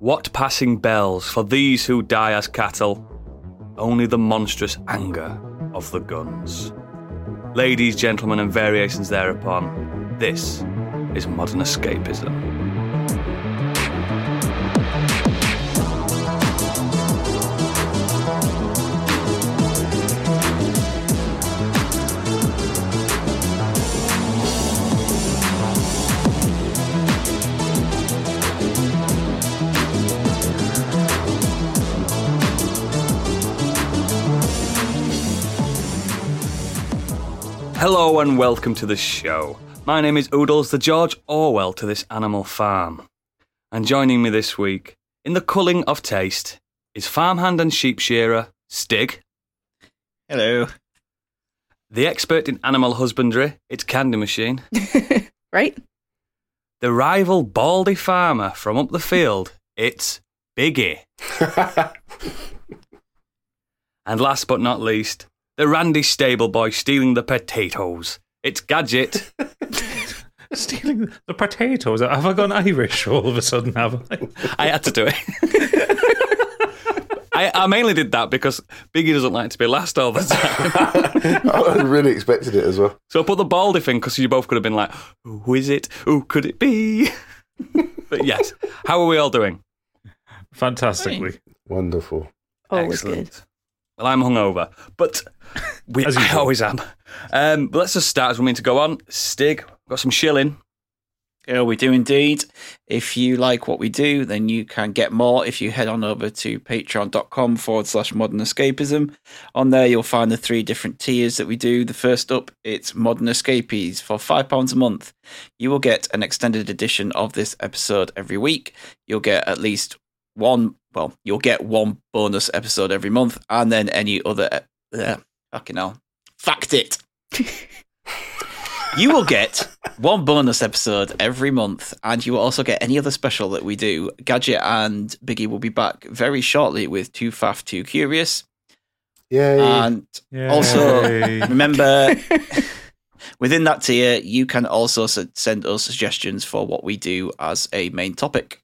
What passing bells for these who die as cattle? Only the monstrous anger of the guns. Ladies, gentlemen, and variations thereupon, this is Modern Escapism. Hello and welcome to the show. My name is Oodles, the George Orwell to this animal farm. And joining me this week, in the culling of taste, is farmhand and sheep shearer, Stig. Hello. The expert in animal husbandry, it's Candy Machine. Right. The rival baldy farmer from up the field, it's Biggie. And last but not least, the randy stable boy stealing the potatoes. It's Gadget. Stealing the potatoes? Have I gone Irish all of a sudden, have I? I had to do it. I mainly did that because Biggie doesn't like to be last all the time. I really expected it as well. So I put the baldy thing because you both could have been like, who is it? Who could it be? But yes, how are we all doing? Fantastically. Wonderful. Always good. Well, I'm hungover, but I always am. But let's just start as we mean to go on. Stig, got some shilling. Yeah, we do indeed. If you like what we do, then you can get more if you head on over to patreon.com/Modern Escapism. On there, you'll find the three different tiers that we do. The first up, it's Modern Escapees. For £5 a month, you will get an extended edition of this episode every week. You'll get at least one bonus episode every month, and then any other. You will get one bonus episode every month, and you will also get any other special that we do. Gadget and Biggie will be back very shortly with Too Faff Too Curious. Yay! And also, remember, within that tier, you can also send us suggestions for what we do as a main topic.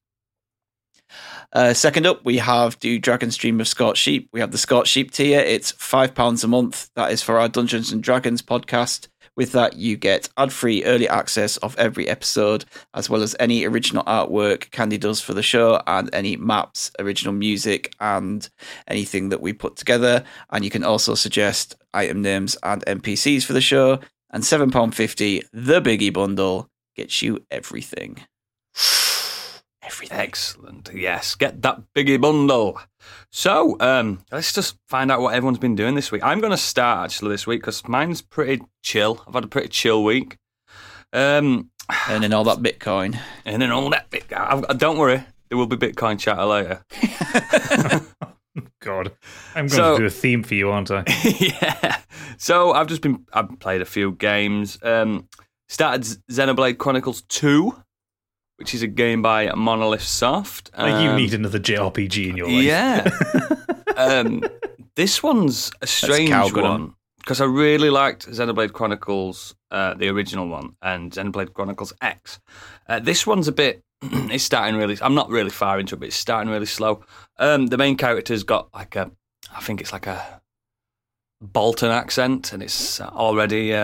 Second up, we have Do Dragon Stream of Scott Sheep. We have the Scott Sheep tier. It's £5 a month. That is for our Dungeons & Dragons podcast. With that, you get ad-free early access of every episode, as well as any original artwork Candy does for the show, and any maps, original music, and anything that we put together. And you can also suggest item names and NPCs for the show. And £7.50, the Biggie Bundle, gets you everything. Everything. Excellent. Yes, get that Biggie Bundle. So, let's just find out what everyone's been doing this week. I'm going to start actually this week because mine's pretty chill. I've had a pretty chill week. Earning all that Bitcoin. Don't worry, there will be Bitcoin chatter later. God, I'm going to do a theme for you, aren't I? Yeah. So I've played a few games. Started Xenoblade Chronicles 2. Which is a game by Monolith Soft. You need another JRPG in your life. Yeah. This one's a strange one, because I really liked Xenoblade Chronicles, the original one, and Xenoblade Chronicles X. This one's a bit... it's starting really... I'm not really far into it, but it's starting really slow. The main character's got like a... I think it's like a Bolton accent, and it's already...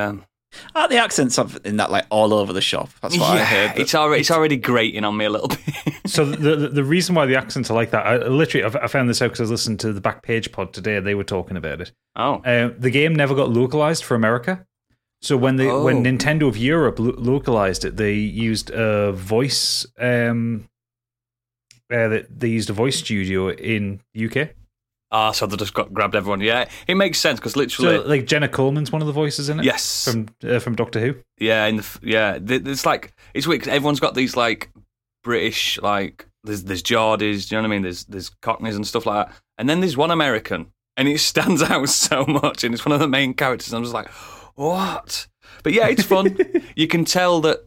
Aren't the accents in that like all over the shop? That's what I heard. It's already grating on me a little bit. So the reason why the accents are like that, I found this out because I was listening to the Back Page pod today. They were talking about it. The game never got localized for America. So when Nintendo of Europe localized it, they used a voice. They used a voice studio in the UK. So they just grabbed everyone. Yeah, it makes sense because literally, so, like Jenna Coleman's one of the voices in it. Yes, from Doctor Who. Yeah, it's like it's weird because everyone's got these like British like there's Geordies, do you know what I mean? There's Cockneys and stuff like that, and then there's one American, and it stands out so much, and it's one of the main characters. And I'm just like, what? But yeah, it's fun. You can tell that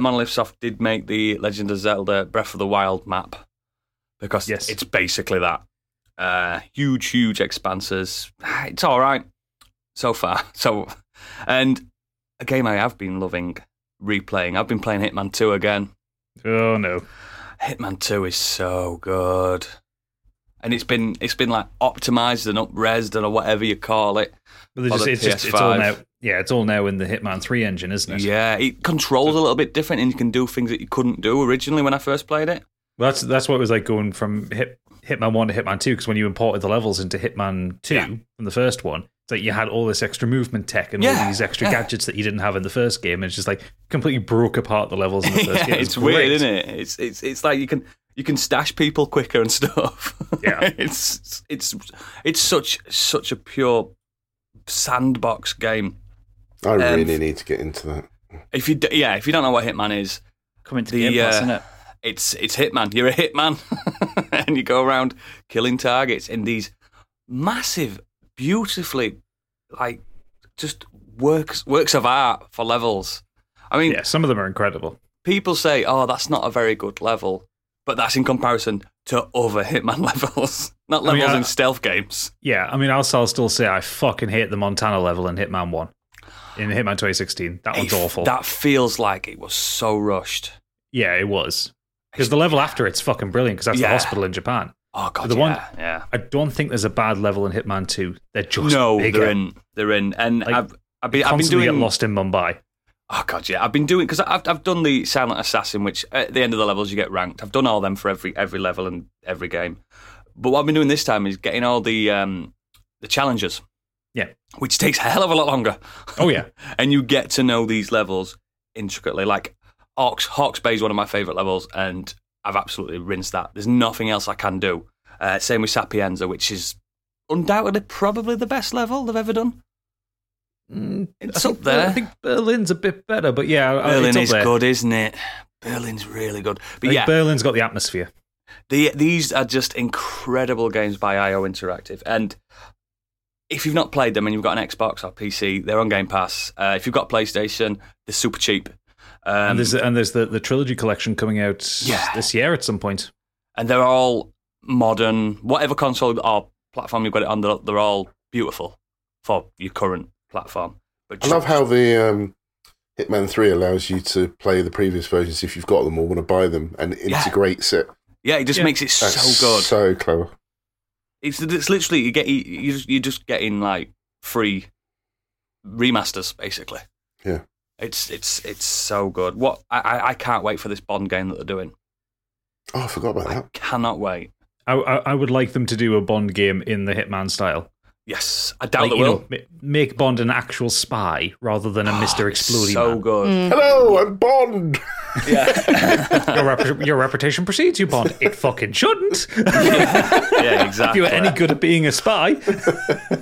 Monolith Soft did make the Legend of Zelda Breath of the Wild map because it's basically that. Huge expanses. It's all right so far. So, and a game I have been loving replaying. I've been playing Hitman 2 again. Oh no! Hitman 2 is so good. And it's been like optimized and up-resed or whatever you call it. But it's all now. Yeah, it's all now in the Hitman 3 engine, isn't it? Yeah, it controls a little bit different, and you can do things that you couldn't do originally when I first played it. Well, that's what it was like going from Hitman 1 to Hitman 2, because when you imported the levels into Hitman 2 from the first one, it's like you had all this extra movement tech and all these extra gadgets that you didn't have in the first game, and it's just like completely broke apart the levels in the first game. It's weird, isn't it? It's like you can stash people quicker and stuff. Yeah. it's such a pure sandbox game. I really need to get into that. If you don't know what Hitman is, come into the Game Pass, isn't it? It's Hitman. You're a hitman, and you go around killing targets in these massive, beautifully, like, just works of art for levels. I mean, yeah, some of them are incredible. People say, "Oh, that's not a very good level," but that's in comparison to other Hitman levels, not levels in stealth games. Yeah, I mean, I'll still say I fucking hate the Montana level in Hitman 1, in Hitman 2016. That one's awful. That feels like it was so rushed. Yeah, it was. Because the level after it's fucking brilliant, because that's the hospital in Japan. Oh, God, the one, I don't think there's a bad level in Hitman 2. They're just bigger. They're in. And like, I've been doing... get lost in Mumbai. Oh, God, yeah. I've been doing... Because I've done the Silent Assassin, which at the end of the levels you get ranked. I've done all them for every level and every game. But what I've been doing this time is getting all the challenges. Yeah. Which takes a hell of a lot longer. Oh, yeah. And you get to know these levels intricately. Like... Hawk's Bay is one of my favourite levels, and I've absolutely rinsed that. There's nothing else I can do. Same with Sapienza, which is undoubtedly probably the best level they've ever done. It's up there. I think Berlin's a bit better, but yeah. Berlin is good, isn't it? Berlin's really good. But yeah, Berlin's got the atmosphere. These are just incredible games by IO Interactive, and if you've not played them and you've got an Xbox or PC, they're on Game Pass. If you've got PlayStation, they're super cheap. And there's the trilogy collection coming out this year at some point. And they're all modern, whatever console or platform you've got it on, they're all beautiful for your current platform. But I love how the Hitman 3 allows you to play the previous versions if you've got them or want to buy them, and integrates it. Yeah, it just makes it so good. So clever. It's literally, you're just getting like free remasters, basically. Yeah. It's so good. What I can't wait for this Bond game that they're doing. Oh, I forgot about that. I cannot wait. I would like them to do a Bond game in the Hitman style. Yes, I doubt they will. Make Bond an actual spy rather than a Mr. Exploding Man. So good. Hello, I'm Bond. Yeah. Your reputation precedes you, Bond. It fucking shouldn't. Yeah, exactly. If you were any good at being a spy.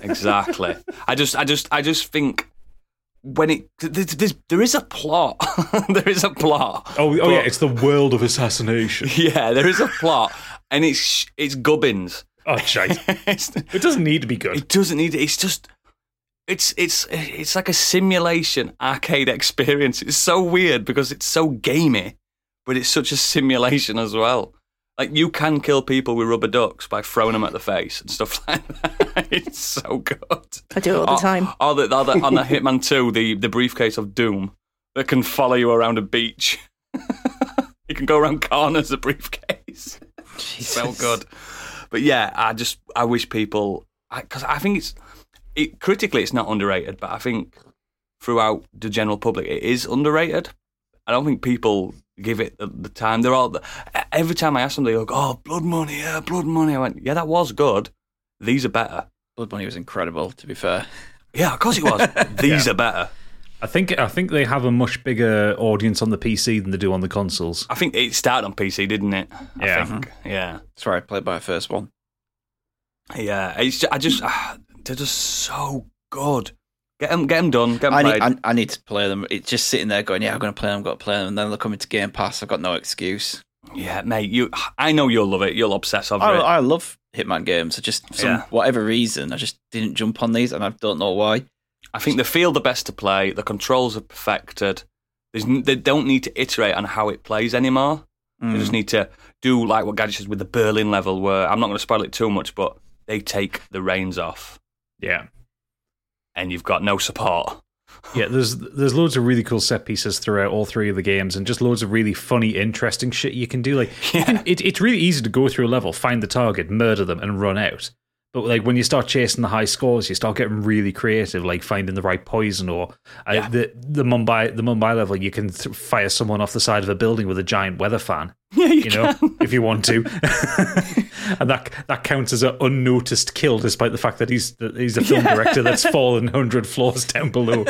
Exactly. I just think. When it there is a plot, there is a plot. Oh, yeah, it's the world of assassination. Yeah, there is a plot, and it's gubbins. Oh shit! It doesn't need to be good. It doesn't need. It's just it's like a simulation arcade experience. It's so weird because it's so gamey, but it's such a simulation as well. Like, you can kill people with rubber ducks by throwing them at the face and stuff like that. It's so good. I do it all the time. Or on the Hitman 2, the briefcase of doom that can follow you around a beach. You can go around corners, a briefcase. Jesus. So good. But yeah, I wish people... Because I think critically it's not underrated, but I think throughout the general public it is underrated. I don't think people... give it the time. They're all every time I ask somebody, they go, "Oh, Blood Money, yeah, Blood Money." I went, "Yeah, that was good. These are better." Blood Money was incredible, to be fair. Yeah, of course it was. These are better. I think they have a much bigger audience on the PC than they do on the consoles. I think it started on PC, didn't it? Yeah, yeah. That's where I played my first one. Yeah, it's just, they're just so good. Get them done. Get them played. I need to play them. It's just sitting there going, yeah, I'm going to play them, I've got to play them. And then they'll come into Game Pass. I've got no excuse. Yeah, mate, I know you'll love it. You'll obsess over it. I love Hitman games. I just, whatever reason, I just didn't jump on these, and I don't know why. I think they feel the best to play. The controls are perfected. They don't need to iterate on how it plays anymore. They just need to do like what Gadget says with the Berlin level, where I'm not going to spoil it too much, but they take the reins off. Yeah. And you've got no support. Yeah, there's loads of really cool set pieces throughout all three of the games, and just loads of really funny, interesting shit you can do. Like, it's really easy to go through a level, find the target, murder them, and run out. But like when you start chasing the high scores, you start getting really creative, like finding the right poison, or the Mumbai level, you can fire someone off the side of a building with a giant weather fan. Yeah, you can. Know, if you want to, and that counts as an unnoticed kill, despite the fact that he's a film director that's fallen 100 floors down below.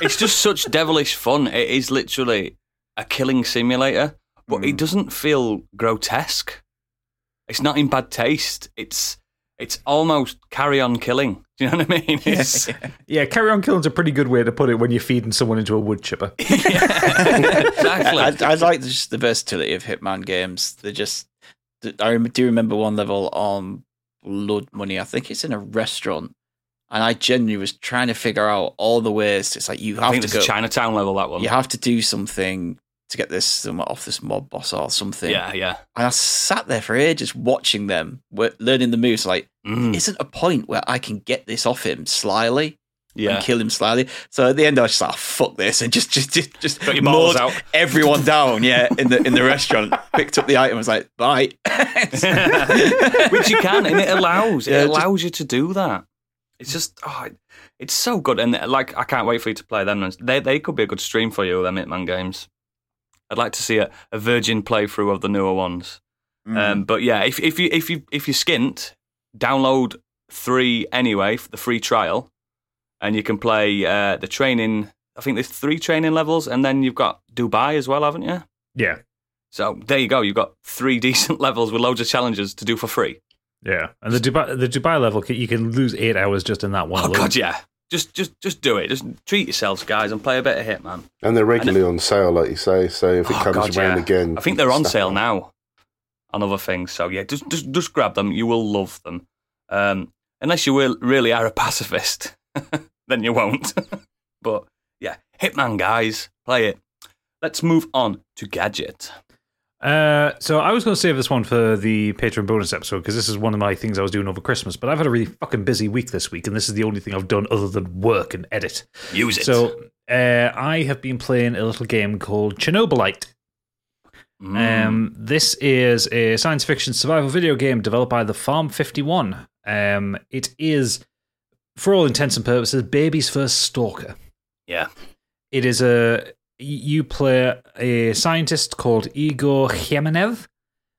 It's just such devilish fun. It is literally a killing simulator, but it doesn't feel grotesque. It's not in bad taste. It's almost carry-on killing. Do you know what I mean? Yeah, carry-on killing's a pretty good way to put it when you're feeding someone into a wood chipper. Yeah, exactly. I like just the versatility of Hitman games. They're just... I do remember one level on Blood Money. I think it's in a restaurant. And I genuinely was trying to figure out all the ways. It's like you have to go... I think it's a Chinatown level, that one. You have to do something to get this off this mob boss or something. Yeah, yeah. And I sat there for ages watching them, learning the moves. Like, isn't a point where I can get this off him slyly and kill him slyly? So at the end, I was just like, oh, "Fuck this!" and just mowed everyone down. Yeah, in the restaurant, picked up the item, was like, "Bye." Which you can, and it allows you to do that. It's just, it's so good, and like I can't wait for you to play them. They could be a good stream for you, them Hitman games. I'd like to see a virgin playthrough of the newer ones. But yeah, if you skint, download 3 anyway, for the free trial, and you can play the training. I think there's 3 training levels, and then you've got Dubai as well, haven't you? Yeah. So there you go. You've got 3 decent levels with loads of challenges to do for free. Yeah, and the Dubai level, you can lose 8 hours just in that one. Oh level. God, yeah. Just do it. Just treat yourselves, guys, and play a bit of Hitman. And they're regularly on sale, like you say. So if it comes around again, I think they're on sale now on other things. So yeah, just grab them. You will love them. Unless you really are a pacifist, then you won't. But yeah, Hitman, guys, play it. Let's move on to Gadget. So I was going to save this one for the Patreon bonus episode because this is one of my things I was doing over Christmas, but I've had a really fucking busy week this week, and this is the only thing I've done other than work and edit. Use it. So I have been playing a little game called Chernobylite. This is a science fiction survival video game developed by The Farm 51. It is, for all intents and purposes, baby's first Stalker. Yeah. It is a... You play a scientist called Igor Khemenev.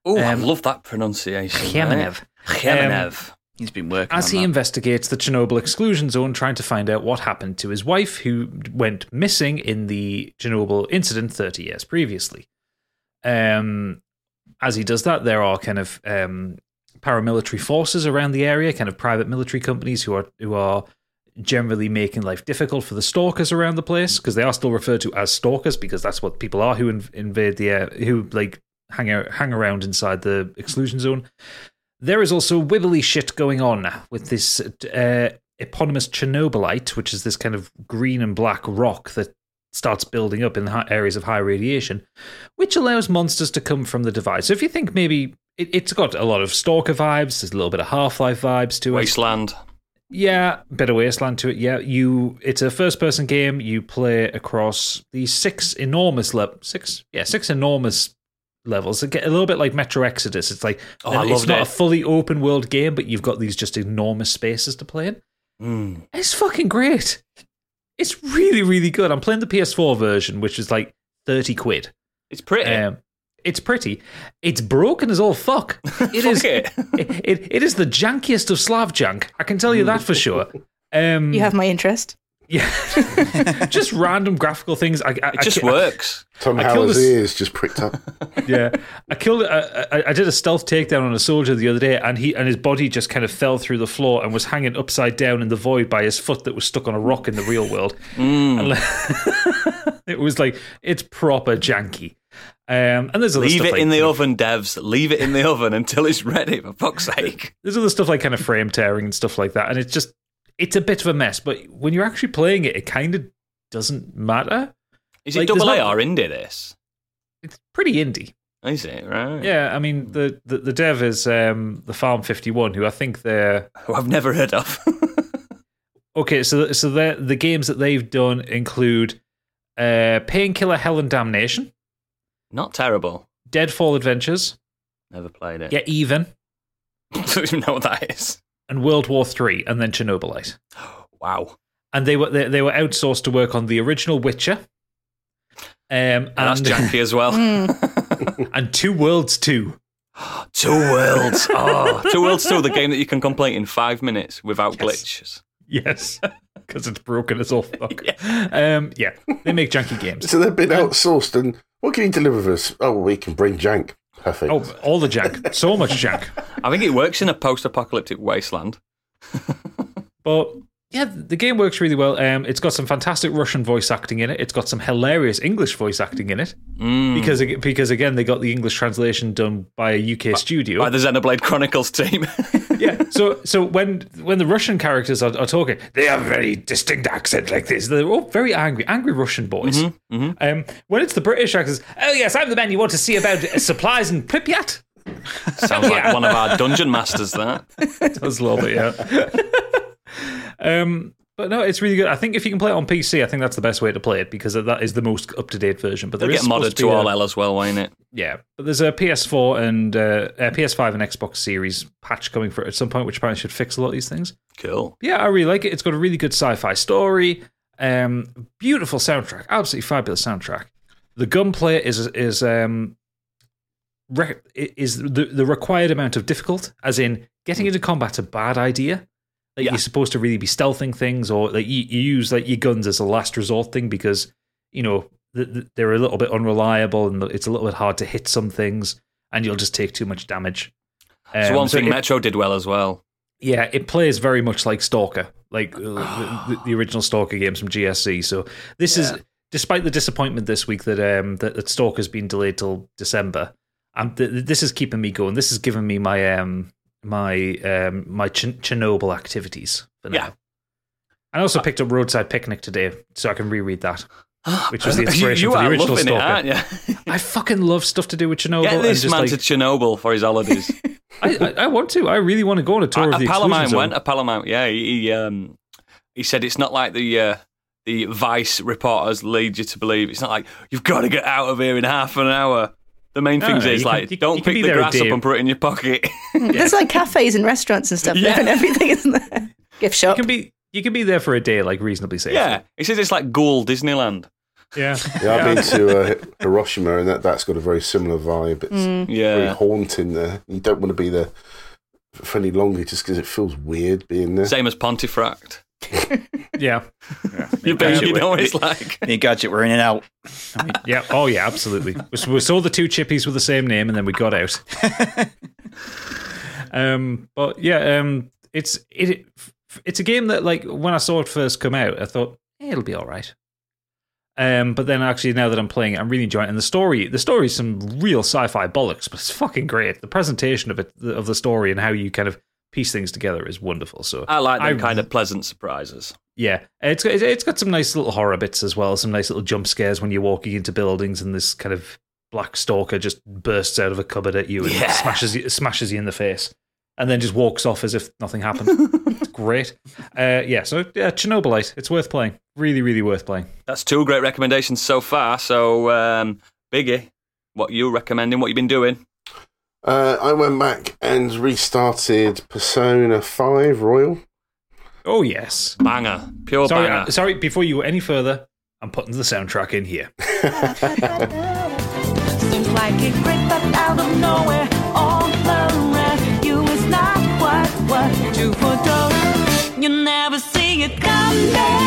Oh, I love that pronunciation. Khemenev. Khemenev. He's been working as on he investigates the Chernobyl exclusion zone, trying to find out what happened to his wife, who went missing in the Chernobyl incident 30 years previously. As he does that, there are kind of paramilitary forces around the area, kind of private military companies who are generally making life difficult for the stalkers around the place, because they are still referred to as stalkers because that's what people are who invade the air, who like hang around inside the exclusion zone. There is also wibbly shit going on with this eponymous Chernobylite, which is this kind of green and black rock that starts building up in areas of high radiation, which allows monsters to come from the device. So if you think maybe it's got a lot of stalker vibes, there's a little bit of Half-Life vibes to it. Wasteland. Yeah, bit of Wasteland to it, yeah. It's a first-person game. You play across the 6 enormous levels. It get a little bit like Metro Exodus. It's like, it's not a fully open-world game, but you've got these just enormous spaces to play in. It's fucking great. It's really, really good. I'm playing the PS4 version, which is like 30 quid. It's pretty. It's pretty. It's broken as all fuck. It is the jankiest of Slav jank. I can tell you that for sure. You have my interest. Yeah. Just random graphical things. It works. Tom Howell's ears just pricked up. Yeah. I did a stealth takedown on a soldier the other day, and his body just kind of fell through the floor and was hanging upside down in the void by his foot that was stuck on a rock in the real world. It was like, it's proper janky. And there's other stuff like, in the oven, devs. Leave it in the oven until it's ready, for fuck's sake. There's other stuff like kind of frame tearing and stuff like that, and it's a bit of a mess. But when you're actually playing it, it kind of doesn't matter. Is like, it double A or indie? This it's pretty indie. Is it right? Yeah, I mean the dev is the Farm 51, who I think they're who I've never heard of. Okay, so the games that they've done include Painkiller Hell and Damnation. Not terrible. Deadfall Adventures. Never played it. Get Even. I don't even know what that is. And World War III, and then Chernobylite. Wow. And they were outsourced to work on the original Witcher. And that's janky as well. And Two Worlds 2. Two Worlds. Oh, Two Worlds 2, the game that you can complete in 5 minutes without glitches. Yes, because it's broken as all fuck. Yeah, they make janky games. So they've been outsourced, and what can you deliver us? Oh, we can bring jank. Perfect. Oh, all the jank. So much jank. I think it works in a post-apocalyptic wasteland. But yeah, the game works really well. It's got some fantastic Russian voice acting in it. It's got some hilarious English voice acting in it. Because again, they got the English translation done by a UK studio. By the Xenoblade Chronicles team. Yeah, so when the Russian characters are talking, they have a very distinct accent like this. They're all very angry Russian boys. Mm-hmm, mm-hmm. When it's the British actors, oh yes, I'm the man you want to see about supplies in Pripyat. Sounds like one of our dungeon masters, that. It does love it, yeah. But no, it's really good. I think if you can play it on PC, I think that's the best way to play it, because that is the most up-to-date version. But they'll get modded to all L as well, won't it? Yeah, but there's a PS4 and a PS5 and Xbox Series patch coming for it at some point, which apparently should fix a lot of these things. Cool. Yeah, I really like it. It's got a really good sci-fi story, beautiful soundtrack, absolutely fabulous soundtrack. The gunplay is the required amount of difficult, as in getting into combat's a bad idea. Like you're supposed to really be stealthing things, or like you use like your guns as a last resort thing because you know they're a little bit unreliable and it's a little bit hard to hit some things, and you'll just take too much damage. So one thing Metro did well as well. Yeah, it plays very much like Stalker, like the original Stalker games from GSC. So this is, despite the disappointment this week that Stalker's been delayed till December, this is keeping me going. This is giving me my Chernobyl activities for now. Yeah. I also picked up Roadside Picnic today, so I can reread that, which was the inspiration for the original Stalker. I fucking love stuff to do with Chernobyl. Get this man to Chernobyl for his holidays. I want to. I really want to go on a tour of the exclusion zone. A pal of mine, yeah. He said it's not like the Vice reporters lead you to believe. It's not like, you've got to get out of here in half an hour. The main thing is, don't pick the grass up and put it in your pocket. It's like cafes and restaurants and stuff. Yeah. And everything, isn't there? Gift shop. You can be there for a day, like, reasonably safe. Yeah. It says it's like Ghoul Disneyland. Yeah. Yeah, I've been to Hiroshima, and that's got a very similar vibe. It's very haunting there. You don't want to be there for any longer just because it feels weird being there. Same as Pontefract. Yeah. You know what it's like. Me and Gadget were in and out. Yeah. Oh yeah, absolutely. We saw the two chippies with the same name, and then we got out. But yeah, it's a game that, like, when I saw it first come out, I thought it'll be all right. But then actually now that I'm playing it, I'm really enjoying it. And the story is some real sci-fi bollocks, but it's fucking great. The presentation of it, of the story, and how you kind of piece things together is wonderful. So I like them kind of pleasant surprises. Yeah, it's got some nice little horror bits as well, some nice little jump scares when you're walking into buildings and this kind of black stalker just bursts out of a cupboard at you and smashes you in the face and then just walks off as if nothing happened. It's great. So Chernobylite, it's worth playing. Really, really worth playing. That's two great recommendations so far. So Biggie, what are you recommending? What you've been doing? I went back and restarted Persona 5 Royal. Oh, yes. Banger. Banger. Sorry, before you go any further, I'm putting the soundtrack in here. Seems like it crept up out of nowhere. All around you is not what you foretold. You never see it come back.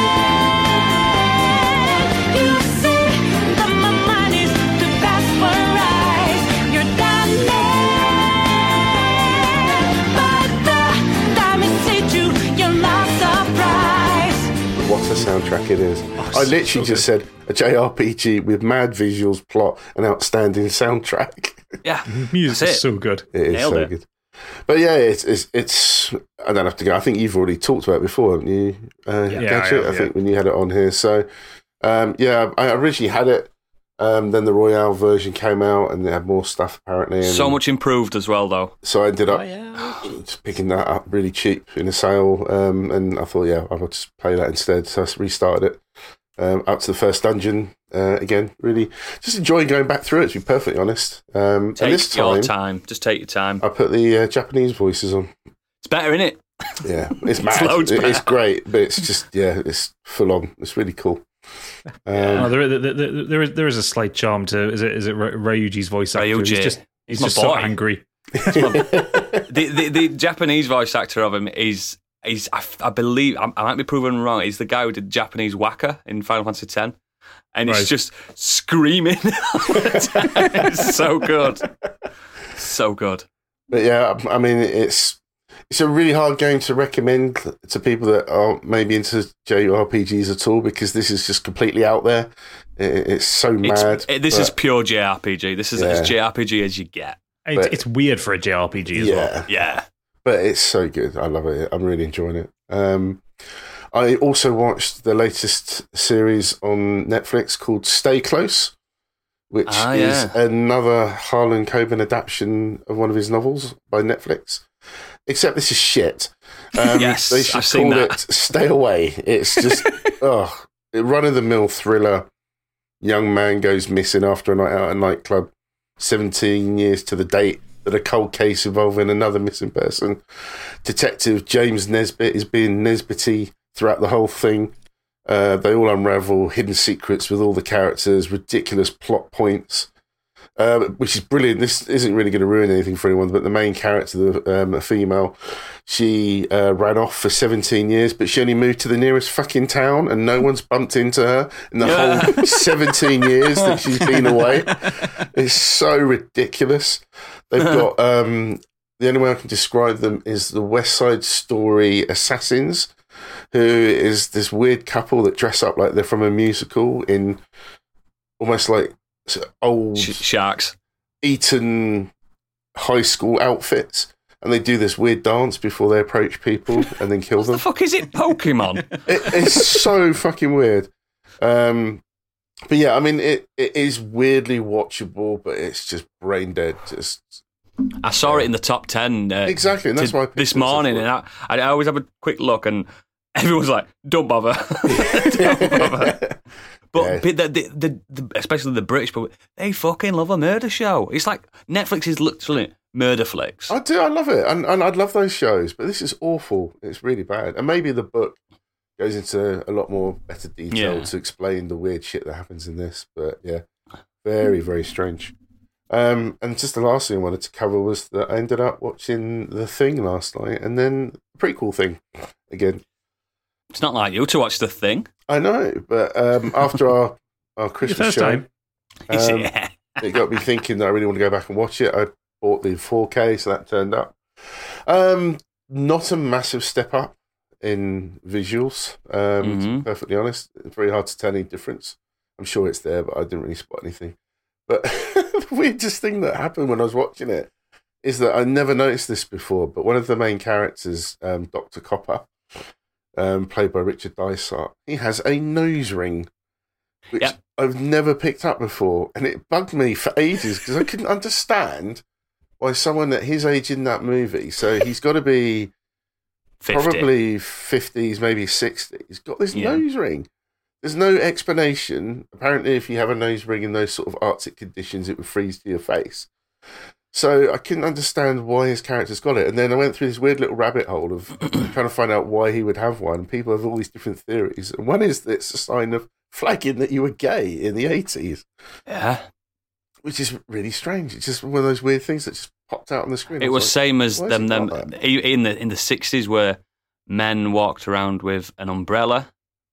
What a soundtrack it is. Oh, I literally just said a JRPG with mad visuals, plot, and outstanding soundtrack. Yeah. Music is so good. It is Nailed so it. Good. But yeah, it's I don't have to go. I think you've already talked about it before, haven't you? Gadget, I think, when you had it on here. So I originally had it. Then the Royale version came out and they had more stuff apparently. So much improved as well, though. So I ended up picking that up really cheap in a sale, and I thought, yeah, I'll just play that instead. So I restarted it. Up to the first dungeon again. Really, just enjoying going back through it. To be perfectly honest, take and this time, your time. Just take your time. I put the Japanese voices on. It's better, isn't it? Yeah, it's mad. It's great, but it's just it's full on. It's really cool. There is a slight charm to is it Ryuji's voice actor? Ryuji. He's just so angry. The Japanese voice actor of him is. He's, I believe, I might be proven wrong, he's the guy who did Japanese Waka in Final Fantasy X. And he's just screaming all the time. It's so good. So good. But yeah, I mean, it's a really hard game to recommend to people that aren't maybe into JRPGs at all, because this is just completely out there. It's so mad. This is pure JRPG. This is as JRPG as you get. It's weird for a JRPG as well. Yeah. But it's so good. I love it. I'm really enjoying it. I also watched the latest series on Netflix called Stay Close, which is another Harlan Coben adaptation of one of his novels by Netflix. Except this is shit. Yes, they should I've seen call that. It Stay Away. It's just run-of-the-mill thriller. Young man goes missing after a night out at a nightclub. 17 years to the date. That a cold case involving another missing person. Detective James Nesbitt is being Nesbitty throughout the whole thing. They all unravel hidden secrets with all the characters, ridiculous plot points, which is brilliant. This isn't really going to ruin anything for anyone, but the main character, a female, she ran off for 17 years, but she only moved to the nearest fucking town and no one's bumped into her in the whole 17 years that she's been away. It's so ridiculous. They've got, the only way I can describe them is the West Side Story Assassins, who is this weird couple that dress up like they're from a musical in almost like old sharks Eton high school outfits. And they do this weird dance before they approach people and then kill them. What the fuck is it, Pokemon? It's so fucking weird. But yeah, I mean, it is weirdly watchable, but it's just brain dead. Just I saw it in the top 10 exactly, and that's why this morning, and I always have a quick look, and everyone's like, "Don't bother, don't bother." But especially the British people, they fucking love a murder show. It's like Netflix is literally murder flicks. I do, I love it, and I'd love those shows, but this is awful. It's really bad, and maybe the book goes into a lot more better detail to explain the weird shit that happens in this. But yeah, very, very strange. And just the last thing I wanted to cover was that I ended up watching The Thing last night, and then the prequel Thing again. It's not like you to watch The Thing. I know, but after our Christmas show, it got me thinking that I really want to go back and watch it. I bought the 4K, so that turned up. Not a massive step up in visuals, to be perfectly honest. It's very hard to tell any difference. I'm sure it's there, but I didn't really spot anything. But the weirdest thing that happened when I was watching it is that I never noticed this before, but one of the main characters, Dr. Copper, played by Richard Dysart, he has a nose ring, which I've never picked up before, and it bugged me for ages because I couldn't understand why someone at his age in that movie, so he's got to be 50. Probably 50s, maybe 60s, got this nose ring. There's no explanation. Apparently, if you have a nose ring in those sort of Arctic conditions, it would freeze to your face. So I couldn't understand why his character's got it. And then I went through this weird little rabbit hole of trying to find out why he would have one. People have all these different theories. And one is that it's a sign of flagging that you were gay in the 80s. Yeah. Which is really strange. It's just one of those weird things that just popped out on the screen. It was like, same as them in the 60s where men walked around with an umbrella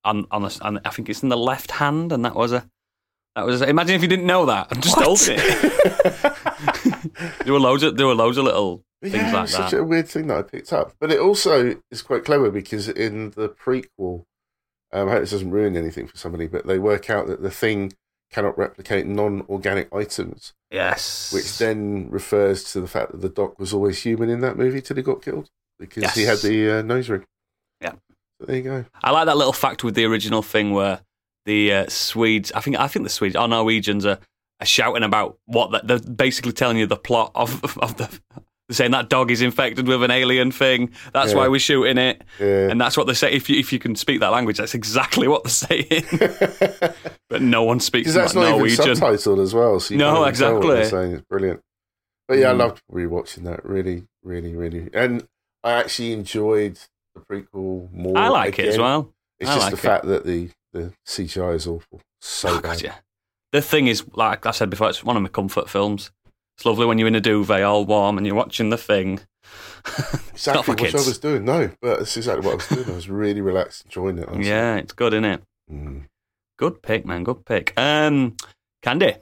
on I think it's in the left hand, and that was imagine if you didn't know that and just hold it. there were loads of little things like that. It's such a weird thing that I picked up, but it also is quite clever because in the prequel, I hope this doesn't ruin anything for somebody, but they work out that the thing cannot replicate non-organic items. Yes. Which then refers to the fact that the Doc was always human in that movie till he got killed because he had the nose ring. Yeah. But there you go. I like that little fact with the original thing where the Swedes, I think the Swedes or Norwegians are shouting about what they're basically telling you the plot of the They're saying that dog is infected with an alien thing. That's why we're shooting it. Yeah. And that's what they say. If you can speak that language, that's exactly what they're saying. But no one speaks that Norwegian. Because that's not even subtitled as well. So you can't exactly tell what they're saying. It's brilliant. But I loved rewatching that. Really, really, really. And I actually enjoyed the prequel more. I like it as well. It's just the fact that the CGI is awful. So bad. God, yeah. The Thing is, like I said before, it's one of my comfort films. It's lovely when you're in a duvet all warm and you're watching The Thing. It's not for kids. What I was doing, no, but it's exactly what I was doing. I was really relaxed enjoying it. Honestly. Yeah, it's good, isn't it? Mm. Good pick, man, good pick. Candy?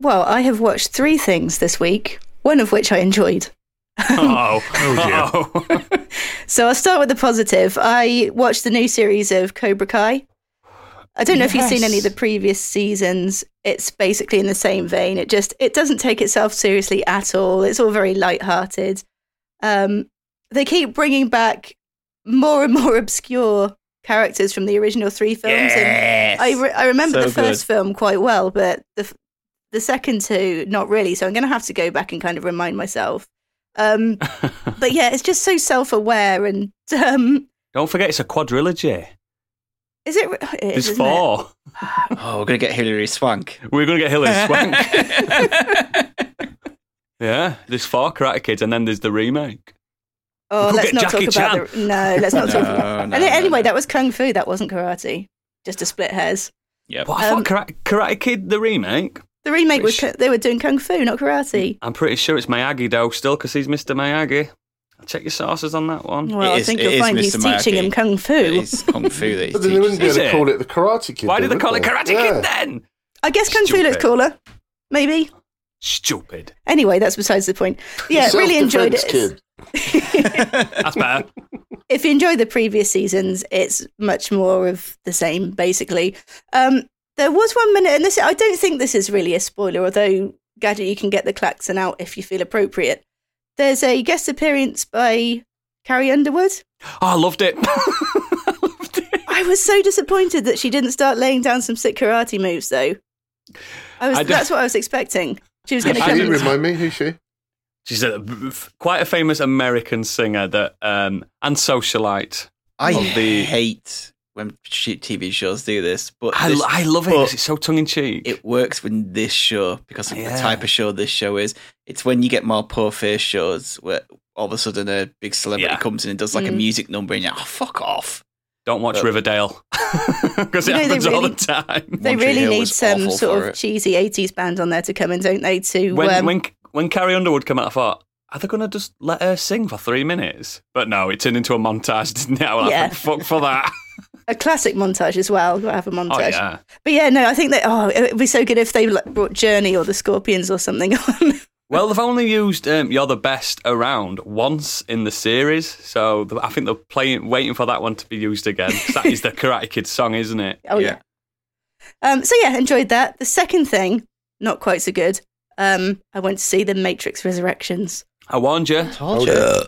Well, I have watched three things this week, one of which I enjoyed. Oh, dear. So I'll start with the positive. I watched the new series of Cobra Kai. I don't know if you've seen any of the previous seasons. It's basically in the same vein. It doesn't take itself seriously at all. It's all very lighthearted. They keep bringing back more and more obscure characters from the original three films. Yes! And I remember the first film quite well, but the second two, not really. So I'm going to have to go back and kind of remind myself. But yeah, it's just so self-aware. And don't forget, it's a quadrilogy. Is it? There's four. We're going to get Hilary Swank. We're going to get Hilary Swank. Yeah, there's four Karate Kids, and then there's the remake. Oh, let's not talk about No, let's not talk about that. Anyway, that was Kung Fu, that wasn't karate. Just to split hairs. Yeah. But I thought Karate Kid, the remake. The remake was, they were doing Kung Fu, not karate. I'm pretty sure it's Miyagi, though, still, because he's Mr. Miyagi. Check your sources on that one. Well, I think you'll find he's teaching him Kung Fu. It's Kung Fu that he's teaching. But they wouldn't be able to call it the Karate Kid. Why do they call it Karate Kid then? I guess Kung Fu looks cooler. Maybe. Stupid. Anyway, that's besides the point. Yeah, really enjoyed it. That's bad. If you enjoy the previous seasons, it's much more of the same, basically. There was 1 minute, and I don't think this is really a spoiler, although, Gadget, you can get the klaxon out if you feel appropriate. There's a guest appearance by Carrie Underwood. Oh, I loved it. I was so disappointed that she didn't start laying down some sick karate moves, though. That's what I was expecting. She was going to come. Can you remind me who's she? She's quite a famous American singer and socialite. I hate when TV shows do this, but I love it because it's so tongue in cheek. It works with this show because of the type of show this show is. It's when you get more poor face shows where all of a sudden a big celebrity comes in and does like a music number, and you're like, oh, fuck off. Don't watch Riverdale because it happens all the time. They really need some sort of cheesy 80s band on there to come in, don't they? To when Carrie Underwood came out, I thought, are they going to just let her sing for 3 minutes? But no, it turned into a montage, didn't it? I fuck for that. A classic montage as well. Got to have a montage. Oh, yeah. But yeah, no, I think that it would be so good if they brought Journey or the Scorpions or something on. Well, they've only used "You're the Best Around" once in the series, so I think they're waiting for that one to be used again. That is the Karate Kid song, isn't it? Oh yeah. So yeah, enjoyed that. The second thing, not quite so good. I went to see The Matrix Resurrections. I warned you. I told you.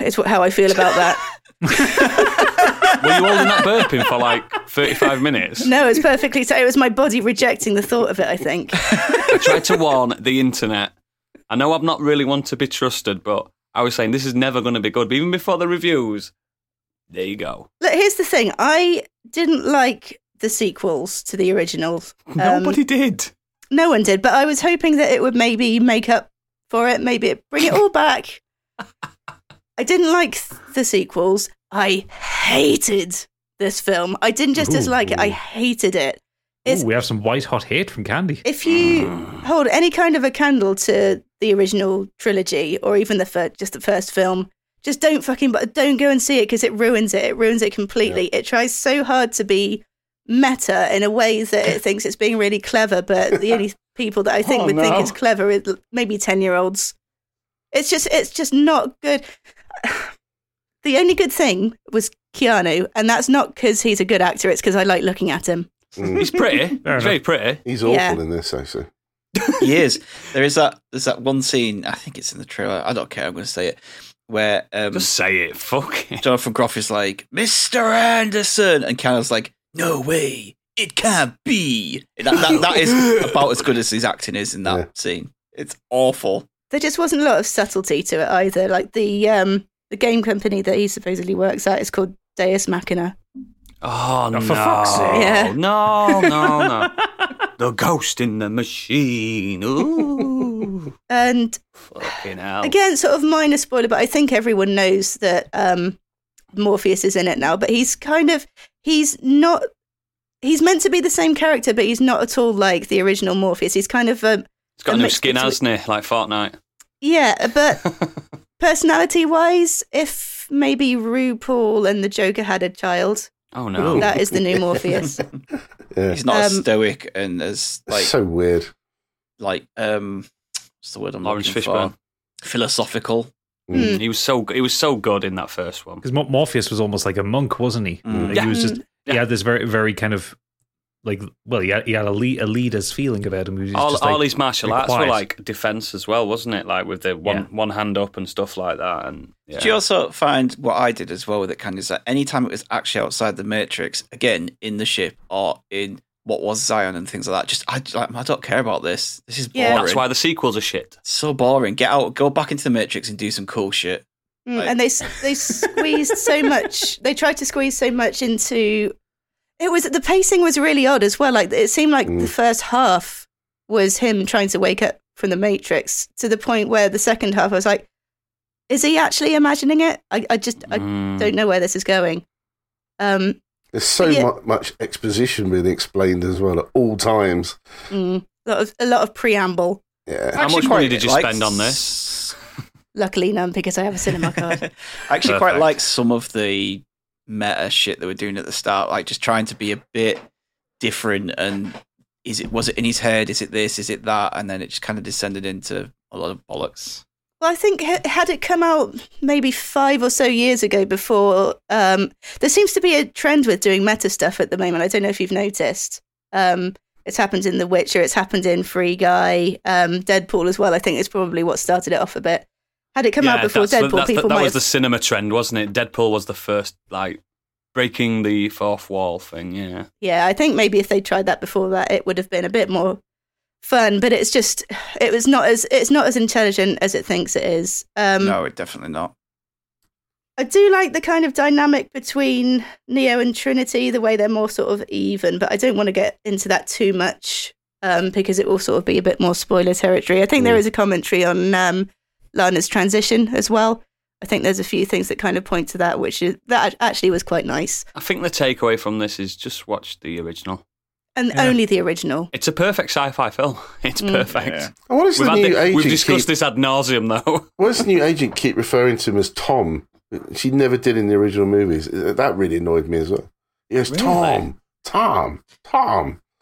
It's how I feel about that. Were you holding that burping for like 35 minutes? No, it's perfectly. So it was my body rejecting the thought of it, I think. I tried to warn the internet. I know I'm not really one to be trusted, but I was saying this is never going to be good. But even before the reviews, there you go. Look, here's the thing. I didn't like the sequels to the originals. Nobody did. No one did. But I was hoping that it would maybe make up for it. Maybe bring it all back. I didn't like the sequels. I hated this film. I didn't just dislike it. I hated it. We have some white hot hate from Candy. If you hold any kind of a candle to the original trilogy or even just the first film, just don't go and see it because it ruins it. It ruins it completely. Yeah. It tries so hard to be meta in a way that it thinks it's being really clever, but the only people that I think think it's clever is maybe 10-year-olds. It's just not good. The only good thing was Keanu, and that's not because he's a good actor, it's because I like looking at him. Mm. He's pretty. He's very pretty. He's awful in this, actually. He is. There's that one scene, I think it's in the trailer, I don't care, I'm going to say it, where... just say it, fuck it. Jonathan Groff is like, Mr. Anderson, and Keanu's like, no way, it can't be. That is about as good as his acting is in that scene. It's awful. There just wasn't a lot of subtlety to it either. Like the game company that he supposedly works at is called Deus Machina. Oh, no. For fuck's sake. Yeah. No, no, no. The ghost in the machine. Ooh. And fucking hell. Again, sort of minor spoiler, but I think everyone knows that Morpheus is in it now, but he's kind of, he's meant to be the same character, but he's not at all like the original Morpheus. He's kind of he's got a new skin, hasn't he? Like Fortnite. Yeah, but personality-wise, if maybe RuPaul and the Joker had a child... Oh no! That is the new Morpheus. Yeah. He's not as stoic and as like so weird. Like what's the word I'm looking for? Fishburne. Philosophical. Mm. He was so good in that first one because Morpheus was almost like a monk, wasn't he? Mm. Like, yeah. He was just he had this very very kind of like he had a leader's feeling about him. He was just all like, his martial arts were like defense as well, wasn't it? Like with the one hand up and stuff like that. And yeah. Do you also find what I did as well with it, Candy, is that any time it was actually outside the Matrix, again in the ship or in what was Zion and things like that, just I don't care about this. This is boring. Yeah. That's why the sequels are shit. So boring. Get out, go back into the Matrix and do some cool shit. Mm, like, and they squeezed so much. They tried to squeeze so much into. It was the pacing was really odd as well. Like it seemed like the first half was him trying to wake up from the Matrix to the point where the second half I was like, is he actually imagining it? I don't know where this is going. There's so much exposition being explained as well at all times. Mm, a lot of preamble. Yeah. How much money did you spend on this? Luckily none, because I have a cinema card. I actually quite like some of the meta shit they were doing at the start, like just trying to be a bit different. And was it in his head? Is it this? Is it that? And then it just kind of descended into a lot of bollocks. Well, I think had it come out maybe 5 or so years ago before, there seems to be a trend with doing meta stuff at the moment. I don't know if you've noticed. It's happened in The Witcher. It's happened in Free Guy, Deadpool as well. I think it's probably what started it off a bit. Had it come out before Deadpool, people might have... That was the cinema trend, wasn't it? Deadpool was the first, like, breaking the fourth wall thing, yeah. Yeah, I think maybe if they tried that before that, it would have been a bit more fun, but it's just, it's not as intelligent as it thinks it is. No, it's definitely not. I do like the kind of dynamic between Neo and Trinity, the way they're more sort of even, but I don't want to get into that too much, because it will sort of be a bit more spoiler territory. I think there is a commentary on... Lana's transition as well. I think there's a few things that kind of point to that, which is, that actually was quite nice. I think the takeaway from this is just watch the original. And only the original. It's a perfect sci-fi film. It's perfect. Yeah. And what is the new agent? We've discussed this ad nauseum, though. What does the new agent keep referring to him as Tom? She never did in the original movies. That really annoyed me as well. Yes, really? Tom.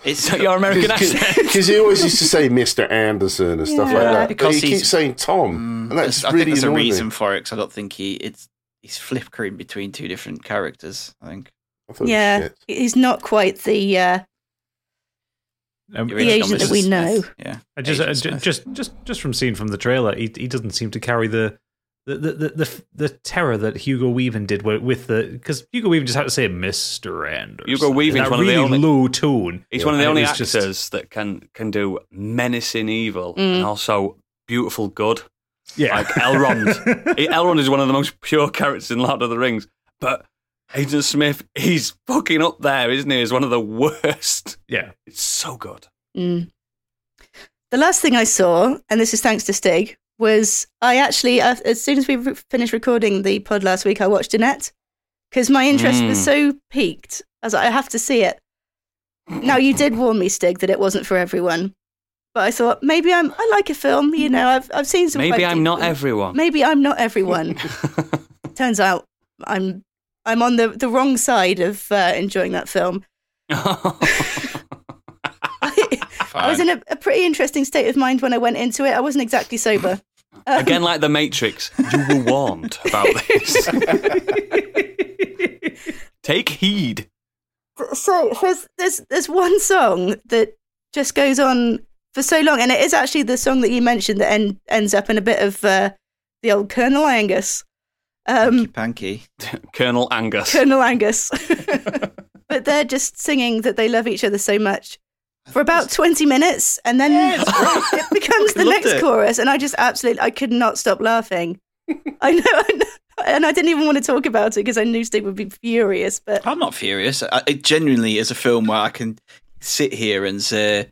It's not your American accent. Because he always used to say Mr. Anderson and stuff like that. Because he keeps saying Tom. And that's really annoying. I think there's a reason for it, because I don't think he's flickering between two different characters, I think. Yeah, he's not quite the agent that we know. Yeah. Just from seeing from the trailer, he doesn't seem to carry the terror that Hugo Weaving did with the, because Hugo Weaving just had to say Mr. Anderson. Hugo Weaving's one really of the only low tone. He's one of the only actors that can do menacing evil and also beautiful good. Yeah, like Elrond. Elrond is one of the most pure characters in Lord of the Rings, but Agent Smith, he's fucking up there, isn't he? He's one of the worst. Yeah, it's so good. Mm. The last thing I saw, and this is thanks to Stig, was I actually, as soon as we finished recording the pod last week, I watched Annette because my interest was so piqued. I was like, I have to see it. Now, you did warn me, Stig, that it wasn't for everyone. But I thought, maybe I like a film, you know, I've seen some... Maybe I'm not everyone. Maybe I'm not everyone. Turns out I'm on the wrong side of enjoying that film. I was in a pretty interesting state of mind when I went into it. I wasn't exactly sober. Again, like The Matrix, you were warned about this. Take heed. So there's one song that just goes on for so long, and it is actually the song that you mentioned that ends up in a bit of the old Colonel Angus. Panky. Colonel Angus. But they're just singing that they love each other so much. for about 20 minutes, and then it becomes the next chorus, and I just absolutely, I could not stop laughing. I know. And I didn't even want to talk about it because I knew Stig would be furious. But I'm not furious. It genuinely is a film where I can sit here and say,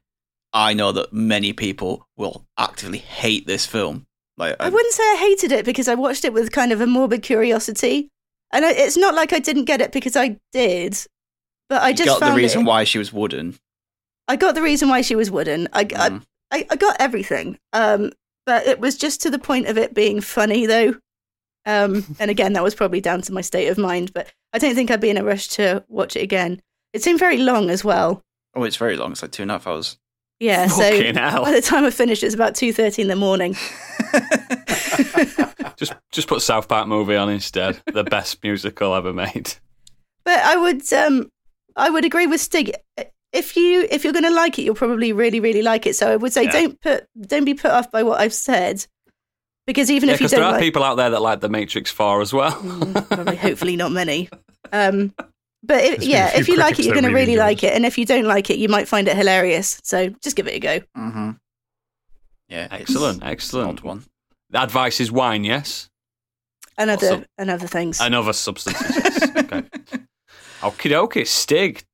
I know that many people will actively hate this film. Like, I wouldn't say I hated it because I watched it with kind of a morbid curiosity. And it's not like I didn't get it because I did, but I just got the reason why she was wooden. I got the reason why she was wooden. I got everything. But it was just to the point of it being funny, though. And again, that was probably down to my state of mind, but I don't think I'd be in a rush to watch it again. It seemed very long as well. Oh, it's very long. It's like 2.5 hours. Yeah, fucking so hell. By the time I finished, it's about 2:30 in the morning. just put South Park movie on instead. The best musical ever made. But I would agree with Stig. If you're going to like it, you'll probably really, really like it. So I would say don't be put off by what I've said. Because even if you don't, there are people out there that like The Matrix 4 as well. Probably, hopefully not many. But if you like it, you're going to really like it. And if you don't like it, you might find it hilarious. So just give it a go. Mm-hmm. Yeah, excellent one. The advice is wine, yes? And other things. And other substances, yes. Okay. Okie dokie, Stig.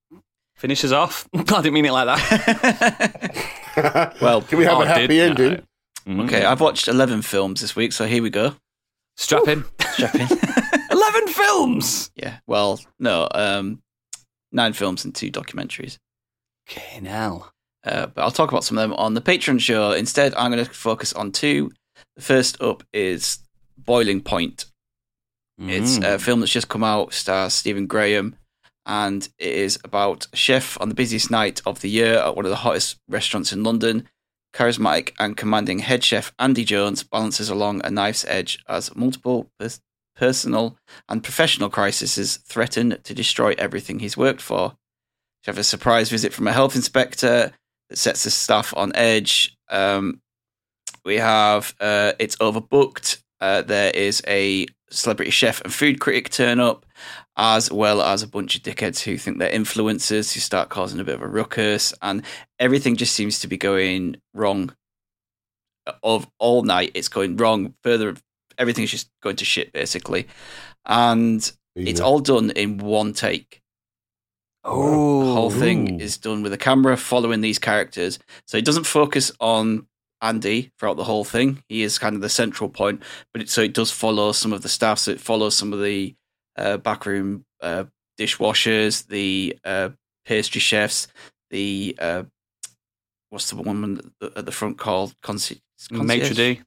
Finishes off. I didn't mean it like that. Well, can we have a happy ending? No. Mm-hmm. Okay, I've watched 11 films this week, so here we go. Strap in. 11 films! Yeah, well, no, 9 films and 2 documentaries. Okay, now. But I'll talk about some of them on the Patreon show. Instead, I'm going to focus on 2. The first up is Boiling Point. Mm-hmm. It's a film that's just come out, stars Stephen Graham, and it is about a chef on the busiest night of the year at one of the hottest restaurants in London. Charismatic and commanding head chef Andy Jones balances along a knife's edge as multiple personal and professional crises threaten to destroy everything he's worked for. You have a surprise visit from a health inspector that sets the staff on edge. We have it's overbooked. There is a celebrity chef and food critic turn up, as well as a bunch of dickheads who think they're influencers who start causing a bit of a ruckus, and everything just seems to be going wrong. Of all night, it's going wrong. Further, everything's just going to shit basically, and it's all done in one take. Oh, the whole thing is done with a camera following these characters, so it doesn't focus on Andy throughout the whole thing. He is kind of the central point, but it does follow some of the staff. So it follows some of the backroom dishwashers, the pastry chefs, the what's the woman at the front called maitre d'.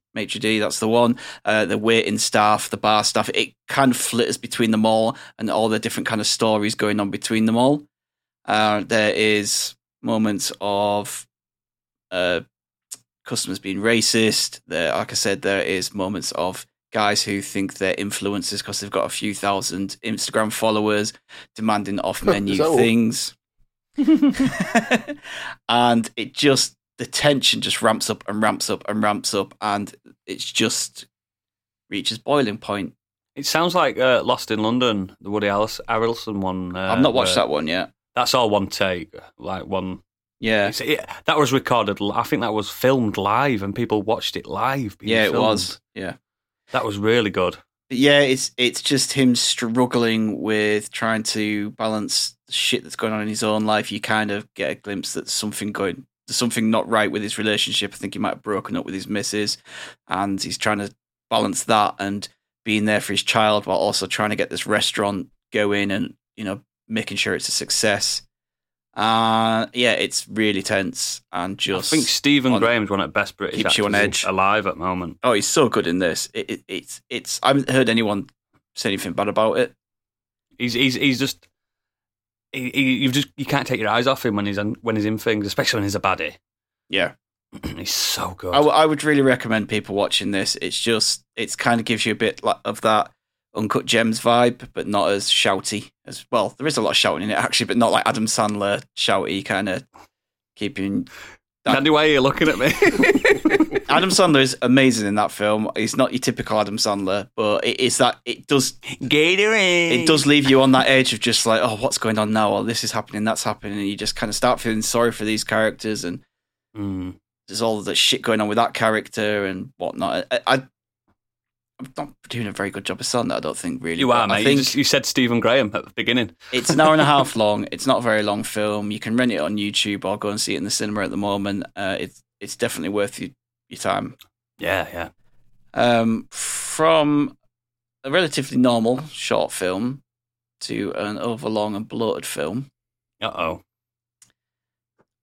That's the one. The waiting staff, the bar staff. It kind of flitters between them all, and all the different kind of stories going on between them all. There is moments of customers being racist. There, like I said, there is moments of guys who think they're influencers because they've got a few thousand Instagram followers demanding off-menu things. And it just, the tension just ramps up and ramps up and ramps up, and it just reaches boiling point. It sounds like Lost in London, the Woody Harrelson one. I've not watched that one yet. That's all one take, like one. Yeah, that was recorded. I think that was filmed live, and people watched it live. Yeah, it was. Yeah, that was really good. Yeah, it's just him struggling with trying to balance the shit that's going on in his own life. You kind of get a glimpse that there's something not right with his relationship. I think he might have broken up with his missus, and he's trying to balance that and being there for his child while also trying to get this restaurant going and making sure it's a success. Yeah, it's really tense and just. I think Stephen Graham's one of the best British actors on edge. Alive at the moment. Oh, he's so good in this. It's. I haven't heard anyone say anything bad about it. He's just. You can't take your eyes off him when he's in things, especially when he's a baddie. Yeah, he's so good. I would really recommend people watching this. It's just kind of gives you a bit of that Uncut Gems vibe, but not as shouty as well. There is a lot of shouting in it actually, but not like Adam Sandler shouty, kind of keeping Andy, why are you looking at me? Adam Sandler is amazing in that film. He's not your typical Adam Sandler, but it does leave you on that edge of just like, oh, what's going on now? Oh, this is happening, that's happening, and you just kind of start feeling sorry for these characters, and there's all the shit going on with that character and whatnot. I'm not doing a very good job of selling that, I don't think, really. You are, mate. I think you said Stephen Graham at the beginning. It's an hour and a half long. It's not a very long film. You can rent it on YouTube or go and see it in the cinema at the moment. It's definitely worth your time. Yeah, yeah. From a relatively normal short film to an overlong and bloated film. Uh-oh.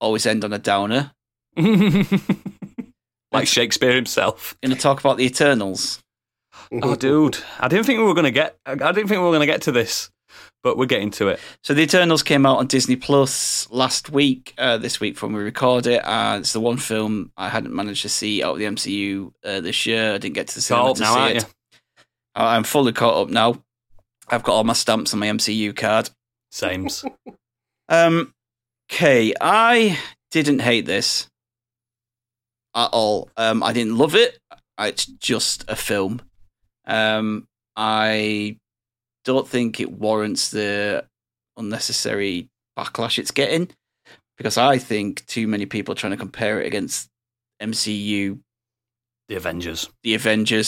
Always end on a downer. Like Shakespeare himself. Going to talk about The Eternals. Oh, dude! I didn't think we were going to get to this, but we're getting to it. So, The Eternals came out on Disney Plus last week. This week, from we record it, it's the one film I hadn't managed to see out of the MCU this year. I didn't get to the cinema to see it. I'm fully caught up now. I've got all my stamps on my MCU card. Sames. Okay, I didn't hate this at all. I didn't love it. It's just a film. I don't think it warrants the unnecessary backlash it's getting, because I think too many people are trying to compare it against MCU. The Avengers.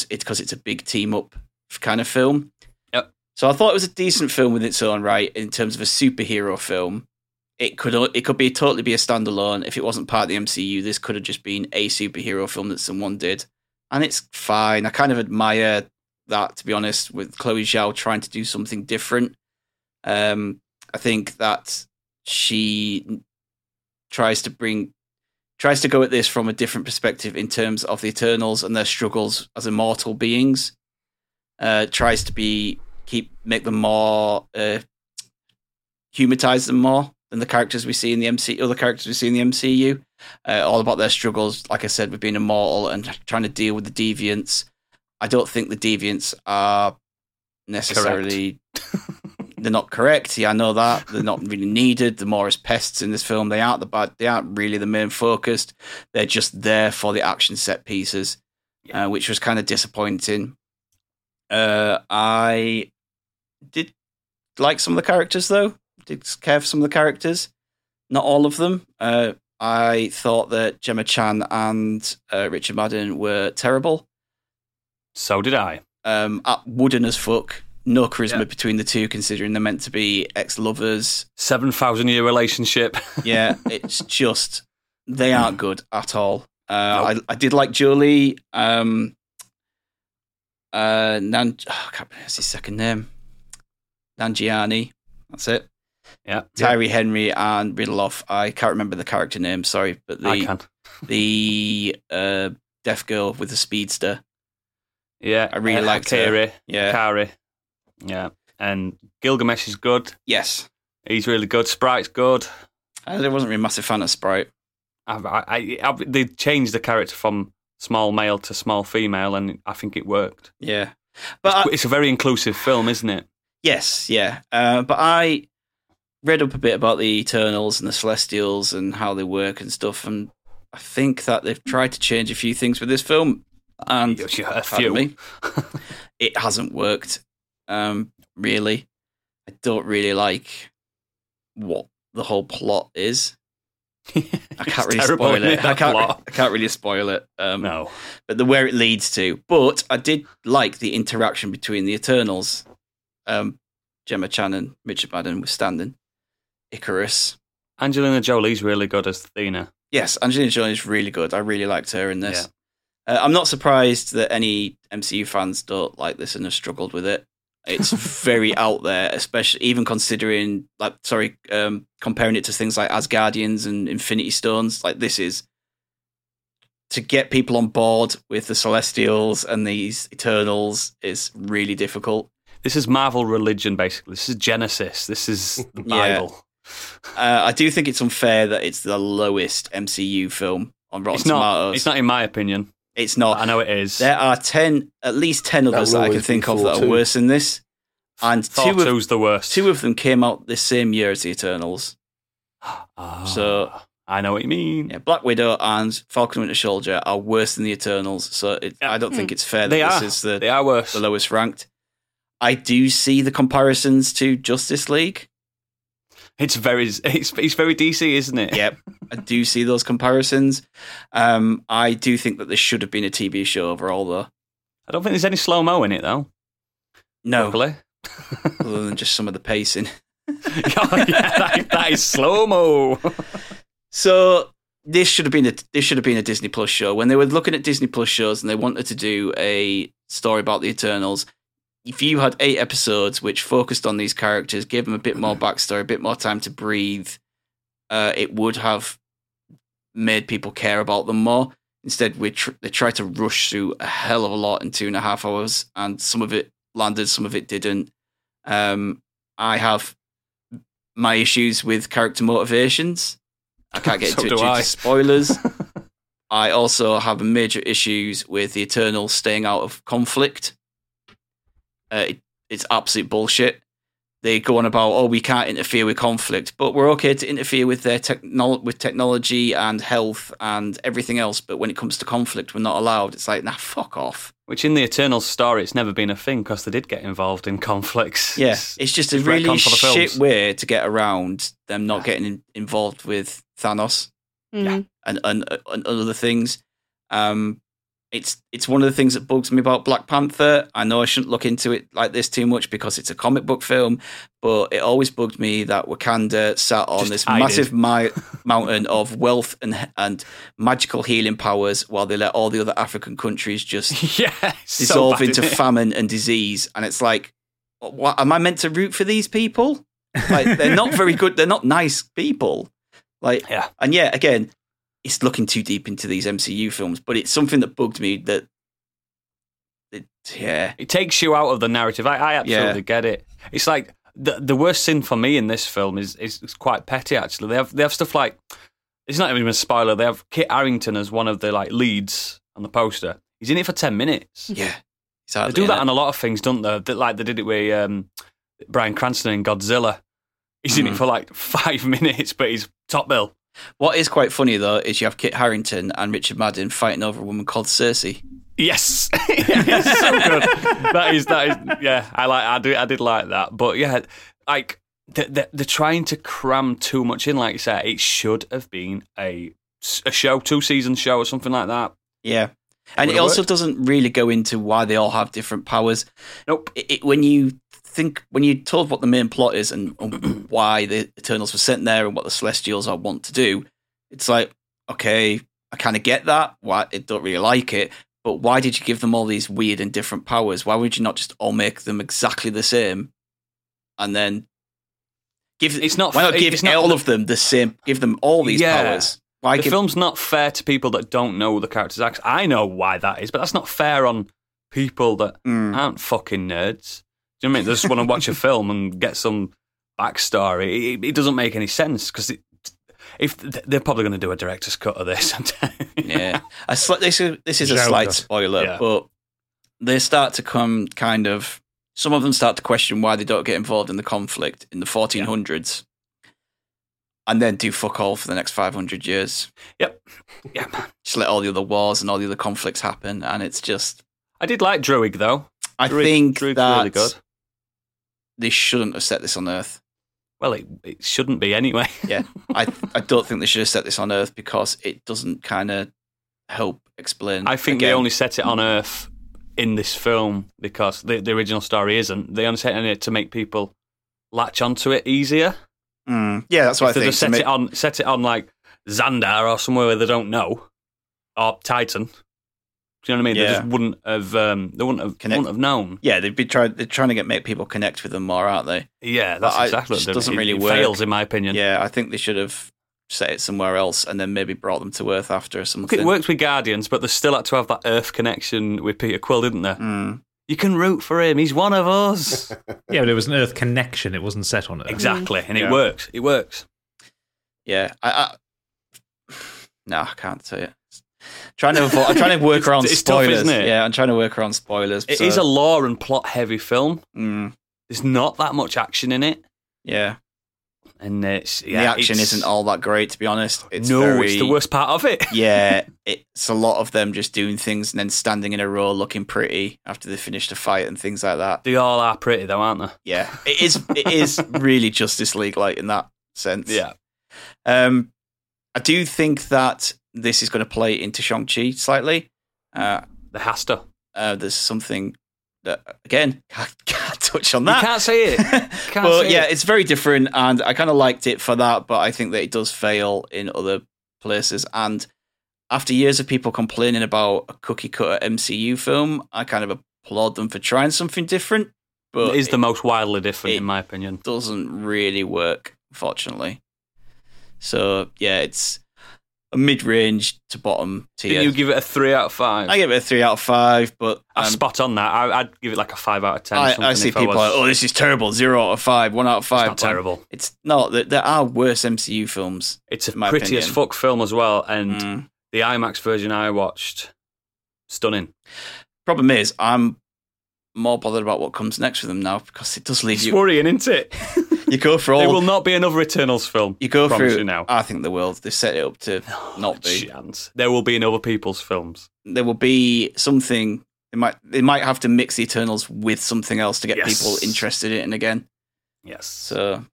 It's because it's a big team up kind of film. Yep. So I thought it was a decent film with its own right in terms of a superhero film. It could totally be a standalone. If it wasn't part of the MCU, this could have just been a superhero film that someone did. And it's fine. I kind of admire that, to be honest, with Chloe Zhao trying to do something different. I think that she tries to go at this from a different perspective in terms of the Eternals and their struggles as immortal beings. Tries to make them more humanize them more than the characters we see in the MCU. Other characters we see in the MCU, all about their struggles. Like I said, with being immortal and trying to deal with the deviants. I don't think the deviants are necessarily... They're not correct. Yeah, I know that. They're not really needed. They're more as pests in this film. They aren't really the main focus. They're just there for the action set pieces, which was kind of disappointing. I did like some of the characters, though. Did care for some of the characters. Not all of them. I thought that Gemma Chan and Richard Madden were terrible. So did I. Wooden as fuck. No charisma between the two, considering they're meant to be ex-lovers. 7,000-year relationship. Yeah, it's just... They aren't good at all. Nope. I did like Julie. I can't pronounce his second name. Nanjiani. That's it. Yeah. Tyree Henry and Ridloff. I can't remember the character name, sorry. But I can. The deaf girl with the speedster. Yeah, I really liked her. Yeah, Carrie. Yeah, and Gilgamesh is good. Yes, he's really good. Sprite's good. I wasn't really a massive fan of Sprite. They changed the character from small male to small female, and I think it worked. Yeah, but it's a very inclusive film, isn't it? Yes, yeah. But I read up a bit about the Eternals and the Celestials and how they work and stuff, and I think that they've tried to change a few things with this film. And it hasn't worked, really. I don't really like what the whole plot is. I can't really spoil it. I can't really spoil it. No, but where it leads to. But I did like the interaction between the Eternals. Gemma Chan and Richard Madden withstanding Icarus. Angelina Jolie's really good as Athena. Yes, Angelina Jolie's really good. I really liked her in this. Yeah. I'm not surprised that any MCU fans don't like this and have struggled with it. It's very out there, especially even considering, comparing it to things like Asgardians and Infinity Stones. Like, this is to get people on board with the Celestials and these Eternals is really difficult. This is Marvel religion, basically. This is Genesis. This is the Bible. Yeah. I do think it's unfair that it's the lowest MCU film on Rotten Tomatoes. It's not, in my opinion. It's not. I know it is. There are at least 10 others that I can think of that are worse than this. And Thor 2's the worst. Two of them came out this same year as The Eternals. Oh, so I know what you mean. Yeah, Black Widow and Falcon Winter Soldier are worse than the Eternals, so I don't think it's fair that this is the lowest ranked. I do see the comparisons to Justice League. It's very DC, isn't it? Yep, I do see those comparisons. I do think that this should have been a TV show overall, though. I don't think there's any slow-mo in it, though. No. Luckily. Other than just some of the pacing. that is slow-mo. So this should have been a Disney Plus show. When they were looking at Disney Plus shows and they wanted to do a story about the Eternals, if you had 8 episodes which focused on these characters, gave them a bit more backstory, a bit more time to breathe, it would have made people care about them more. Instead, they tried to rush through a hell of a lot in 2.5 hours, and some of it landed, some of it didn't. I have my issues with character motivations. I can't get into it due to spoilers. I also have major issues with the Eternals staying out of conflict. It's absolute bullshit. They go on about, we can't interfere with conflict, but we're okay to interfere with their technology and health and everything else, but when it comes to conflict, we're not allowed. It's like, nah, fuck off. Which in the Eternals story, it's never been a thing because they did get involved in conflicts. Yeah, it's just a really shit way to get around them not getting involved with Thanos and other things. It's one of the things that bugs me about Black Panther. I know I shouldn't look into it like this too much because it's a comic book film, but it always bugged me that Wakanda sat on just this massive mountain of wealth and magical healing powers while they let all the other African countries just dissolve into famine and disease. And it's like, what, am I meant to root for these people? Like, they're not very good. They're not nice people. And yet again, it's looking too deep into these MCU films, but it's something that bugged me that it takes you out of the narrative. I absolutely get it. It's like the worst sin for me in this film is quite petty, actually. They have stuff like, it's not even a spoiler, they have Kit Harington as one of the leads on the poster. He's in it for 10 minutes. Yeah. Exactly, they do that on a lot of things, don't they? Like they did it with Bryan Cranston in Godzilla. He's in it for 5 minutes, but he's top bill. What is quite funny, though, is you have Kit Harington and Richard Madden fighting over a woman called Cersei. Yes. It's so good. I did like that. But they're trying to cram too much in, like you said. It should have been a show, 2-season show or something like that. Yeah. And it also doesn't really go into why they all have different powers. Nope. When you're told what the main plot is and why the Eternals were sent there and what the Celestials are want to do, it's like, okay, I kind of get that. Why I don't really like it, but why did you give them all these weird and different powers? Why would you not just all make them exactly the same and then give them all these powers? Why the film's not fair to people that don't know the characters' acts. I know why that is, but that's not fair on people that aren't fucking nerds. Do you know what I mean? They just want to watch a film and get some backstory. It doesn't make any sense because if they're probably going to do a director's cut of this. Yeah, this is a slight spoiler, but they start to come kind of. Some of them start to question why they don't get involved in the conflict in the 1400s, and then do fuck all for the next 500 years. Yep, yeah, man. Just let all the other wars and all the other conflicts happen, and it's just. I did like Druig though. I think that really good. They shouldn't have set this on Earth. Well, it shouldn't be anyway. Yeah, I don't think they should have set this on Earth because it doesn't kind of help explain. I think they only set it on Earth in this film because the original story isn't. They only set it to make people latch onto it easier. Mm. Yeah, that's what I think. They just set it on like Xandar or somewhere where they don't know, or Titan. Do you know what I mean? Yeah. They just wouldn't have. They wouldn't have known. Yeah, they're trying to make people connect with them more, aren't they? Yeah, that's exactly what they're doing. Doesn't really work. It fails, in my opinion. Yeah, I think they should have set it somewhere else and then maybe brought them to Earth after or something. Look, it worked with Guardians, but they still had to have that Earth connection with Peter Quill, didn't they? Mm. You can root for him. He's one of us. Yeah, but it was an Earth connection. It wasn't set on Earth. Exactly, and it works. It works. Yeah, I can't say it. I'm trying to work around spoilers. Tough, isn't it? Yeah, I'm trying to work around spoilers. It is a lore and plot heavy film. There's not that much action in it. Yeah, And the action isn't all that great, to be honest. It's the worst part of it. Yeah, it's a lot of them just doing things and then standing in a row looking pretty after they finished a fight and things like that. They all are pretty though, aren't they? Yeah, it is really Justice League-like in that sense. Yeah. I do think that this is going to play into Shang-Chi slightly. There has to. There's something... Again, I can't touch on that. You can't say it. It's very different, and I kind of liked it for that, but I think that it does fail in other places. And after years of people complaining about a cookie-cutter MCU film, I kind of applaud them for trying something different. But it is the most wildly different, in my opinion. It doesn't really work, unfortunately. So, yeah, it's a mid-range to bottom tier. Did you give it a 3 out of 5? I give it a 3 out of 5, but I'm spot on that. I'd give it like a 5 out of 10. I see people like, "Oh, this is terrible." 0 out of 5, 1 out of 5. It's not terrible. It's not. There are worse MCU films. It's a pretty as fuck film as well, and the IMAX version I watched, stunning. Problem is, I'm more bothered about what comes next for them now because it does leave you. It's worrying, isn't it? You go for all. There will not be another Eternals film. You go through. You now. I think the world they've set it up to not be. Chance. There will be in other people's films. There will be something. They might have to mix the Eternals with something else to get people interested in it again. Yes. So,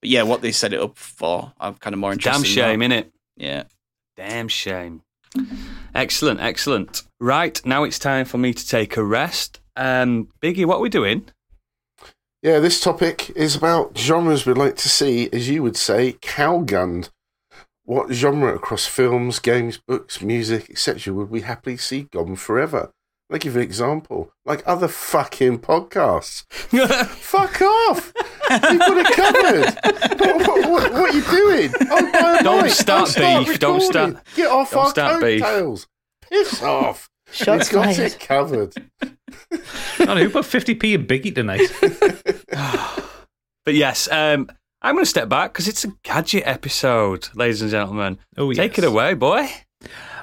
but yeah, what they set it up for, I'm kind of more interested. Damn shame, innit? Yeah. Damn shame. Excellent, excellent. Right, now it's time for me to take a rest. Biggie, what are we doing? Yeah, this topic is about genres we'd like to see, as you would say, cowgunned. What genre across films, games, books, music, etc. would we happily see gone forever? I'll give you an example. Like other fucking podcasts. Fuck off! You've got it covered! What are you doing? Don't start beef. Get off don't our coattails. Piss off. Shots You've got fired. It covered. No, who put 50p in Biggie tonight? But yes, I'm going to step back because it's a Gadget episode, ladies and gentlemen. Oh, yes. Take it away, boy.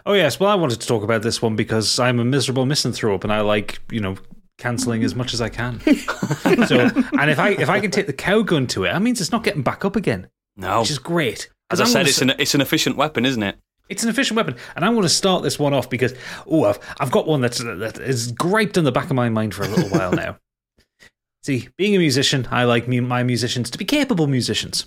Oh, yes. Well, I wanted to talk about this one because I'm a miserable misanthrope and I like, cancelling as much as I can. And if I can take the cow gun to it, that means it's not getting back up again. No. Which is great. As I said, it's an efficient weapon, isn't it? It's an efficient weapon, and I'm going to start this one off because I've got one that is griped in the back of my mind for a little while now. See, being a musician, I like my musicians to be capable musicians.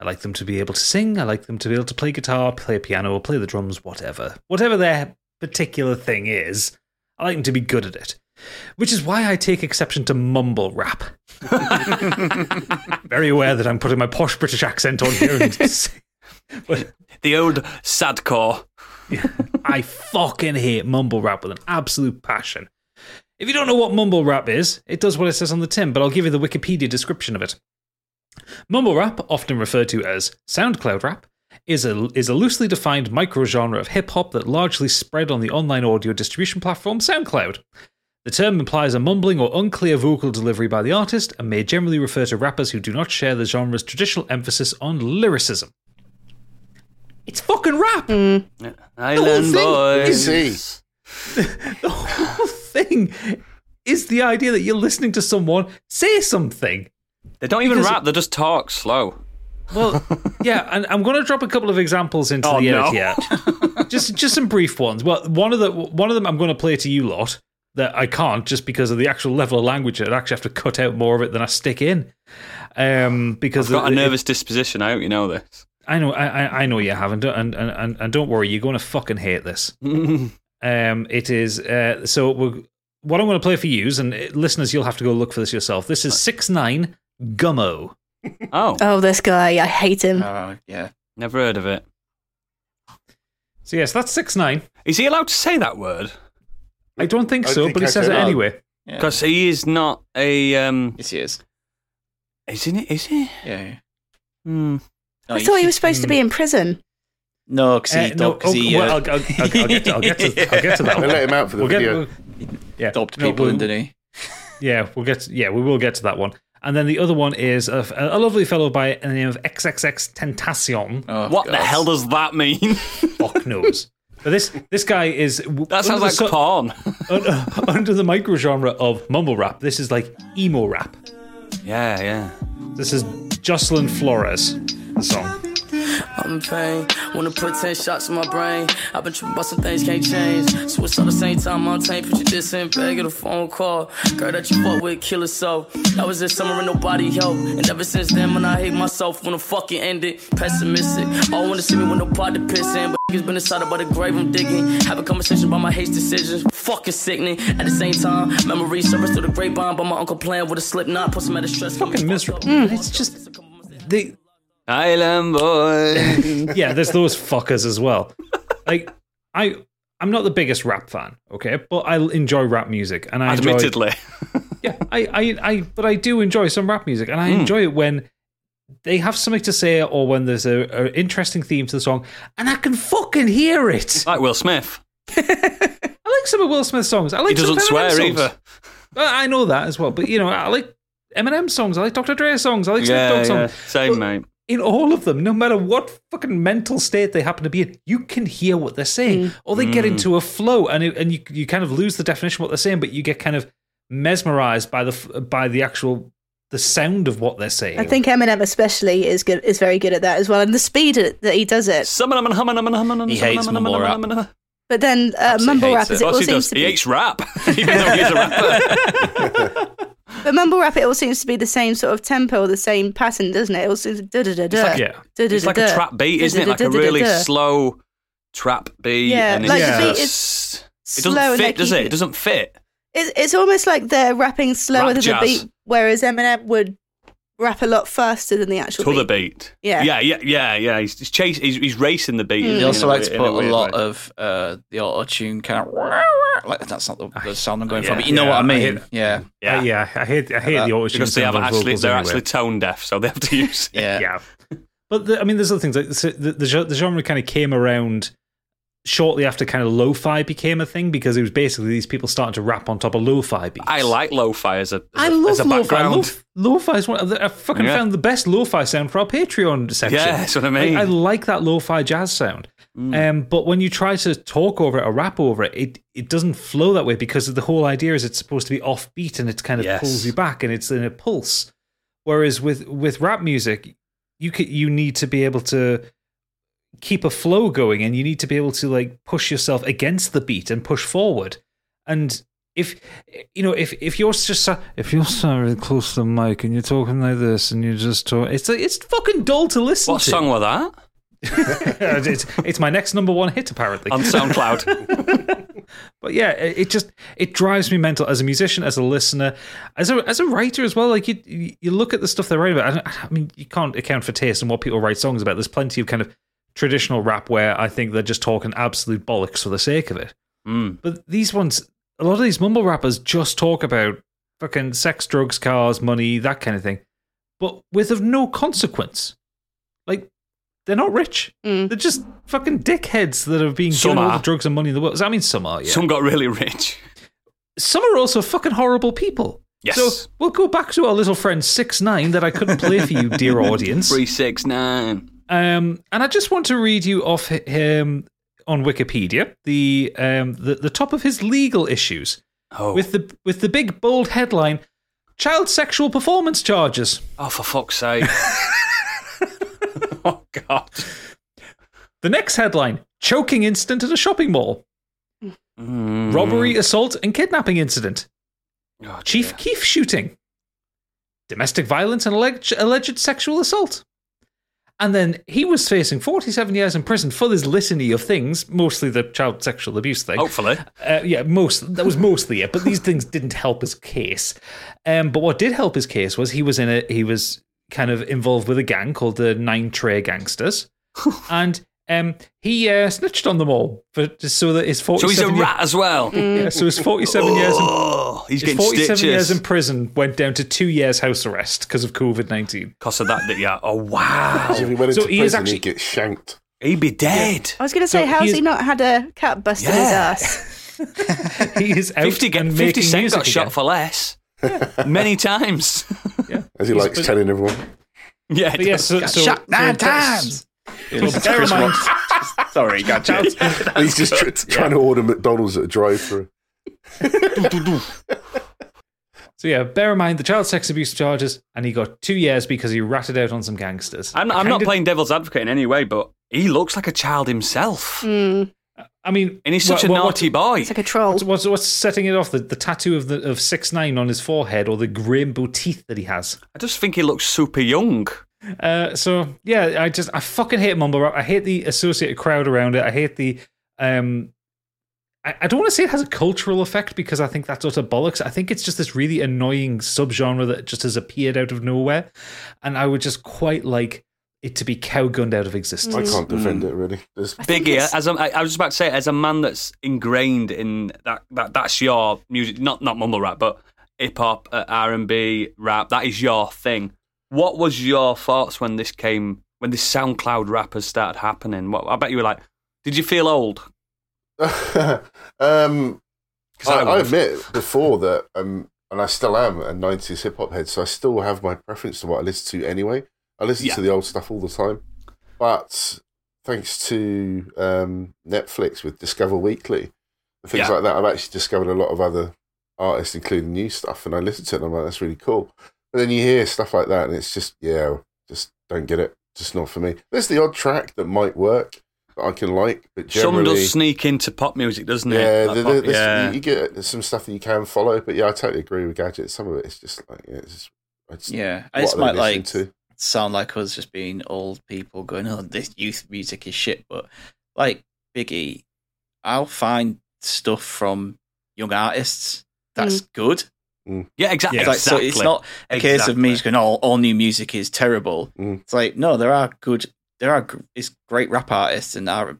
I like them to be able to sing. I like them to be able to play guitar, play piano, play the drums, whatever. Whatever their particular thing is, I like them to be good at it. Which is why I take exception to mumble rap. Very aware that I'm putting my posh British accent on here and but the old sadcore. I fucking hate mumble rap with an absolute passion. If you don't know what mumble rap is, it does what it says on the tin, but I'll give you the Wikipedia description of it. Mumble rap, often referred to as SoundCloud rap, is a loosely defined microgenre of hip-hop that largely spread on the online audio distribution platform SoundCloud. The term implies a mumbling or unclear vocal delivery by the artist and may generally refer to rappers who do not share the genre's traditional emphasis on lyricism. It's fucking rap. Island boys. The whole thing is the idea that you're listening to someone say something. They don't even rap; they just talk slow. Well, yeah, and I'm going to drop a couple of examples into the air here. Just some brief ones. Well, one of them I'm going to play to you lot that I can't just because of the actual level of language. I'd actually have to cut out more of it than I stick in. Because I've got a nervous disposition. I hope you know this. I know you haven't, and don't worry, you're going to fucking hate this. It is so. What I'm going to play for you, and listeners, you'll have to go look for this yourself. This is 6ix9ine Gummo. Oh, this guy, I hate him. Yeah, never heard of it. So yes, that's 6ix9ine. Is he allowed to say that word? I don't think so, but he says it anyway because he is not a. Yes, he is. Isn't it? Is he? Yeah. Hmm. No, I thought he was supposed to be in prison. No, because he... I'll get to that. We'll let him out for the video. Dobbed people in, didn't he? Yeah, we will get to that one. And then the other one is a lovely fellow by the name of XXXTentacion. Oh, what the hell does that mean? Fuck knows. But this guy is... That sounds like porn. Under the microgenre of mumble rap, this is like emo rap. Yeah, yeah. This is Jocelyn Flores, the song. I'm in pain, wanna put 10 shots in my brain. I've been tripping about some things can't change. Switch all the same time, I'm tame. Put your diss in, bag of a phone call. Girl that you fuck with, kill her so. That was this summer and nobody helped. And ever since then, when I hate myself, wanna fucking end it. Pessimistic, all wanna see me with no pot to piss in. But niggas been inside about the grave I'm digging. Have a conversation about my hate decisions. Fucking sickening. At the same time, memories surface through the grapevine. But my uncle playing with a slip knot, put some out of stress. Fucking miserable. It's just. They. Island boy. Yeah, there's those fuckers as well. Like, I'm not the biggest rap fan, okay, but I enjoy rap music, and I admittedly enjoy, yeah, but I do enjoy some rap music, and I enjoy it when they have something to say or when there's a interesting theme to the song, and I can fucking hear it. Like Will Smith. I like some of Will Smith's songs. I like he doesn't swear songs. Either. I know that as well, but you know, I like Eminem songs. I like Dr. Dre songs. I like Snoop Dogg songs. Yeah, same but, mate. In all of them, no matter what fucking mental state they happen to be in, you can hear what they're saying, or they get into a flow, and you kind of lose the definition of what they're saying, but you get kind of mesmerized by the actual the sound of what they're saying. I think Eminem especially is very good at that as well, and the speed that he does it. He hates mumble rap. But then mumble rap, he hates rap, even though he's a rapper. But mumble rap, it all seems to be the same sort of tempo, the same pattern, doesn't it? It all seems it's like a trap beat, isn't it? Like a really slow trap beat. Yeah, and it doesn't fit, does it? It doesn't fit. It's almost like they're rapping slower than the beat, whereas Eminem would rap a lot faster than the actual beat. To the beat. Yeah. He's racing the beat. He also likes to put a lot of the auto-tune kind of... Like, that's not the sound I'm going for, but you know what I mean. I hate the auto-tune. Because they're actually tone deaf, so they have to use it. But there's other things. Like the genre kind of came around shortly after kind of lo-fi became a thing, because it was basically these people starting to rap on top of lo-fi beats. I like lo-fi as a background. Lo-fi is one of the, I fucking found the best lo-fi sound for our Patreon section. Yeah, that's what I mean. I like that lo-fi jazz sound. But when you try to talk over it or rap over it, it doesn't flow that way, because the whole idea is it's supposed to be offbeat, and it kind of pulls you back, and it's in a pulse. Whereas with rap music, you need to be able to keep a flow going, and you need to be able to like push yourself against the beat and push forward. And if you're so close to the mic and you're talking like this and you're just talking, it's fucking dull to listen to. What song was that? It's my next #1 hit, apparently, on SoundCloud. But yeah, it drives me mental as a musician, as a listener, as a writer as well. Like you look at the stuff they're writing about. I mean, you can't account for taste and what people write songs about. There's plenty of kind of traditional rap where I think they're just talking absolute bollocks for the sake of it. But these ones, a lot of these mumble rappers just talk about fucking sex, drugs, cars, money, that kind of thing, but with of no consequence. Like, they're not rich. They're just fucking dickheads that have been given all the drugs and money in the world. I mean, some are, yeah. Some got really rich. Some are also fucking horrible people. Yes. So we'll go back to our little friend 6ix9ine that I couldn't play for you, dear audience. Free 6ix9ine. And I just want to read you off him on Wikipedia, the top of his legal issues, with the big bold headline, child sexual performance charges. Oh, for fuck's sake. Oh, God. The next headline, choking incident at a shopping mall. Robbery, assault, and kidnapping incident. Oh, Chief Keef shooting. Domestic violence and alleged sexual assault. And then he was facing 47 years in prison for this litany of things, mostly the child sexual abuse thing. Hopefully. That was mostly it, but these things didn't help his case. But what did help his case was he was kind of involved with a gang called the Nine Tray Gangsters, and he snitched on them all so that his 47. So he's a rat as well. Yeah, so his 47 years. His 47 stitches. Years in prison went down to 2 years house arrest because of COVID-19. Because of that, yeah. Oh wow! If he went into prison, is actually, he'd get shanked. He'd be dead. Yeah. I was going to say, how's he not had a cat busted his ass? He is out. 50 Cent got shot for less. Many times. Yeah. As he likes telling everyone. Yeah, so shot 9 times. Sorry, gotcha. He's just trying to order McDonald's at a drive-thru. So yeah, bear in mind the child sex abuse charges, and he got 2 years because he ratted out on some gangsters. I'm not playing devil's advocate in any way, but he looks like a child himself. Mm. I mean, and he's such a naughty boy. It's like a troll. What's setting it off? The tattoo of 6ix9ine on his forehead, or the rainbow teeth that he has. I just think he looks super young. So yeah, I fucking hate mumble rap. I hate the associated crowd around it. I hate the. I don't want to say it has a cultural effect because I think that's utter bollocks. I think it's just this really annoying subgenre that just has appeared out of nowhere, and I would just quite like it to be cowgunned out of existence. I can't defend it really. Biggie, I was just about to say, as a man that's ingrained in that's your music, not mumble rap, but hip hop, R&B, rap. That is your thing. What was your thoughts when this came? When this SoundCloud rappers started happening? I bet you were like, did you feel old? I admit before that, and I still am a 90s hip-hop head, so I still have my preference to what I listen to anyway. I listen to the old stuff all the time, but thanks to Netflix with Discover Weekly and things like that, I've actually discovered a lot of other artists, including new stuff, and I listen to it and I'm like, that's really cool. But then you hear stuff like that and it's just don't get it, just not for me. There's the odd track that might work that I can like, but generally... Some does sneak into pop music, doesn't it? You get some stuff that you can follow, but yeah, I totally agree with Gadget. Some of it's just like... it might like sound like us just being old people going, oh, this youth music is shit, but like Biggie, I'll find stuff from young artists that's good. Mm. Yeah, exactly. It's like, exactly. So it's not a case of me just going, oh, all new music is terrible. Mm. It's like, no, there are great rap artists and hip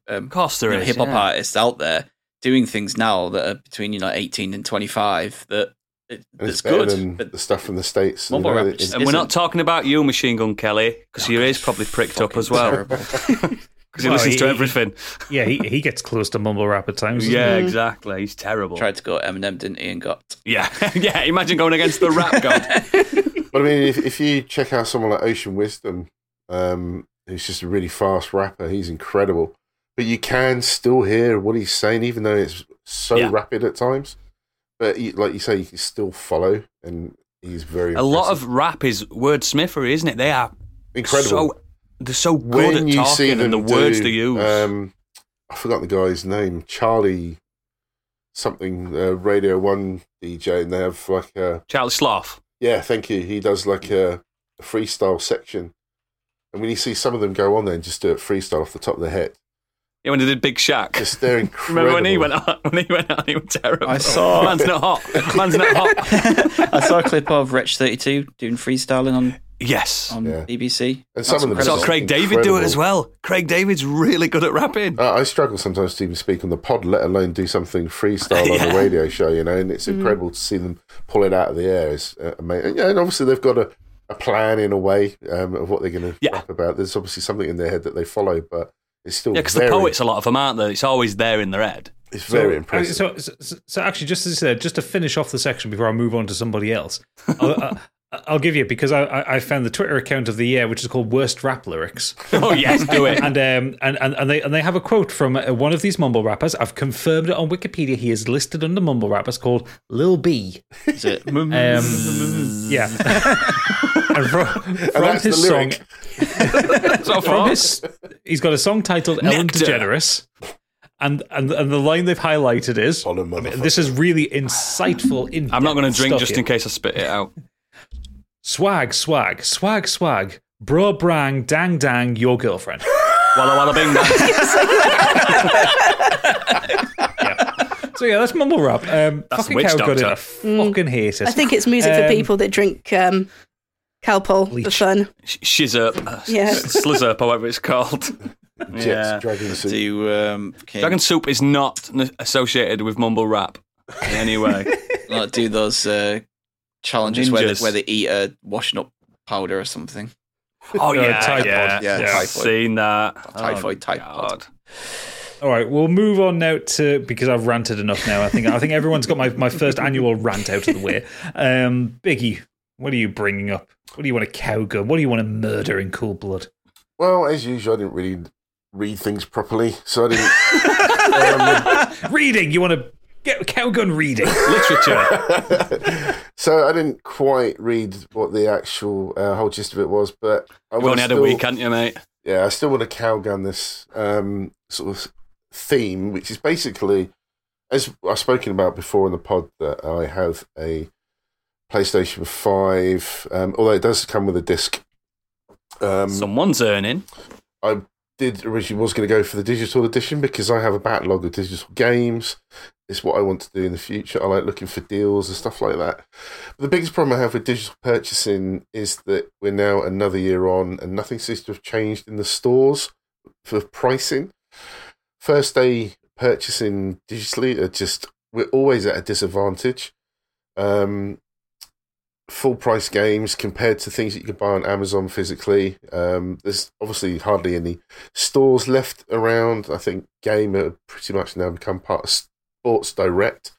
hop artists out there doing things now that are between 18 and 25 that's good. But the stuff from the States, and we're not talking about you, Machine Gun Kelly, because your ear's probably pricked up as well. Because he listens to everything. Yeah, he gets close to mumble rap at times. Yeah, exactly. He's terrible. Tried to go Eminem, didn't he, and got... Yeah, imagine going against the rap god. But I mean, if you check out someone like Ocean Wisdom, who's just a really fast rapper, he's incredible. But you can still hear what he's saying, even though it's so rapid at times. But like you say, you can still follow, and he's very impressive. A lot of rap is wordsmithery, isn't it? They are incredible. They're so good at talking and the words they use. I forgot the guy's name. Charlie something, Radio 1 DJ, and they have like a... Charlie Sloth. Yeah, thank you. He does like a freestyle section. And when you see some of them go on there and just do it freestyle off the top of their head. Yeah, when they did Big Shaq. Just they're incredible. Remember when he went out, he was terrible. I saw... Man's not hot. I saw a clip of Wretch32 doing freestyling on... Yes. On BBC. And some of them saw Craig David do it as well. Craig David's really good at rapping. I struggle sometimes to even speak on the pod, let alone do something freestyle on a radio show, and it's incredible to see them pull it out of the air. It's amazing. And obviously they've got a plan in a way of what they're going to rap about. There's obviously something in their head that they follow, but it's still because the poets, a lot of them, aren't there? It's always there in their head. It's very impressive. So actually, just as you said, just to finish off the section before I move on to somebody else, I'll give you, because I found the Twitter account of the year, which is called Worst Rap Lyrics. Oh yes, do it. And they have a quote from one of these mumble rappers. I've confirmed it on Wikipedia. He is listed under mumble rappers, called Lil B. Is it? Yeah. And from his song, he's got a song titled Ellen DeGeneres. And the line they've highlighted is, this is really insightful. I'm not going to drink just in case I spit it out. Swag, swag, swag, swag. Bro, brang, dang, dang, your girlfriend. Walla, walla, bing, bang. So, that's mumble rap. That's fucking cow good enough. Fucking hate it. I think it's music for people that drink Calpol bleach. For fun. Shizzurp. Slizzurp, or whatever it's called. Dragon soup. Dragon soup is not associated with mumble rap in any way. Like, do those... challenges where they eat a washing up powder or something. Oh, Typhoid. I've seen that. Typhoid. All right, we'll move on now to, because I've ranted enough now. I think everyone's got my first annual rant out of the way. Biggie, what are you bringing up? What do you want to cowgun? What do you want to murder in cool blood? Well, as usual, I didn't really read things properly, so I didn't. Reading, you want to Calgon reading literature. So I didn't quite read what the actual whole gist of it was, but I only had a week, haven't you, mate? Yeah, I still want to Calgon this sort of theme, which is basically, as I've spoken about before in the pod, that I have a PlayStation 5, although it does come with a disc. Someone's earning. I originally was going to go for the digital edition because I have a backlog of digital games. It's what I want to do in the future. I like looking for deals and stuff like that. But the biggest problem I have with digital purchasing is that we're now another year on and nothing seems to have changed in the stores for pricing. First day purchasing digitally are just, we're always at a disadvantage. Full price games compared to things that you can buy on Amazon physically. There's obviously hardly any stores left around. I think Game have pretty much now become part of Sports Direct.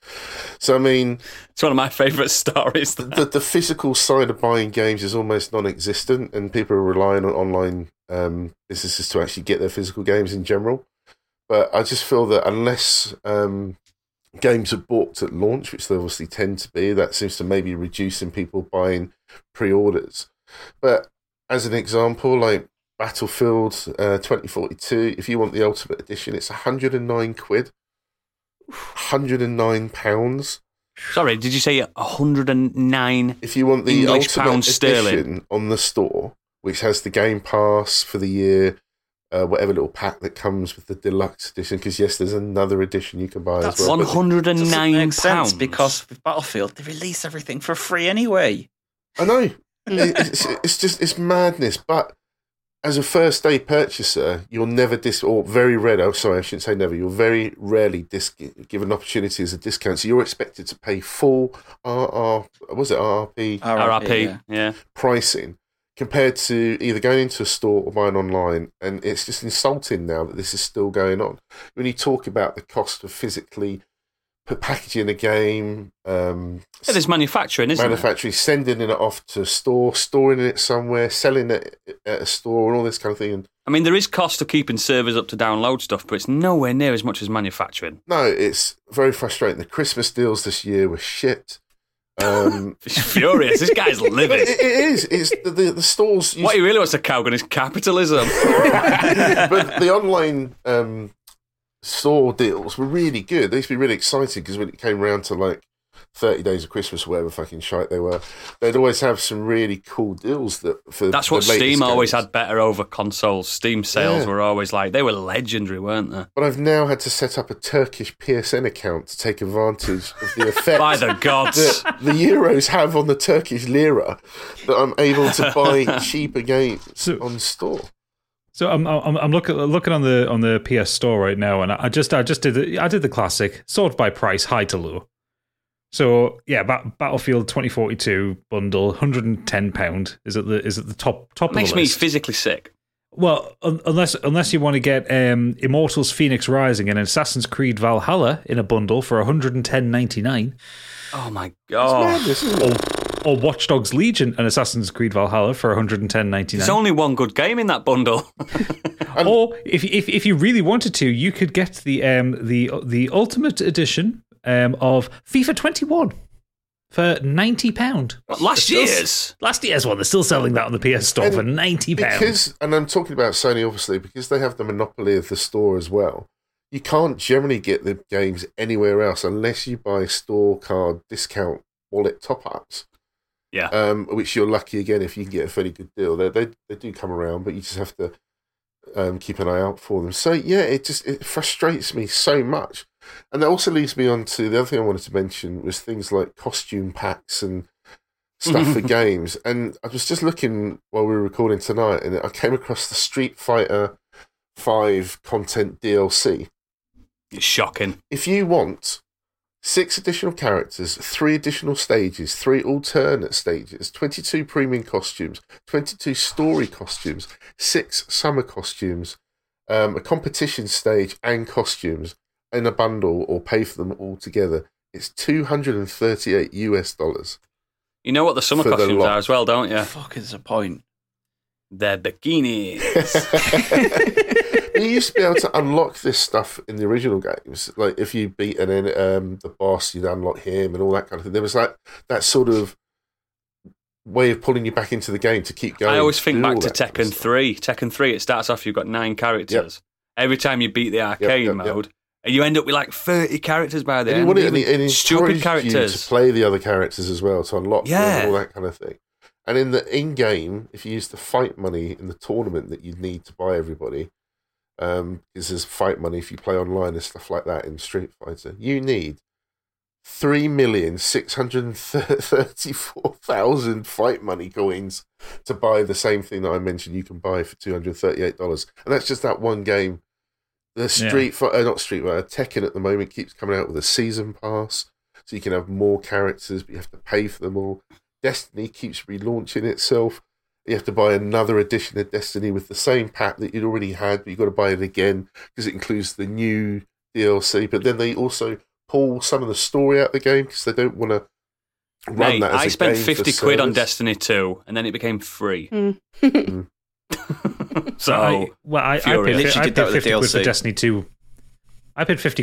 So, I mean, it's one of my favourite stories. The physical side of buying games is almost non-existent, and people are relying on online businesses to actually get their physical games in general. But I just feel that unless games are bought at launch, which they obviously tend to be, that seems to maybe reducing people buying pre-orders. But as an example, like Battlefield 2042, if you want the Ultimate Edition, it's £109. £109. Sorry, did you say 109? If you want the English Ultimate Edition on the store, which has the Game Pass for the year, whatever little pack that comes with the deluxe edition, because yes, there's another edition you can buy. That's as well. £109. Doesn't make sense, because with Battlefield, they release everything for free anyway. I know. It's just, it's madness. But as a first day purchaser, you'll never you'll very rarely given opportunity as a discount. So you're expected to pay full RRP pricing, compared to either going into a store or buying online. And it's just insulting now that this is still going on. When you talk about the cost of physically packaging a game... there's manufacturing, isn't there? Manufacturing, sending it off to a store, storing it somewhere, selling it at a store and all this kind of thing. I mean, there is cost of keeping servers up to download stuff, but it's nowhere near as much as manufacturing. No, it's very frustrating. The Christmas deals this year were shit. He's furious. This guy's livid. It is. It's the stores. What he really wants to Calgon is capitalism. But the online store deals were really good. They used to be really exciting because when it came round to like 30 Days of Christmas, or whatever fucking shite they were, they'd always have some really cool deals. That's what Steam always had better over consoles. Steam sales were always like, they were legendary, weren't they? But I've now had to set up a Turkish PSN account to take advantage of the effect by the gods that the Euros have on the Turkish lira, that I'm able to buy cheaper games on store. So I'm looking on the PS Store right now, and I did the classic sort by price, high to low. So yeah, Battlefield 2042 bundle, £110 is at the top of the list. Makes me physically sick. Well, unless you want to get Immortals: Phoenix Rising and Assassin's Creed Valhalla in a bundle for £110.99. Oh my god! It's madness, isn't it? Or Watch Dogs Legion and Assassin's Creed Valhalla for £110.99. There's only one good game in that bundle. Or if you really wanted to, you could get the Ultimate Edition of FIFA 21 for £90. Last year's one. They're still selling that on the PS Store for £90. And I'm talking about Sony, obviously, because they have the monopoly of the store as well. You can't generally get the games anywhere else unless you buy store card discount wallet top-ups. Yeah. Which you're lucky, again, if you can get a fairly good deal. They do come around, but you just have to keep an eye out for them. So, yeah, it frustrates me so much. And that also leads me on to the other thing I wanted to mention was things like costume packs and stuff for games. And I was just looking while we were recording tonight, and I came across the Street Fighter V content DLC. It's shocking. If you want 6 additional characters, 3 additional stages, 3 alternate stages, 22 premium costumes, 22 story costumes, 6 summer costumes, a competition stage and costumes, in a bundle, or pay for them all together, it's $238. You know what the summer costumes are as well, don't you? Fuck is the point? They're bikinis. They used to be able to unlock this stuff in the original games. Like, if you beat the boss, you'd unlock him and all that kind of thing. There was like that sort of way of pulling you back into the game to keep going. I always think back to Tekken 3. Tekken 3, it starts off, you've got 9 characters. Yep. Every time you beat the arcade mode, and you end up with like 30 characters by the end. It stupid characters. You to play the other characters as well, to unlock them and all that kind of thing. And in the in-game, if you use the fight money in the tournament that you need to buy everybody, because there's fight money if you play online and stuff like that in Street Fighter, you need 3,634,000 fight money coins to buy the same thing that I mentioned you can buy for $238. And that's just that one game. The Tekken at the moment keeps coming out with a season pass, so you can have more characters, but you have to pay for them all. Destiny keeps relaunching itself. You have to buy another edition of Destiny with the same pack that you'd already had, but you've got to buy it again because it includes the new DLC. But then they also pull some of the story out of the game because they don't want to run that as a game. I spent 50 quid on Destiny 2, and then it became free. I paid 50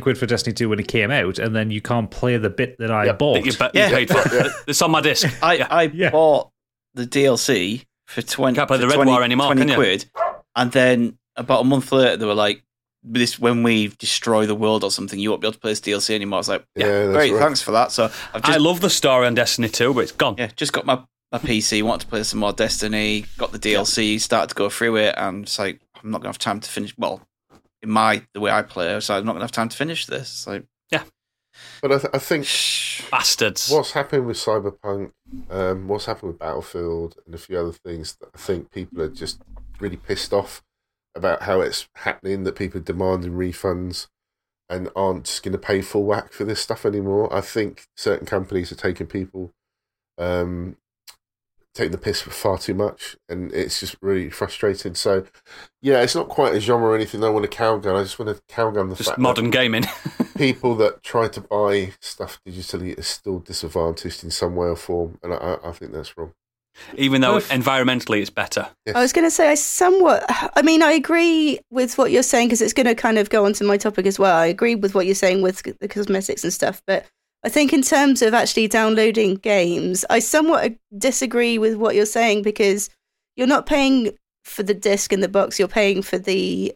quid for Destiny 2 when it came out, and then you can't play the bit that I bought. You paid for. It's on my disc. I bought the DLC for 20 quid. Can't play the Red War anymore, can you? And then about a month later, they were like, "This when we destroy the world or something, you won't be able to play this DLC anymore." I was like, great, thanks for that. So I love the story on Destiny 2, but it's gone. Yeah, just got my PC, wanted to play some more Destiny, got the DLC, started to go through it, and it's like, I'm not going to have time to finish. Well, the way I play, so I'm not going to have time to finish this. So yeah, but I think bastards. What's happened with Cyberpunk, what's happened with Battlefield, and a few other things that I think people are just really pissed off about how it's happening. That people are demanding refunds and aren't just going to pay full whack for this stuff anymore. I think certain companies are taking people taking the piss for far too much, and it's just really frustrating. So, yeah, it's not quite a genre or anything. I want to cowgun. I just want to cowgun the fact modern gaming. People that try to buy stuff digitally are still disadvantaged in some way or form, and I think that's wrong. Even though environmentally it's better. Yes. I was going to say, I agree with what you're saying, because it's going to kind of go on to my topic as well. I agree with what you're saying with the cosmetics and stuff, but I think in terms of actually downloading games, I somewhat disagree with what you're saying, because you're not paying for the disc and the box, you're paying for the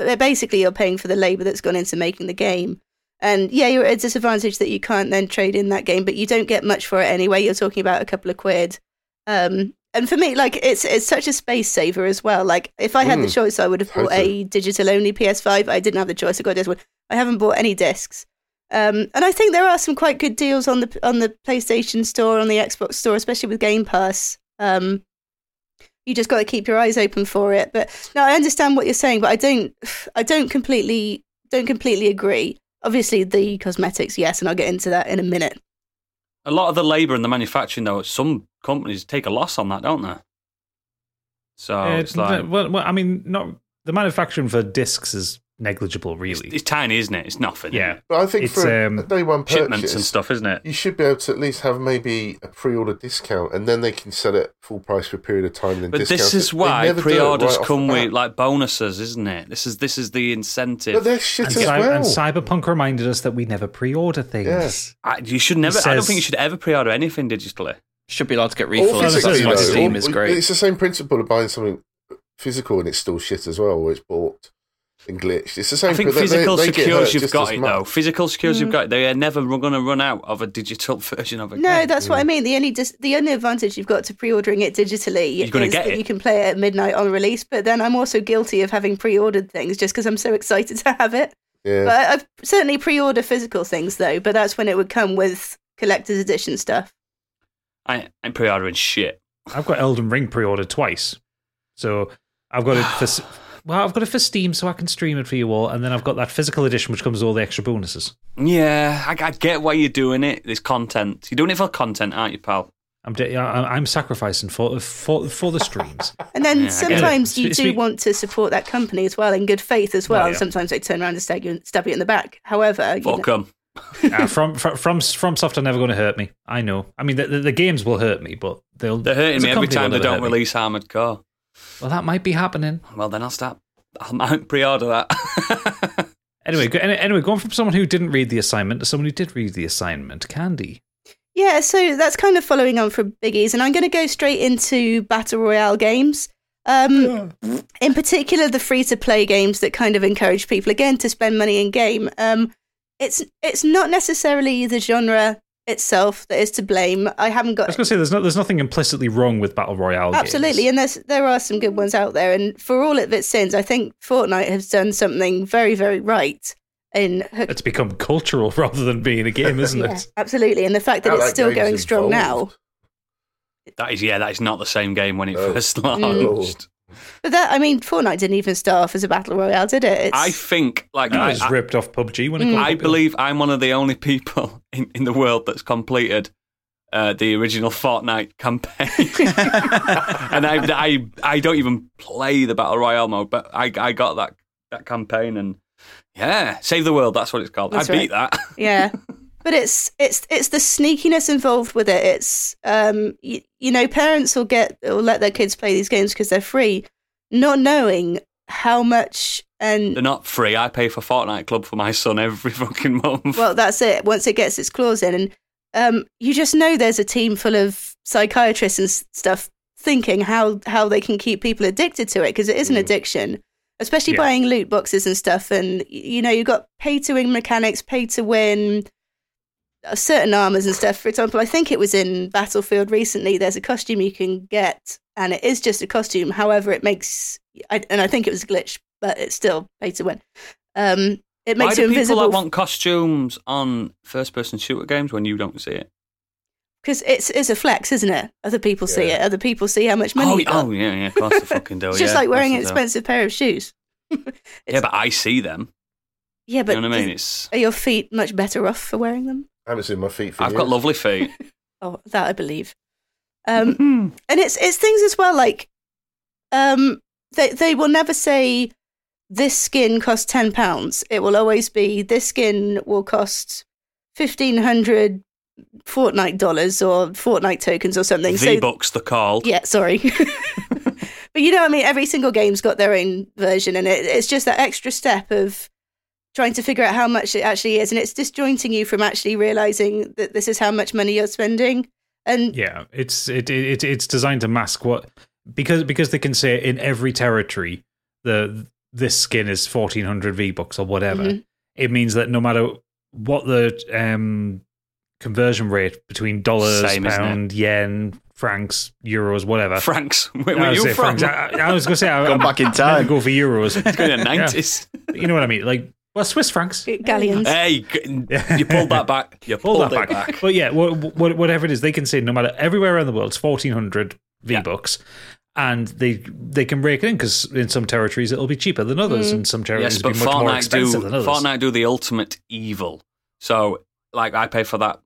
labour that's gone into making the game. And yeah, you're at a disadvantage that you can't then trade in that game, but you don't get much for it anyway. You're talking about a couple of quid. And for me, like, it's such a space saver as well. Like, if I had the choice, I would have bought a digital-only PS5. I didn't have the choice. I got this one. I haven't bought any discs. And I think there are some quite good deals on the PlayStation Store, on the Xbox Store, especially with Game Pass. You just got to keep your eyes open for it. But no, I understand what you're saying, but I don't completely agree. Obviously, the cosmetics, yes, and I'll get into that in a minute. A lot of the labour and the manufacturing, though, some companies take a loss on that, don't they? So it's like, the manufacturing for discs is negligible, really. It's tiny, isn't it? It's nothing. Yeah, but I think it's, for a day one purchase, shipments and stuff, isn't it? You should be able to at least have maybe a pre-order discount, and then they can sell it full price for a period of time. Then, but this is why pre-orders come with like bonuses, isn't it? This is the incentive. But they're shit as well. And Cyberpunk reminded us that we never pre-order things. Yes. You should never. I don't think you should ever pre-order anything digitally. Should be allowed to get refunds. That's why Steam is great. It's the same principle of buying something physical, and it's still shit as well, or it's bought and glitched. It's the same. I think physical secures you've got it, though. Physical secures you've got it. They are never going to run out of a digital version of it. No, that's what I mean. The only advantage you've got to pre-ordering it digitally is that you can play it at midnight on release. But then I'm also guilty of having pre-ordered things just because I'm so excited to have it. Yeah. But I've certainly pre-ordered physical things, though. But that's when it would come with collector's edition stuff. I'm pre-ordering shit. I've got Elden Ring pre-ordered twice, so I've got it for. Well, I've got it for Steam, so I can stream it for you all, and then I've got that physical edition, which comes with all the extra bonuses. Yeah, I get why you're doing it. There's content. You're doing it for content, aren't you, pal? I'm sacrificing for the streams. And then sometimes you do want to support that company as well, in good faith as well. Oh, yeah. Sometimes they turn around and stab you in the back. However, welcome. From Soft are never going to hurt me. I know. I mean, the games will hurt me, but they're hurting me every time they don't release Armored Core. Well, that might be happening. Well, then I'll stop. I won't pre-order that. Anyway, going from someone who didn't read the assignment to someone who did read the assignment, Candy. Yeah, so that's kind of following on from Biggie's, and I'm going to go straight into Battle Royale games. In particular, the free-to-play games that kind of encourage people, again, to spend money in-game. It's not necessarily the genre itself that is to blame. I haven't got... I was going to say, there's nothing implicitly wrong with Battle Royale games. Absolutely, and there are some good ones out there, and for all of its sins, I think Fortnite has done something very, very right. It's become cultural rather than being a game, isn't it? Absolutely, and the fact that it's still going strong now. That is not the same game when it first launched. But Fortnite didn't even start off as a battle royale, did it? I think it was ripped off PUBG when it came out. I believe I'm one of the only people in the world that's completed the original Fortnite campaign, and I don't even play the battle royale mode, but I got that campaign and. Yeah, Save the World, that's what it's called. I beat that. Yeah. But it's the sneakiness involved with it. It's parents will let their kids play these games because they're free, not knowing how much and they're not free. I pay for Fortnite Club for my son every fucking month. Well, that's it. Once it gets its claws in, and you just know there's a team full of psychiatrists and stuff thinking how they can keep people addicted to it, because it is an addiction. Especially buying loot boxes and stuff, and you've got pay-to-win mechanics, pay-to-win certain armors and stuff. For example, I think it was in Battlefield recently. There's a costume you can get, and it is just a costume. However, it makes, and I think it was a glitch, but it's still pay-to-win. It makes you invisible. Why do people want costumes on first-person shooter games when you don't see it? Because it's a flex, isn't it? Other people see it. Other people see how much money you got. Oh, yeah. Of course they fucking do. It's just like wearing an expensive pair of shoes. But I see them. Yeah, but... You know what I mean? Are your feet much better off for wearing them? I haven't seen my feet for years. I've got lovely feet. Oh, that I believe. And it's things as well, like... They will never say, this skin costs £10. It will always be, this skin will cost $1,500... Fortnite dollars or Fortnite tokens or something. V-Bucks, they're called. Yeah, sorry. But every single game's got their own version, and it's just that extra step of trying to figure out how much it actually is, and it's disjointing you from actually realising that this is how much money you're spending. And yeah, it's designed to mask what... Because they can say in every territory, this skin is 1,400 V-Bucks or whatever, it means that no matter what the... conversion rate between dollars, pound, yen, francs, euros, whatever. Francs? Where were you from? I was going to say... I'm back in time. I'm going to go for euros. It's going to 90s. Yeah. You know what I mean? Like, well, Swiss francs. Galleons. Hey, you pulled that back. You pulled that back. But yeah, whatever it is, they can say no matter everywhere around the world, it's 1,400 V-Bucks. And they can rake it in, because in some territories it'll be cheaper than others, and some territories will be much more expensive than others. Fortnite do the ultimate evil. So... Like, I pay for that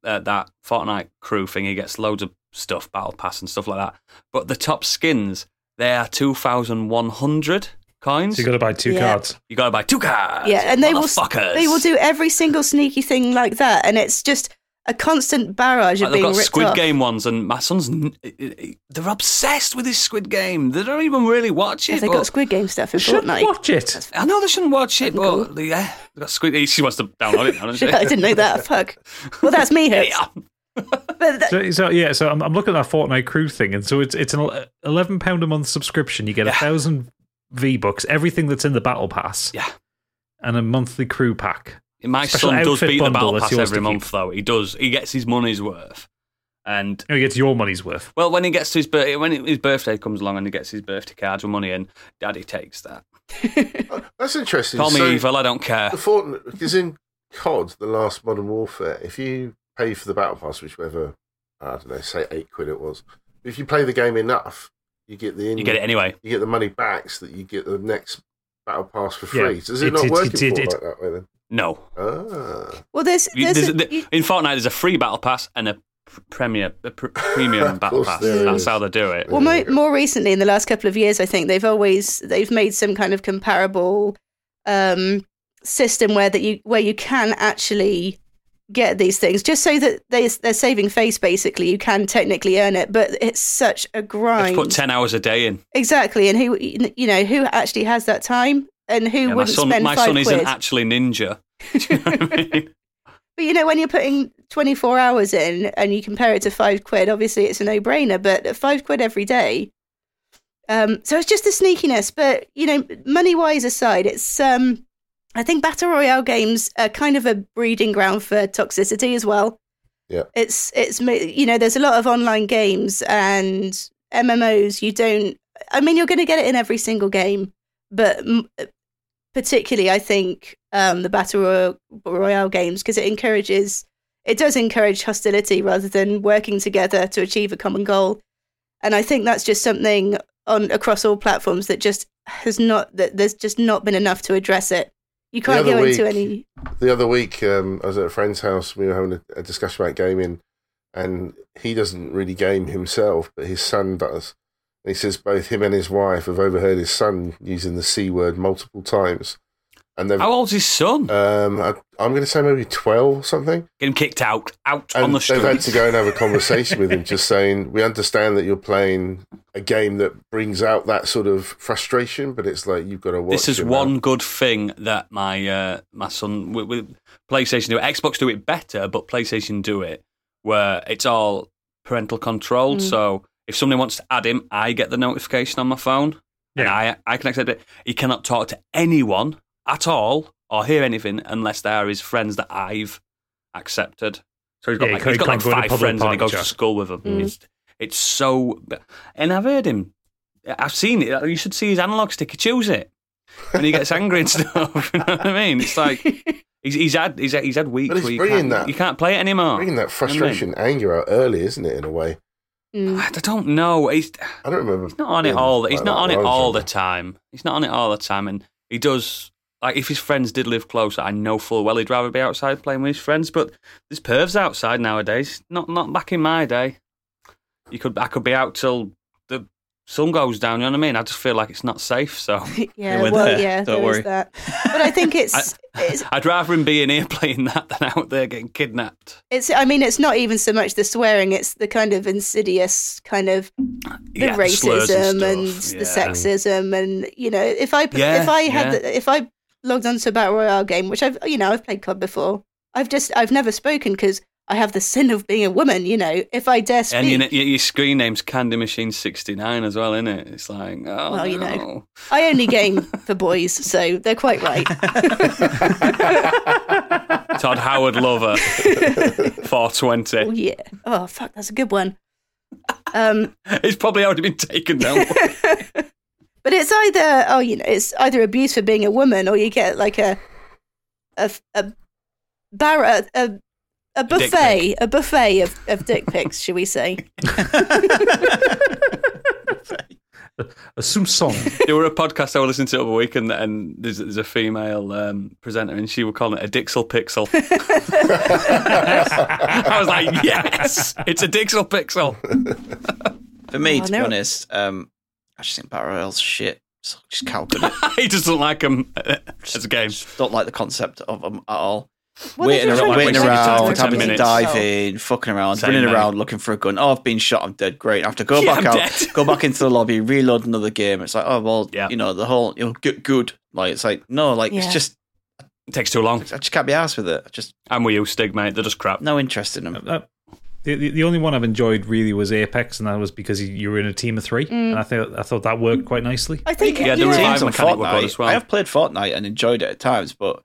Fortnite crew thing. He gets loads of stuff, battle pass and stuff like that. But the top skins, they are 2,100 coins. So you got to buy two cards. You got to buy two cards. Yeah, and they will do every single sneaky thing like that, and it's just a constant barrage of being ripped off. They've got Squid Game ones, and my son's... They're obsessed with this Squid Game. They don't even really watch it. They've got Squid Game stuff in Fortnite. Shouldn't watch it. I know they shouldn't watch it, but... Yeah, they've got Squid Game. She wants to download it now, doesn't she? I didn't know that. Fuck. Well, that's me, Hurts. So I'm looking at that Fortnite crew thing, and so it's an £11 a month subscription. You get 1,000 V-Bucks, everything that's in the Battle Pass, and a monthly crew pack. My son does beat the Battle Pass every month, though. He does. He gets his money's worth. And he gets your money's worth. Well, when he gets to his birthday, when his birthday comes along and he gets his birthday cards with money in, Daddy takes that. That's interesting. Call me evil, I don't care. Because in COD, the last Modern Warfare, if you pay for the Battle Pass, whichever, I don't know, say £8 it was, if you play the game enough, you get the... You get it anyway. You get the money back so that you get the next Battle Pass for free. Yeah. So does it not work in Fortnite that way, then? No. Well, in Fortnite, there's a free battle pass and a premium battle pass. That's how they do it. Well, more recently, in the last couple of years, I think they've made some kind of comparable system where you can actually get these things, just so that they're saving face. Basically, you can technically earn it, but it's such a grind. Let's put 10 hours a day in. Exactly, and who actually has that time? And who wouldn't spend $5? My son isn't actually ninja. Do you know what I mean? But you know, when you're putting 24 hours in and you compare it to £5, obviously it's a no-brainer, but £5 every day. So it's just the sneakiness. But, you know, money-wise aside, it's... I think Battle Royale games are kind of a breeding ground for toxicity as well. Yeah. It's you know, there's a lot of online games and MMOs. You don't... I mean, you're going to get it in every single game, but particularly, I think, the Battle Royale games, because it does encourage hostility rather than working together to achieve a common goal. And I think that's just something across all platforms that there's just not been enough to address it. You can't go into any... The other week, I was at a friend's house, we were having a discussion about gaming, and he doesn't really game himself, but his son does. He says both him and his wife have overheard his son using the C word multiple times. And how old's his son? I'm going to say maybe 12 or something. Get him kicked out and on the street. They've had to go and have a conversation with him, just saying, we understand that you're playing a game that brings out that sort of frustration, but it's like, you've got to watch. This is one good thing that my son, with PlayStation do it. Xbox do it better, but PlayStation do it, where it's all parental controlled, so... If somebody wants to add him, I get the notification on my phone, and I can accept it. He cannot talk to anyone at all or hear anything unless they are his friends that I've accepted. So he's got like 5 friends and he goes to school with them. It's so... And I've heard him. I've seen it. You should see his analogue stick. He chews it. And he gets angry and stuff. You know what I mean? It's like... He's had weeks where you can't play it anymore. Bringing that frustration, you know what I mean? Anger out early, isn't it, in a way? I don't know. I don't remember. He's not on it all. He's not on it all the time. He's not on it all the time, and he does. Like, if his friends did live closer, I know full well he'd rather be outside playing with his friends. But there's pervs outside nowadays. Not back in my day. I could be out till the sun goes down. You know what I mean? I just feel like it's not safe. So don't worry. Is that. But I think it's. I'd rather him be in here playing that than out there getting kidnapped. It's not even so much the swearing; it's the kind of insidious kind of the racism and the sexism, and you know, if I logged onto a Battle Royale game, which I've played COD before, I've never spoken because I have the sin of being a woman. You know, if I dare speak, and your screen name's Candy Machine 69 as well, isn't it? It's like, you know, I only game for boys, so they're quite right. Todd Howard lover, 420. Oh yeah. Oh fuck, that's a good one. It's probably already been taken down. But it's either abuse for being a woman, or you get like a buffet of dick pics, shall we say? Some song. There were a podcast I was listening to over the week, and there's a female presenter, and she was calling it a Dixel Pixel. I was like, yes, it's a Dixel Pixel. For me, to be honest, I just think Battle Royale's shit. So just calculate it. He doesn't like them as a game. Don't like the concept of them at all. Waiting around, having to dive in, fucking around, running around, looking for a gun. Oh, I've been shot, I'm dead. Great. I have to go back out, go back into the lobby, reload another game. It's like, you know, the whole, you know, good. Like, it's like, no, like, it's just... It takes too long. I just can't be arsed with it. I'm with you, Stig, mate. They're just crap. No interest in them. The only one I've enjoyed really was Apex, and that was because you were in a team of 3, and I thought that worked quite nicely. I think, the revive mechanic were good as well. I have played Fortnite and enjoyed it at times, but...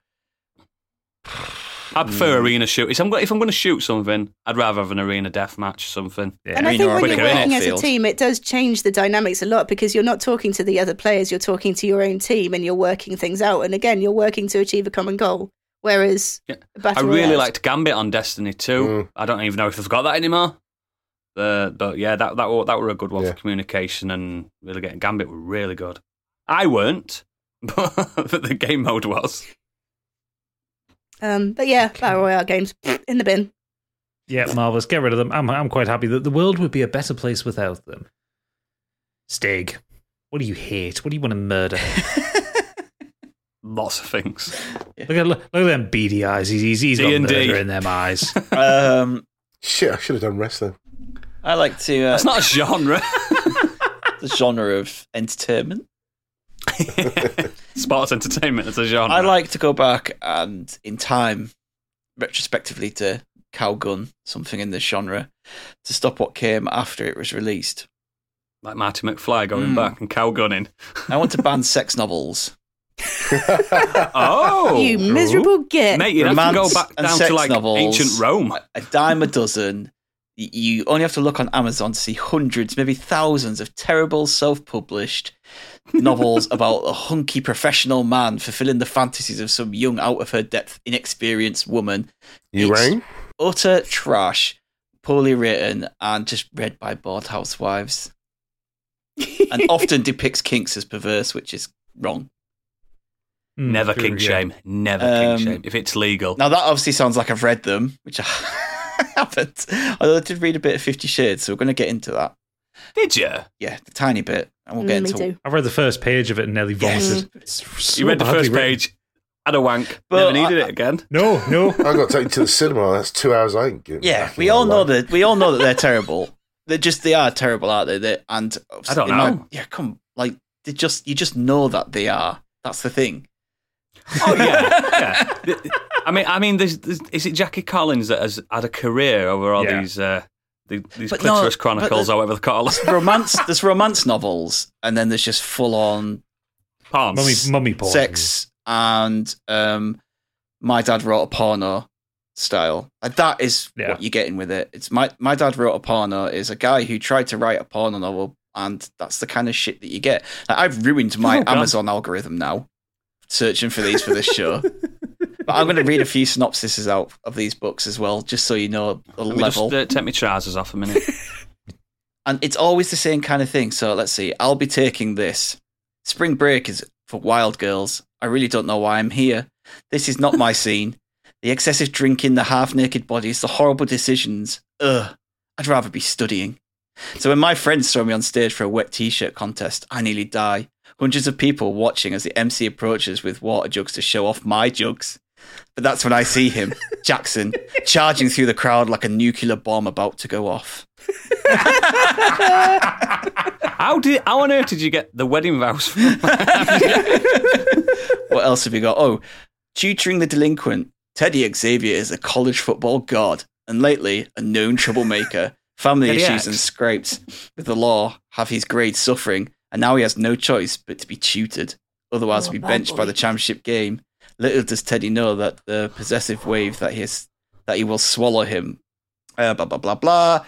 I prefer arena shoot. If I'm going to shoot something, I'd rather have an arena deathmatch or something. Yeah. And I think when you're working as a team, it does change the dynamics a lot, because you're not talking to the other players, you're talking to your own team, and you're working things out. And again, you're working to achieve a common goal. Whereas Battle Royale... I really liked Gambit on Destiny 2. I don't even know if they've got that anymore. But yeah, that were a good one for communication, and really getting Gambit were really good. I weren't, but the game mode was. But yeah, Battle Royale games in the bin. Yeah, marvellous. Get rid of them. I'm quite happy that the world would be a better place without them. Stig, what do you hate? What do you want to murder? Lots of things. Yeah. Look at them beady eyes. He's got murder in them eyes. Shit, I should have done wrestling. I like to... That's not a genre. The genre of entertainment. Sports entertainment as a genre. I like to go back and, in time, retrospectively to cowgun something in this genre to stop what came after it was released. Like Marty McFly going back and cowgunning. I want to ban sex novels. Oh, you miserable git! Mate, you have to go back down to like novels, ancient Rome. A dime a dozen. You only have to look on Amazon to see hundreds, maybe thousands of terrible self-published novels about a hunky professional man fulfilling the fantasies of some young, out-of-her-depth, inexperienced woman. Utter trash, poorly written, and just read by bored housewives. And often depicts kinks as perverse, which is wrong. Never kink shame. Never kink shame. If it's legal. Now, that obviously sounds like I've read them, which I... haven't. Although I did read a bit of 50 Shades, so we're going to get into that. Did you? Yeah, a tiny bit. And we'll get into it. I read the first page of it and nearly vomited. Yes. You read the first page, had a wank, but never needed it again. No. I got taken to the cinema. That's 2 hours I ain't getting. Yeah, we all know that they're terrible. They are terrible, aren't they? I don't know. You just know that they are. That's the thing. Oh yeah. I mean, is it Jackie Collins that has had a career over all these clitoris chronicles, however they call it? There's romance novels, and then there's just full-on porn, mummy porn, sex, and My Dad Wrote a Porno style. And that is what you're getting with it. It's My Dad Wrote a Porno is a guy who tried to write a porno novel, and that's the kind of shit that you get. Like, I've ruined my Amazon algorithm now, searching for these for this show. But I'm going to read a few synopses out of these books as well, just so you know a level. Just take my trousers off a minute. And it's always the same kind of thing. So let's see. I'll be taking this. Spring break is for wild girls. I really don't know why I'm here. This is not my scene. The excessive drinking, the half-naked bodies, the horrible decisions. Ugh. I'd rather be studying. So when my friends throw me on stage for a wet t-shirt contest, I nearly die. Hundreds of people watching as the MC approaches with water jugs to show off my jugs. But that's when I see him, Jackson, charging through the crowd like a nuclear bomb about to go off. How on earth did you get the wedding vows from? What else have you got? Oh, tutoring the delinquent. Teddy Xavier is a college football god, and lately a known troublemaker. Family issues and scrapes with the law have his grades suffering, and now he has no choice but to be tutored. Otherwise, be benched by the championship game. Little does Teddy know that the possessive wave that he will swallow him. Blah, blah, blah, blah.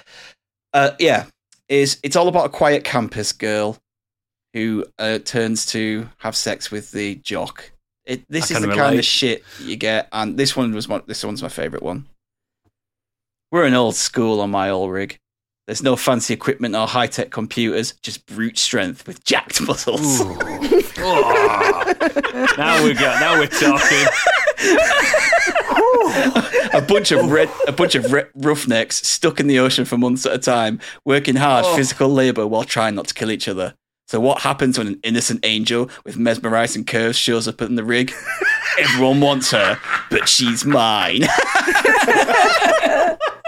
It's all about a quiet campus girl who turns to have sex with the jock. This is the kind of shit you get, and this one's my favourite one. We're an old school on my old rig. There's no fancy equipment or high-tech computers, just brute strength with jacked muscles. Oh. Now we're talking. A bunch of roughnecks stuck in the ocean for months at a time, working hard physical labour while trying not to kill each other. So what happens when an innocent angel with mesmerising curves shows up in the rig? Everyone wants her, but she's mine.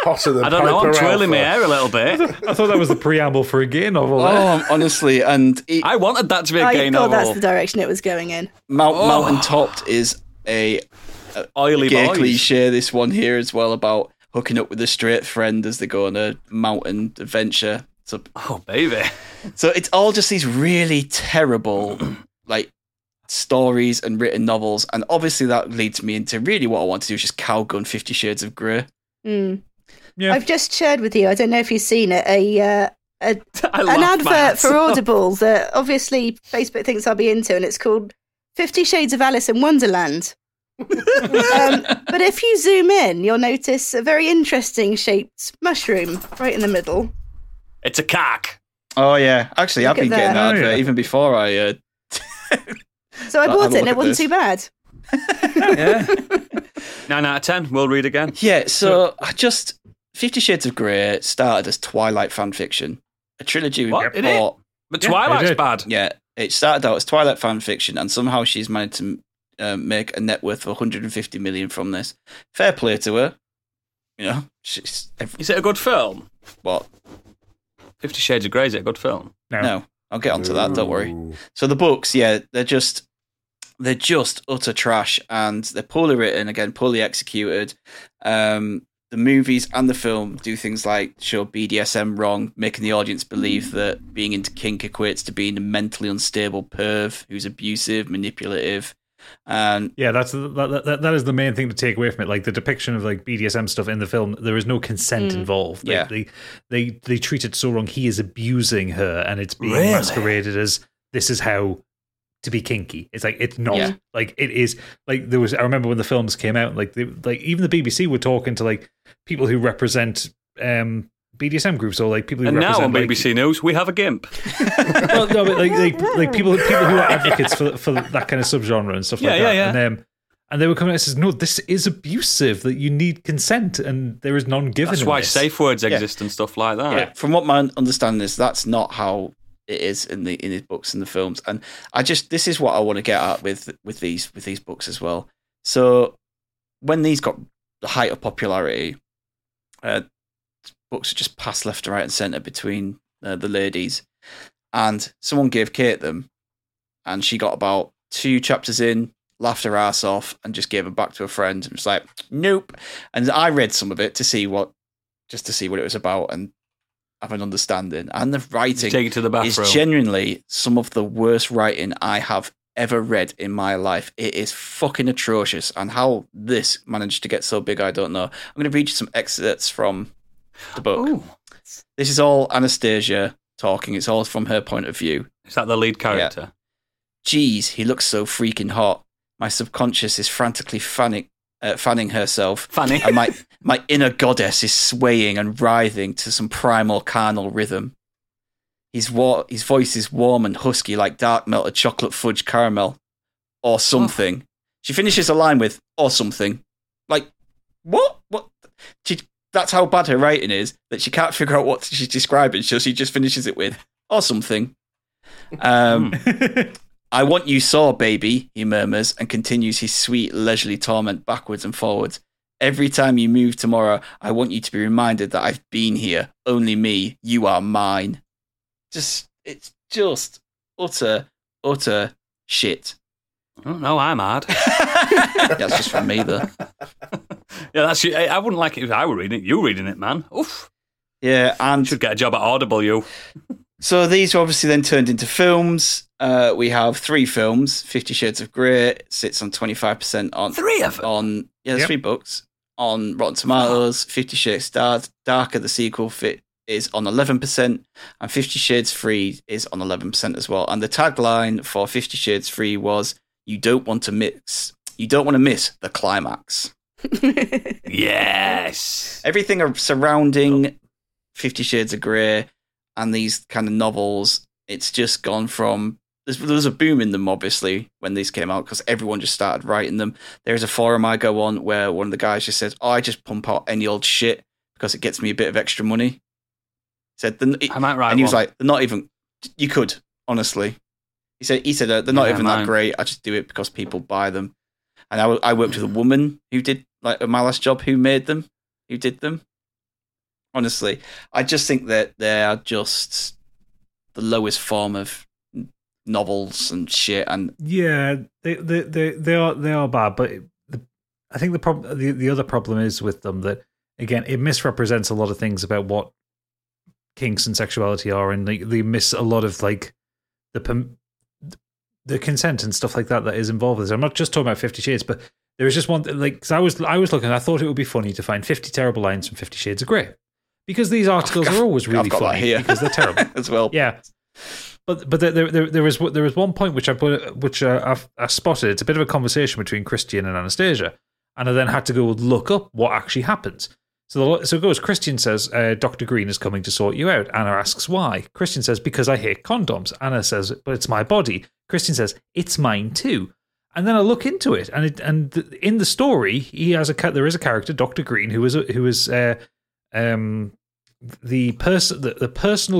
I don't know, I'm twirling my hair a little bit. I thought that was the preamble for a gay novel. Oh, honestly, and... I wanted that to be a gay novel. That's the direction it was going in. Mountain Topped is a oily gay cliche, this one here as well, about hooking up with a straight friend as they go on a mountain adventure. So, oh, baby. So it's all just these really terrible, like, stories and written novels, and obviously that leads me into really what I want to do, which is cowgun 50 Shades of Grey. Mm. Yeah. I've just shared with you, I don't know if you've seen it, an advert for Audible that obviously Facebook thinks I'll be into, and it's called 50 Shades of Alice in Wonderland. But if you zoom in, you'll notice a very interesting shaped mushroom right in the middle. It's a cock. Oh, yeah. Actually, I've been getting that advert even before I... So I bought it and it wasn't too bad. Yeah. 9 out of 10, we'll read again. Yeah, so I just... 50 Shades of Grey started as Twilight fan fiction, a trilogy we bought. But Twilight's bad. Yeah, it started out as Twilight fan fiction, and somehow she's managed to make a net worth of 150 million from this. Fair play to her. You know, is it a good film? What? 50 Shades of Grey, is it a good film? No. I'll get onto that. Don't worry. So the books, yeah, they're just utter trash, and they're poorly written, again, poorly executed. The movies and the film do things like show BDSM wrong, making the audience believe that being into kink equates to being a mentally unstable perv who's abusive, manipulative. And yeah, that is the main thing to take away from it. Like the depiction of like BDSM stuff in the film, there is no consent involved. Like, yeah, they treat it so wrong. He is abusing her, and it's being masqueraded as this is how to be kinky. It's like it's not. Yeah. Like it is. Like there was. I remember when the films came out. Like even the BBC were talking to like people who represent BDSM groups, or like people who represent. And now on BBC News, we have a gimp. Well, no, but like people who are advocates for that kind of subgenre and stuff like that. Yeah. And they were coming out and says, no, this is abusive. That you need consent, and there is none given. That's why safe words exist and stuff like that. Yeah. From what my understanding is, that's not how it is in the books and the films. And this is what I want to get at with these books as well. So when these got the height of popularity, books are just passed left and right and centre between the ladies, and someone gave Kate them, and she got about 2 chapters in, laughed her ass off, and just gave them back to a friend and was like, nope. And I read some of it to see what it was about and have an understanding. And the writing is genuinely some of the worst writing I have ever read in my life. It is fucking atrocious, and how this managed to get so big, I don't know. I'm going to read you some excerpts from the book. Ooh. This is all Anastasia talking. It's all from her point of view. Is that the lead character? Yeah. Geez, he looks so freaking hot. My subconscious is frantically fanning herself. Fanning. And my inner goddess is swaying and writhing to some primal carnal rhythm. His voice is warm and husky, like dark melted chocolate fudge caramel, or something. Oh. She finishes a line with "or something." Like what? What? That's how bad her writing is, that she can't figure out what she's describing, so she just finishes it with, or something. I want you sore, baby, he murmurs, and continues his sweet, leisurely torment backwards and forwards. Every time you move tomorrow, I want you to be reminded that I've been here. Only me. You are mine. It's just utter shit. Oh, no, I'm hard. That's just from me, though. Yeah, that's. I wouldn't like it if I were reading it. You're reading it, man. Oof. Yeah, and should get a job at Audible, you. So these were obviously then turned into films. We have 3 films. 50 Shades of Grey sits on 25% on 3 of them. There's 3 books on Rotten Tomatoes. 50 Shades Darker, the sequel, is on 11%, and 50 Shades Free is on 11% as well. And the tagline for 50 Shades Free was, you don't want to miss the climax. Yes. Everything surrounding 50 Shades of Grey and these kind of novels, it's just gone from. There was a boom in them, obviously, when these came out, because everyone just started writing them. There's a forum I go on where one of the guys just says, I just pump out any old shit because it gets me a bit of extra money. Said, I might write. And he was like, they're not even. You could, honestly. He said they're not even that great. I just do it because people buy them. And I worked with a woman who did, like, my last job, who made them, who did them. Honestly, I just think that they are just the lowest form of novels and shit. And yeah, they are bad. But I think the problem, the other problem is with them that, again, it misrepresents a lot of things about what kinks and sexuality are, and they miss a lot of like the consent and stuff like that is involved with this. I'm not just talking about 50 Shades, but there was just one, like, cause I was looking, I thought it would be funny to find 50 terrible lines from 50 Shades of Grey, because these articles are always really funny here, because they're terrible as well. Yeah, but there was one point which I spotted. It's a bit of a conversation between Christian and Anastasia, and I then had to go look up what actually happens. So it goes, Christian says, Dr. Green is coming to sort you out. Anna asks why. Christian says, because I hate condoms. Anna says, but it's my body. Christian says, it's mine too. And then I look into it, and in the story, there is a character, Dr. Green, who is the personal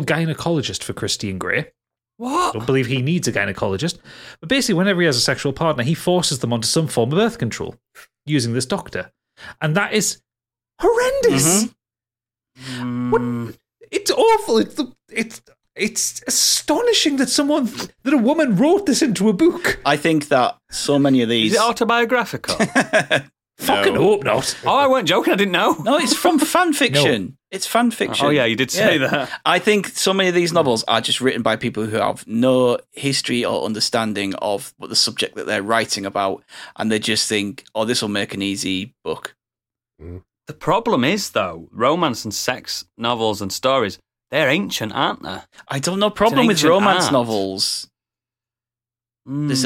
gynecologist for Christian Grey. What? I don't believe he needs a gynecologist. But basically, whenever he has a sexual partner, he forces them onto some form of birth control using this doctor. And that is horrendous. Mm-hmm. It's awful. It's It's astonishing that that a woman wrote this into a book. I think that so many of these... Is it autobiographical? Fucking hope not. Oh, I weren't joking. I didn't know. No, it's from fan fiction. No. It's fan fiction. Oh, yeah, you did say that. I think so many of these novels are just written by people who have no history or understanding of what the subject that they're writing about, and they just think, oh, this will make an easy book. Mm. The problem is, though, romance and sex novels and stories... They're ancient, aren't they? I don't know. Problem with romance novels. Romance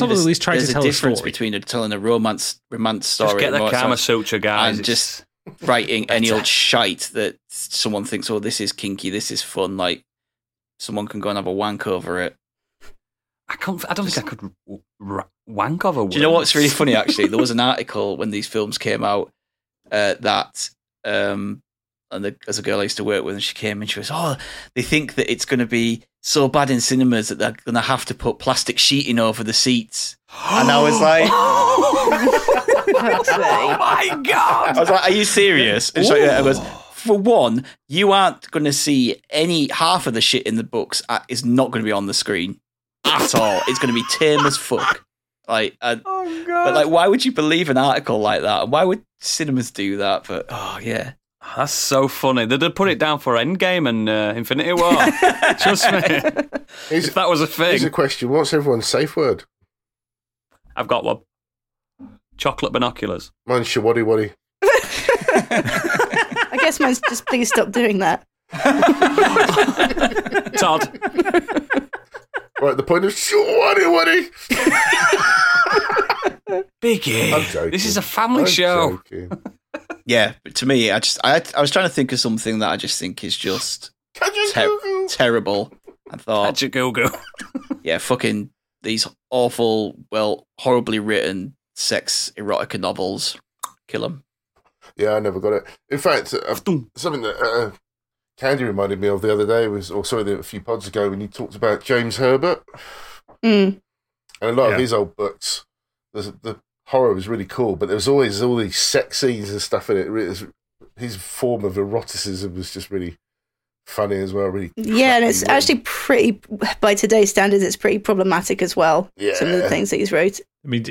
novels at least try to tell a story. There's a difference between telling a romance story. Just get the Kama Sutra, guys. And just writing any old shite that someone thinks, oh, this is kinky, this is fun. Like, someone can go and have a wank over it. I don't think I could wank over it. Do you know what's really funny, actually? There was an article when these films came out that... and as a girl I used to work with, and she came and she was, oh, they think that it's going to be so bad in cinemas that they're going to have to put plastic sheeting over the seats. And I was like... Oh, my God! I was like, are you serious? And she's like, yeah. I was, for one, you aren't going to see any half of the shit in the books is not going to be on the screen at all. It's going to be tame as fuck. Like, oh, God. But like, why would you believe an article like that? Why would cinemas do that? But, oh, yeah. That's so funny. They'd put it down for Endgame and Infinity War. Trust me. If that was a thing. Here's a question. What's everyone's safe word? I've got one. Chocolate binoculars. Mine's shawaddy waddy. I guess mine's just please stop doing that. Todd. Right, the point of shawaddy waddy. Biggie. I'm joking. This is a family show. Joking. Yeah, but to me, I was trying to think of something that I just think is just terrible. I thought, Gadget Google. Yeah, fucking these awful, horribly written sex erotica novels. Kill them. Yeah, I never got it. In fact, something that Candy reminded me of the other day a few pods ago when you talked about James Herbert and a lot of his old books. The horror was really cool, but there was always all these sex scenes and stuff in it. His form of eroticism was just really funny as well. Really, and it's actually pretty, by today's standards, it's pretty problematic as well. Yeah. Some of the things that he's wrote. I mean,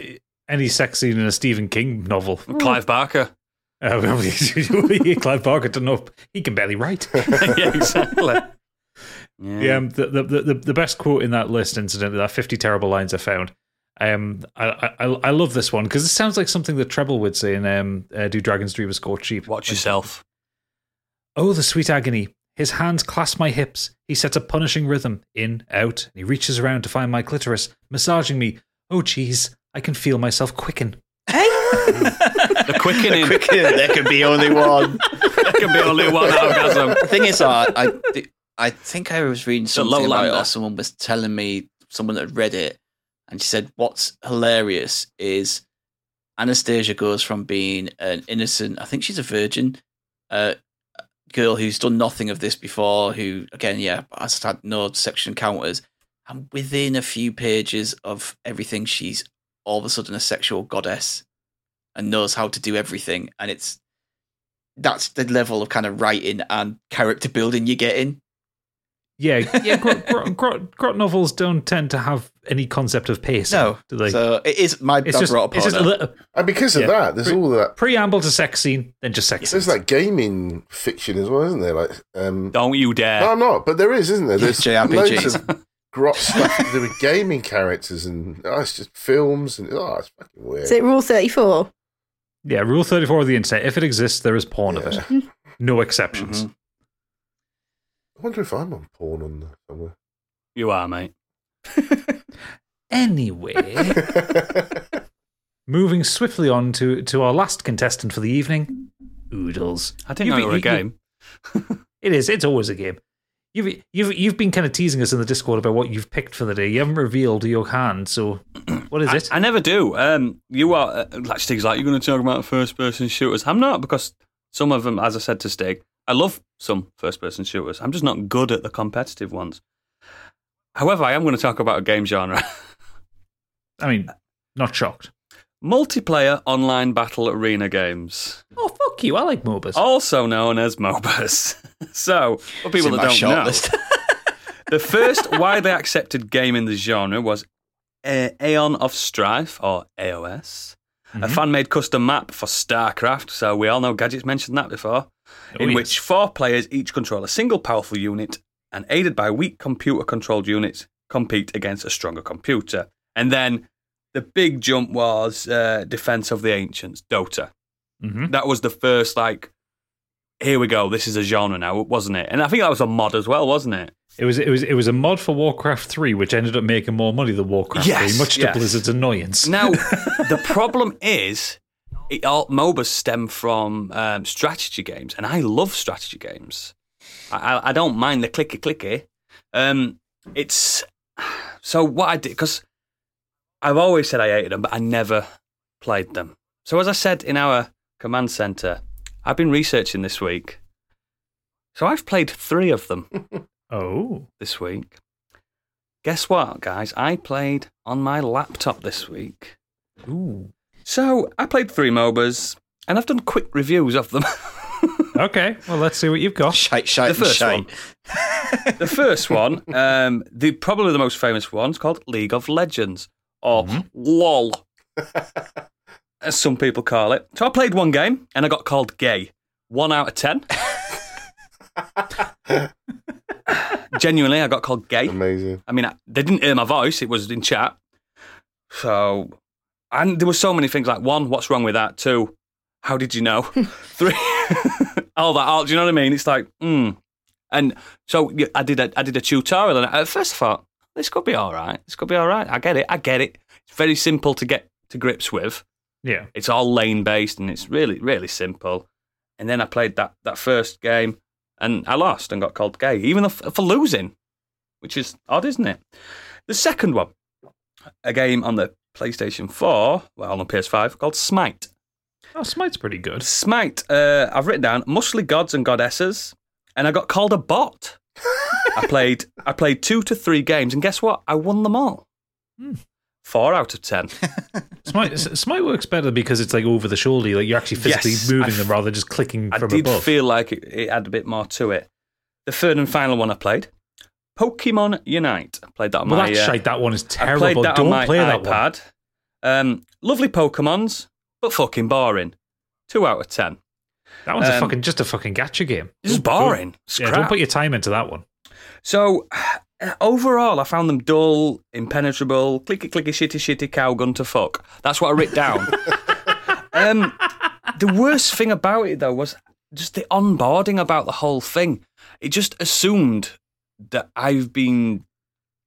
any sex scene in a Stephen King novel, Clive Barker. Clive Barker doesn't know he can barely write. Yeah, exactly. Yeah, the best quote in that list, incidentally, that 50 terrible lines I found. I love this one because it sounds like something that Treble would say in Do Dragon Stream of Scott Sheep. Watch yourself. Oh, the sweet agony. His hands clasp my hips. He sets a punishing rhythm. In, out. And he reaches around to find my clitoris, massaging me. Oh, jeez. I can feel myself quicken. The quickening. There could be only one. Orgasm. The thing is, I think I was reading something about it, or someone was telling me, someone that read it, and she said, what's hilarious is Anastasia goes from being an innocent, I think she's a virgin, girl who's done nothing of this before, who, again, has had no sexual encounters. And within a few pages of everything, she's all of a sudden a sexual goddess and knows how to do everything. And that's the level of kind of writing and character building you're getting. Yeah. Grot novels don't tend to have any concept of pace. No, do they? So it is my brought up on it. And because of that, there's all that preamble to sex scene, then just sex. There's like gaming fiction as well, isn't there? Like, don't you dare! No, I'm not. But there is, isn't there? There's loads of Grot stuff to do with gaming characters, and it's just films, and it's fucking weird. Is it Rule 34? Yeah, Rule 34 of the internet. If it exists, there is porn of it. No exceptions. Mm-hmm. I wonder if I'm on porn on there somewhere. You are, mate. Anyway, moving swiftly on to our last contestant for the evening, Oodles. I didn't know it was a game. It is. It's always a game. You've been kind of teasing us in the Discord about what you've picked for the day. You haven't revealed your hand, so what is it? I never do. You are like Stig's like, you're going to talk about first-person shooters. I'm not, because some of them, as I said to Stig, I love some first-person shooters. I'm just not good at the competitive ones. However, I am going to talk about a game genre. I mean, not shocked. Multiplayer online battle arena games. Oh, fuck you. I like MOBAs. Also known as MOBAs. So, for people that don't know, The first widely accepted game in the genre was Aeon of Strife, or AOS, a fan-made custom map for StarCraft, so we all know Gadget's mentioned that before, which four players each control a single powerful unit and, aided by weak computer-controlled units, compete against a stronger computer. And then the big jump was Defense of the Ancients, Dota. That was the first, like, here we go, this is a genre now, wasn't it? And I think that was a mod as well, wasn't it? It was a mod for Warcraft 3, which ended up making more money than Warcraft 3, much to Blizzard's annoyance. Now, the problem is, MOBAs stem from strategy games, and I love strategy games. I don't mind the clicky-clicky. It's... So what I did, because I've always said I hated them, but I never played them. So as I said in our command centre, I've been researching this week. So I've played 3 of them. This week. Guess what, guys? I played on my laptop this week. So I played 3 MOBAs, and I've done quick reviews of them. Okay, well, let's see what you've got. The first one. The first one, the probably the most famous one, is called League of Legends, or LOL, as some people call it. So I played one game, and I got called gay. 1 out of 10. Genuinely, I got called gay. Amazing. I mean, they didn't hear my voice. It was in chat. So, and there were so many things, like, 1, what's wrong with that? 2, how did you know? 3... all that art, do you know what I mean? It's like, And so I did a tutorial, and at first I thought, this could be all right. I get it. It's very simple to get to grips with. Yeah. It's all lane-based, and it's really, really simple. And then I played that first game, and I lost and got called gay, even for losing, which is odd, isn't it? The second one, a game on the PlayStation 4, well, on the PS5, called Smite. Oh, Smite's pretty good. Smite, I've written down mostly gods and goddesses, and I got called a bot. I played 2 to 3 games, and guess what? I won them all. 4 out of 10. Smite works better because it's like over the shoulder. Like, you're actually physically moving them rather than just clicking from above. I did feel like it had a bit more to it. The third and final one I played, Pokemon Unite. I played that on my... that one is terrible. I played that on my iPad. Lovely Pokemons. But fucking boring. 2 out of 10. That one's just a fucking gacha game. It's just boring. Don't put your time into that one. So, overall, I found them dull, impenetrable, clicky, shitty, cow gun to fuck. That's what I wrote down. The worst thing about it, though, was just the onboarding about the whole thing. It just assumed that I've been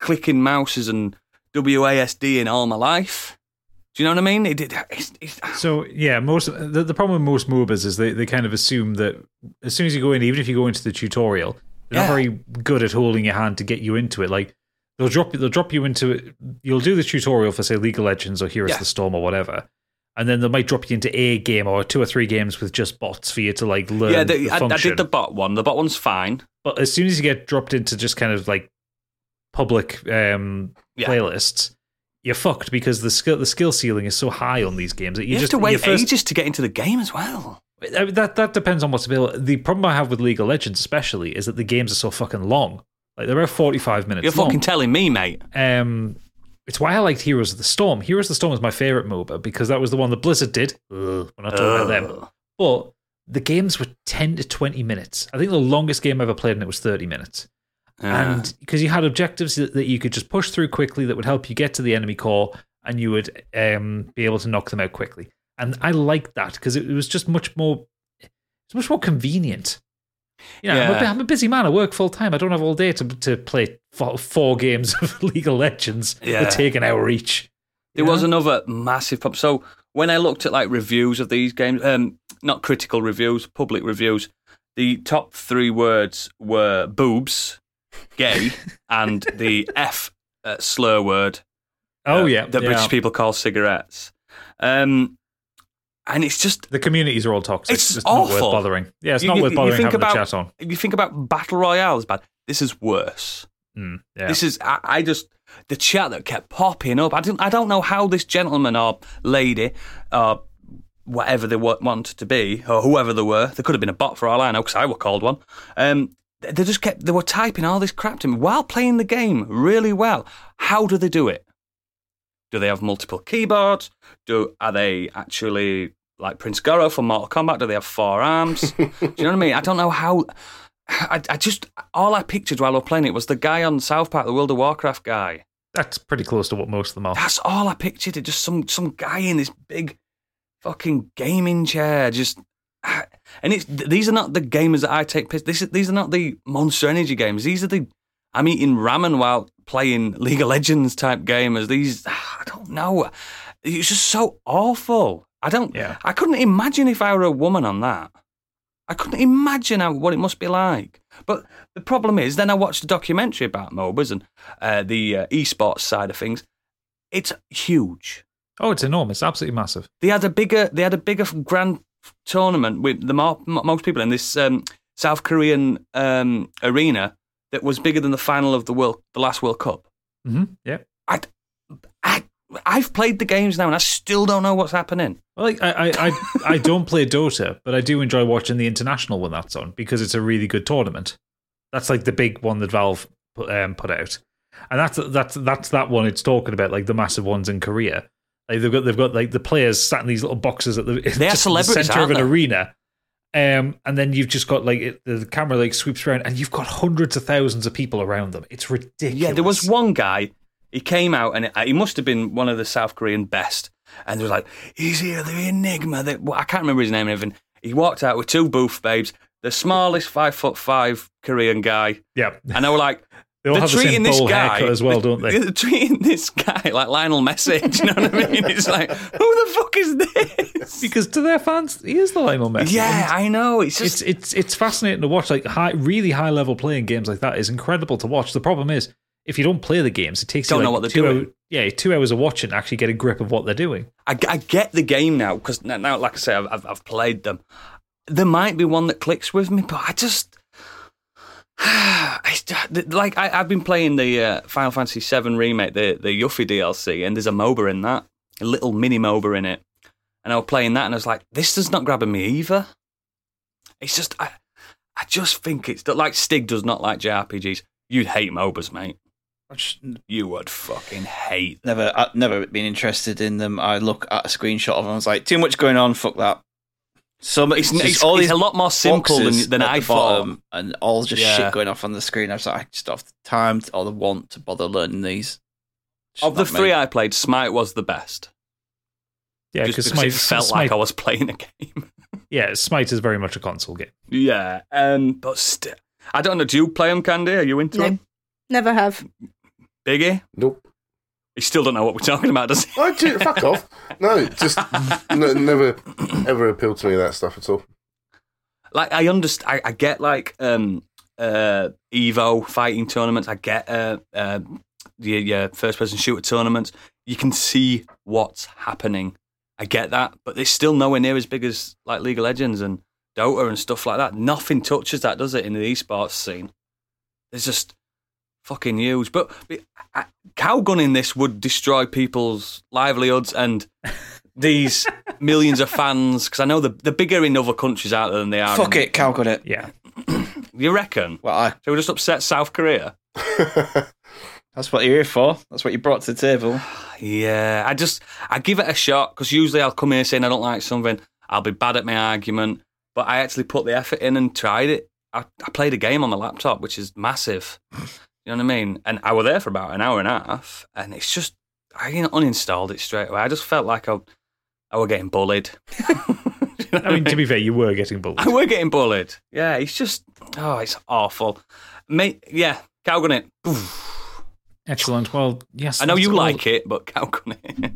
clicking mouses and WASD in all my life. Do you know what I mean? So, yeah, the problem with most MOBAs is they kind of assume that as soon as you go in, even if you go into the tutorial, they're not very good at holding your hand to get you into it. Like, they'll drop you into it. You'll do the tutorial for, say, League of Legends or Heroes of the Storm or whatever, and then they might drop you into a game or 2 or 3 games with just bots for you to, like, learn the function. I did the bot one. The bot one's fine. But as soon as you get dropped into just kind of, like, public playlists... You're fucked because the skill ceiling is so high on these games that you just have to wait ages to get into the game as well. That depends on what's available. The problem I have with League of Legends, especially, is that the games are so fucking long. Like, they're about 45 minutes. You're long. Fucking telling me, mate. It's why I liked Heroes of the Storm. Heroes of the Storm is my favorite MOBA because that was the one that Blizzard did. We're not talking about them, but the games were 10 to 20 minutes. I think the longest game I ever played in it was 30 minutes. And because you had objectives that you could just push through quickly that would help you get to the enemy core, and you would be able to knock them out quickly. And I liked that because it was just much more convenient. You know, I'm a busy man. I work full time. I don't have all day to play 4 games of League of Legends that take an hour each. There was another massive problem. So when I looked at, like, reviews of these games, not critical reviews, public reviews, the top 3 words were boobs, gay, and the F slur word that British people call cigarettes. And it's just... The communities are all toxic. It's just awful. Not worth bothering. Yeah, it's not worth bothering having a chat on. If you think about Battle Royale is bad, this is worse. This is... I just... The chat that kept popping up, I don't know how this gentleman or lady or whatever they wanted to be, or whoever they were, they could have been a bot for all I know because I was called one, they just kept, they were typing all this crap to me while playing the game really well. How do they do it? Do they have multiple keyboards? Are they actually like Prince Goro from Mortal Kombat? Do they have four arms? Do you know what I mean? I don't know how. I just, all I pictured while I was playing it was the guy on South Park, the World of Warcraft guy. That's pretty close to what most of them are. That's all I pictured. It just some guy in this big fucking gaming chair. Just, and it's, these are not the gamers that I take piss. These are not the Monster Energy games. These are the I'm eating ramen while playing League of Legends type gamers. These, I don't know. It's just so awful. I couldn't imagine if I were a woman on that. I couldn't imagine what it must be like. But the problem is, then I watched a documentary about MOBAs and the esports side of things. It's huge. Oh, it's enormous! Absolutely massive. They had a bigger grand tournament with the most people in this South Korean arena that was bigger than the final of the last World Cup. Mm-hmm. Yeah. I've played the games now and I still don't know what's happening. Well, like, I don't play Dota, but I do enjoy watching the international when that's on because it's a really good tournament. That's like the big one that Valve put out, and that's that one it's talking about, like the massive ones in Korea. Like they've got like the players sat in these little boxes at the center of an arena, and then you've just got like the camera like sweeps around, and you've got hundreds of thousands of people around them. It's ridiculous. Yeah, there was one guy. He came out, and he must have been one of the South Korean best. And he was like, he's here, the enigma. I can't remember his name and everything. He walked out with two booth babes, the smallest 5'5" Korean guy. Yeah. And they were like, they're treating this guy as well, don't they? They're treating this guy like Lionel Messi. Do you know what I mean? It's like, who the fuck is this? Because to their fans, he is the Lionel Messi. Yeah, I know. It's just it's fascinating to watch. Like really high level playing games like that is incredible to watch. The problem is, if you don't play the games, it takes you like 2 hours of watching to actually get a grip of what they're doing. I get the game now, because now, like I say, I've played them. There might be one that clicks with me, but I just... like, I've been playing the Final Fantasy VII Remake, the Yuffie DLC, and there's a MOBA in that, a little mini MOBA in it. And I was playing that, and I was like, this is not grabbing me either. It's just... I just think it's... Like, Stig does not like JRPGs. You'd hate MOBAs, mate. You would fucking hate them. I've never been interested in them. I look at a screenshot of them, I was like, too much going on, fuck that. So it's a lot more simple than I thought. And all just shit going off on the screen. I was like, I just don't have the time or the want to bother learning these. Of the three I played, Smite was the best. Yeah, just because it felt like I was playing a game. Yeah, Smite is very much a console game. Yeah, but still. I don't know, do you play them, Candy? Are you into them? Never have. Biggie? Nope. You still don't know what we're talking about, does he? I do, fuck off. No, just never ever appealed to me that stuff at all. Like, I understand, I get like Evo fighting tournaments, I get your first person shooter tournaments. You can see what's happening. I get that, but they're still nowhere near as big as like League of Legends and Dota and stuff like that. Nothing touches that, does it, in the esports scene? It's just fucking huge. But cowgunning this would destroy people's livelihoods and these millions of fans, because I know they're bigger in other countries out there than they are. Fuck it, cowgun it. Yeah. You reckon? Well, so we just upset South Korea? That's what you're here for. That's what you brought to the table. Yeah, I give it a shot, because usually I'll come here saying I don't like something. I'll be bad at my argument. But I actually put the effort in and tried it. I played a game on my laptop, which is massive. You know what I mean? And I was there for about an hour and a half, and it's just, I uninstalled it straight away. I just felt like I was getting bullied. You know, I mean, to be fair, you were getting bullied. I were getting bullied. Yeah, it's just, it's awful. Mate, yeah, cowgun it. Oof. Excellent. Well, yes. I know you like it, but cowgun it.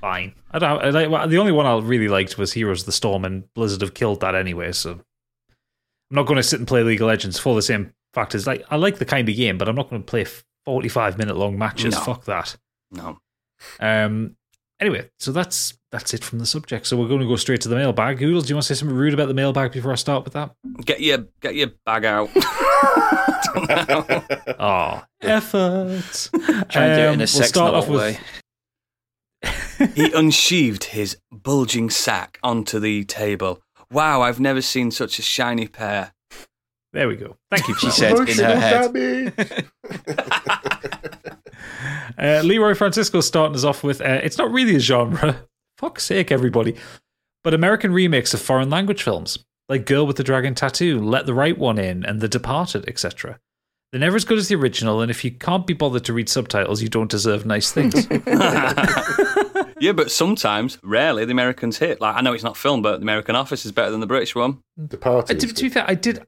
Fine. The only one I really liked was Heroes of the Storm, and Blizzard have killed that anyway, so I'm not going to sit and play League of Legends for the same factors. Like, I like the kind of game, but I'm not going to play 45-minute long matches. No. Fuck that. No. Anyway, so that's it from the subject. So we're going to go straight to the mailbag. Oodles, do you want to say something rude about the mailbag before I start with that? Get your bag out. Oh, effort. Try and do it in a sex-novel way. He unsheathed his bulging sack onto the table. Wow, I've never seen such a shiny pair. There we go. Thank you for that. She said in her head. Leroy Francisco's starting us off with, it's not really a genre. Fuck's sake, everybody. But American remakes of foreign language films, like Girl with the Dragon Tattoo, Let the Right One In, and The Departed, etc. They're never as good as the original, and if you can't be bothered to read subtitles, you don't deserve nice things. Yeah, but sometimes, rarely, the Americans hit. Like, I know it's not film, but The American Office is better than the British one. Departed. To be fair, I did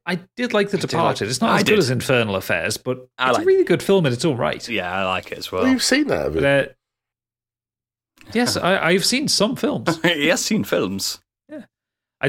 like The Departed. It's not as good as Infernal Affairs, but it's a really good film in its own right. Yeah, I like it as well. Well, you've seen that, haven't you? Yes, I've seen some films. He has seen films.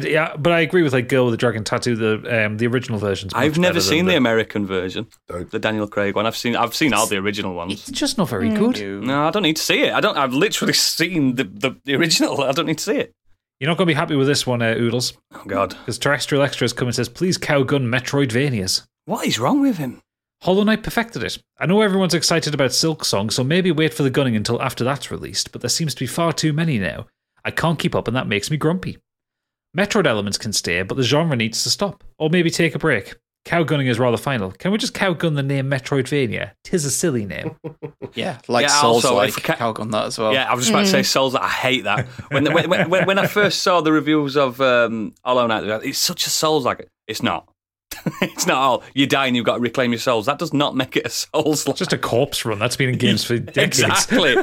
Yeah, but I agree with like Girl with the Dragon Tattoo. The original versions. I've never seen the American version, the Daniel Craig one. I've seen all the original ones. It's just not very good. No, I don't need to see it. I've literally seen the original. I don't need to see it. You're not going to be happy with this one, Oodles. Oh God! Because Terrestrial Extras come and says, "Please cowgun Metroidvanias." What is wrong with him? Hollow Knight perfected it. I know everyone's excited about Silk Song, so maybe wait for the gunning until after that's released. But there seems to be far too many now. I can't keep up, and that makes me grumpy. Metroid elements can stay, but the genre needs to stop. Or maybe take a break. Cowgunning is rather final. Can we just cowgun the name Metroidvania? Tis a silly name. Yeah, Souls also, like cowgun that as well. Yeah, I was just about to say Souls. I hate that. When I first saw the reviews of Hollow Knight, it's such a Souls like. It's not. It's not all. You die and you've got to reclaim your souls. That does not make it a Souls like. Just a corpse run. That's been in games for decades. Exactly.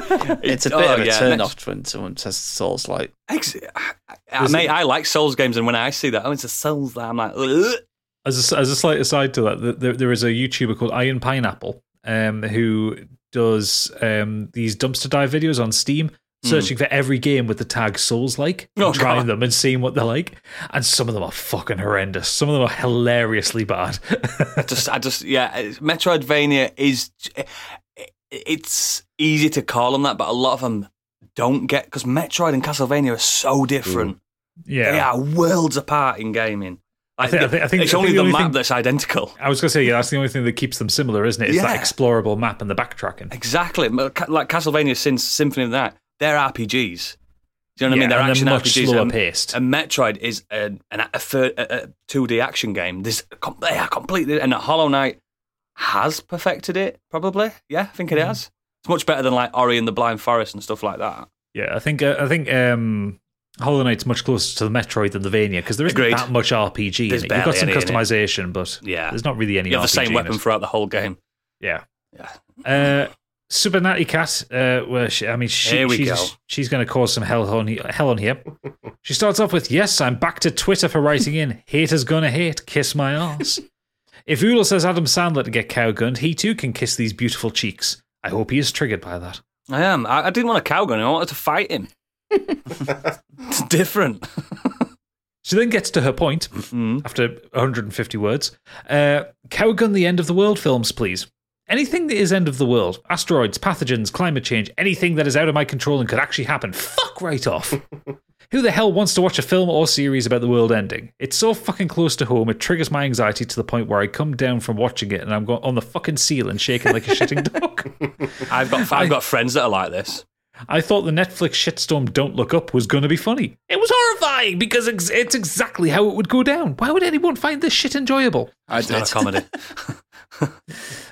It's a bit of a turn off when someone says Souls like. I like Souls games, and when I see that, it's a Souls like, I'm like, ugh. As a slight aside to that, there is a YouTuber called Iron Pineapple who does these dumpster dive videos on Steam, searching for every game with the tag Souls like, trying them and seeing what they're like. And some of them are fucking horrendous. Some of them are hilariously bad. Metroidvania is, it's easy to call them that, but a lot of them don't get, because Metroid and Castlevania are so different. Yeah. They are worlds apart in gaming. I think it's only the map that's identical. I was going to say, that's the only thing that keeps them similar, isn't it? It's that explorable map and the backtracking. Exactly. Like Castlevania, since Symphony of the Night, they're RPGs. Do you know what I mean? They're action much RPGs. Slower paced. And Metroid is a 2D action game. They are completely. And Hollow Knight has perfected it, probably. Yeah, I think it has. It's much better than like Ori and the Blind Forest and stuff like that. Yeah, I think Hollow Knight's much closer to the Metroid than the Vania, because there isn't that much RPG. There's in it. You've got some customization, but there's not really any RPG. You have the same weapon throughout the whole game. Yeah. Super Natty Cat, she's going to cause some hell on here. She starts off with, yes, I'm back to Twitter for writing in. Haters gonna hate, kiss my arse. If Oodle says Adam Sandler to get cowgunned, he too can kiss these beautiful cheeks. I hope he is triggered by that. I am. I didn't want to cowgun him. I wanted to fight him. It's different. She then gets to her point, after 150 words. Cowgun the end of the world films, please. Anything that is end of the world, asteroids, pathogens, climate change, anything that is out of my control and could actually happen, fuck right off. Who the hell wants to watch a film or series about the world ending? It's so fucking close to home, it triggers my anxiety to the point where I come down from watching it and I'm on the fucking ceiling shaking like a shitting dog. I've got friends that are like this. I thought the Netflix shitstorm Don't Look Up was going to be funny. It was horrifying because it's exactly how it would go down. Why would anyone find this shit enjoyable? It's not a comedy.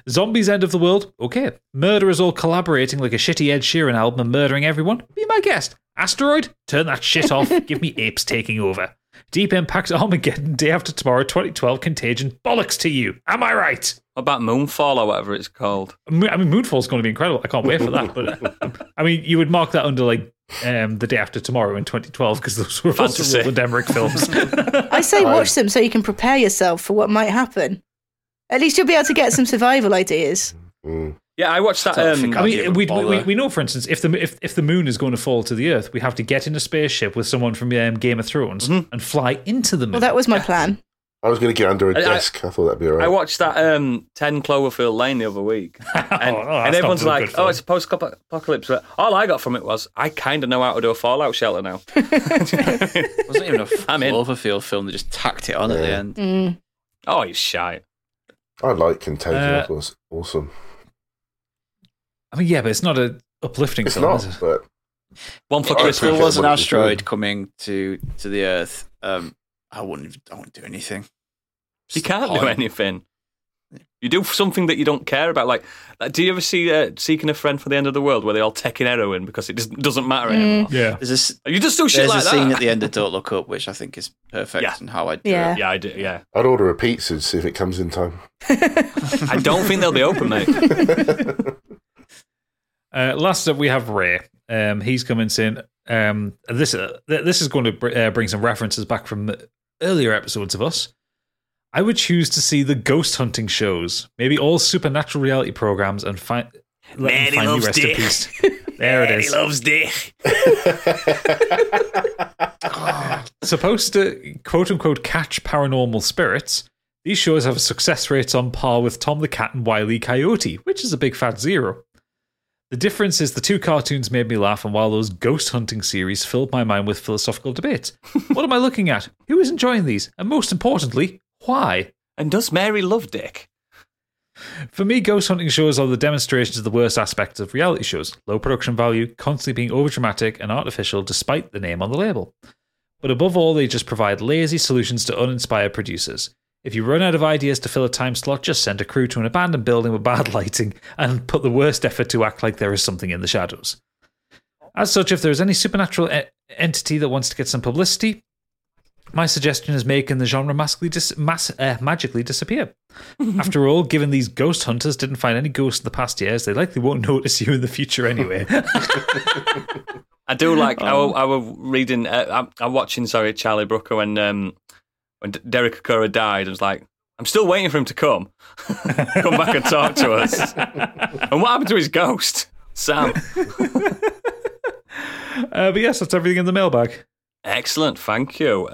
Zombies end of the world? Okay. Murderers all collaborating like a shitty Ed Sheeran album and murdering everyone? Be my guest. Asteroid? Turn that shit off. Give me apes taking over. Deep Impact, Armageddon, Day After Tomorrow, 2012, Contagion. Bollocks to you. Am I right? What about Moonfall or whatever it's called? I mean, Moonfall's going to be incredible. I can't wait for that. But I mean, you would mark that under like The Day After Tomorrow in 2012 because those were fantasy and Emmerich films. I say watch them so you can prepare yourself for what might happen. At least you'll be able to get some survival ideas. Yeah, I watched that. We know, for instance, if the moon is going to fall to the Earth, we have to get in a spaceship with someone from Game of Thrones and fly into the moon. Well, that was my plan. I was going to get under a desk. I thought that'd be all right. I watched that 10 Cloverfield Lane the other week. And everyone's like, it's a post-apocalypse. All I got from it was, I kind of know how to do a Fallout shelter now. It wasn't even a Cloverfield film. They just tacked it on at the end. Oh, you shite. I like Contagion. That was awesome. I mean, yeah, but it's not an uplifting film, is it? But one for Christmas. If there was an asteroid coming to the Earth, I wouldn't do anything. You can't do anything. You do something that you don't care about. Like, do you ever see Seeking a Friend for the End of the World, where they all take in heroin because it doesn't matter anymore? Yeah, you just do shit like that. There's a scene at the end of Don't Look Up, which I think is perfect and how I'd do it. Yeah, I do. Yeah, I'd order a pizza and see if it comes in time. I don't think they'll be open, mate. Last up, we have Ray. He's coming saying, this is going to bring some references back from the earlier episodes of us. I would choose to see the ghost hunting shows, maybe all supernatural reality programs, and let him finally rest in peace. There it is. He loves Dick. Supposed to quote unquote catch paranormal spirits, these shows have success rates on par with Tom the Cat and Wile E. Coyote, which is a big fat zero. The difference is the two cartoons made me laugh, and while those ghost hunting series filled my mind with philosophical debate. What am I looking at? Who is enjoying these? And most importantly, why? And does Mary love Dick? For me, ghost hunting shows are the demonstrations of the worst aspects of reality shows. Low production value, constantly being overdramatic and artificial despite the name on the label. But above all, they just provide lazy solutions to uninspired producers. If you run out of ideas to fill a time slot, just send a crew to an abandoned building with bad lighting and put the worst effort to act like there is something in the shadows. As such, if there is any supernatural entity that wants to get some publicity, my suggestion is making the genre magically disappear. After all, given these ghost hunters didn't find any ghosts in the past years, they likely won't notice you in the future anyway. I do like, I'm watching Charlie Brooker when Derek Okura died, I was like, I'm still waiting for him to come back and talk to us. And what happened to his ghost, Sam? But yes, that's everything in the mailbag. Excellent, thank you.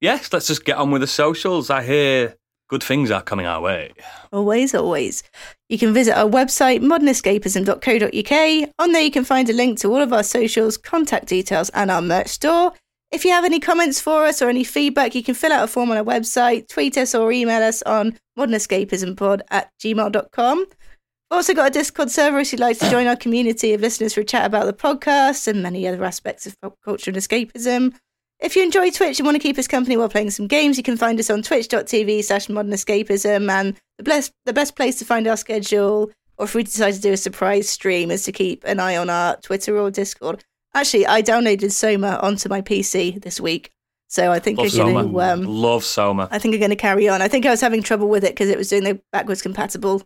Yes, let's just get on with the socials. I hear good things are coming our way. Always, always. You can visit our website, modernescapism.co.uk. On there you can find a link to all of our socials, contact details and our merch store. If you have any comments for us or any feedback, you can fill out a form on our website, tweet us or email us on modernescapismpod@gmail.com. Also got a Discord server if you'd like to join our community of listeners for a chat about the podcast and many other aspects of pop culture and escapism. If you enjoy Twitch and want to keep us company while playing some games, you can find us on twitch.tv/modernescapism, and the best place to find our schedule, or if we decide to do a surprise stream, is to keep an eye on our Twitter or Discord. Actually, I downloaded Soma onto my PC this week, so I think love Soma. I think I'm going to carry on. I think I was having trouble with it because it was doing the backwards compatible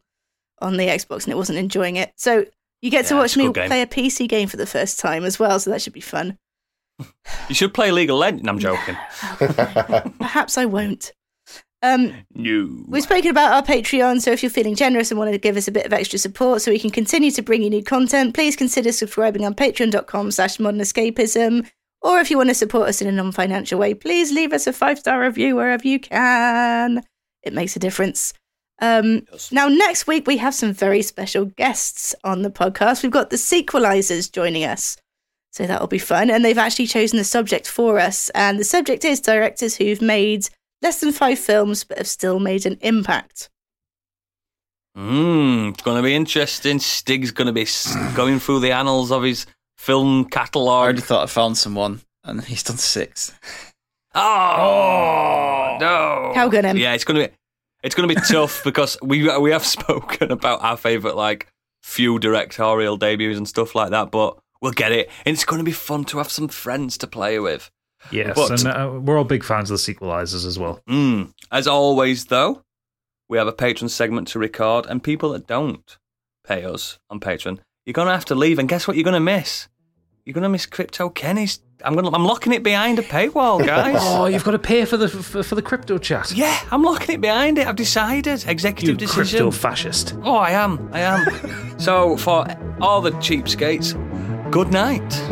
on the Xbox and it wasn't enjoying it. So you get to watch me play a PC game for the first time as well, so that should be fun. You should play League of Legends. I'm joking. Perhaps I won't. No. We've spoken about our Patreon, so if you're feeling generous and want to give us a bit of extra support so we can continue to bring you new content, please consider subscribing on patreon.com/modernescapism, or if you want to support us in a non-financial way, please leave us a 5-star review wherever you can. It makes a difference. Now, next week we have some very special guests on the podcast. We've got the Sequelizers joining us, so that'll be fun, and they've actually chosen the subject for us, and the subject is directors who've made less than 5 films, but have still made an impact. It's going to be interesting. Stig's going to be going through the annals of his film catalogue. I already thought I found someone, and he's done 6. Oh no! How good him? Yeah, it's going to be tough because we have spoken about our favourite few directorial debuts and stuff like that, but we'll get it. And it's going to be fun to have some friends to play with. Yes, but, and we're all big fans of the Sequelizers as well. As always, though, we have a Patreon segment to record, and people that don't pay us on Patreon, you're going to have to leave, and guess what you're going to miss? You're going to miss Crypto Kenny's. I'm locking it behind a paywall, guys. Oh, you've got to pay for the crypto chat. Yeah, I'm locking it behind it. I've decided. Executive decision. You crypto fascist. Oh, I am. So, for all the cheapskates, good night.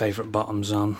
Favourite bottoms on.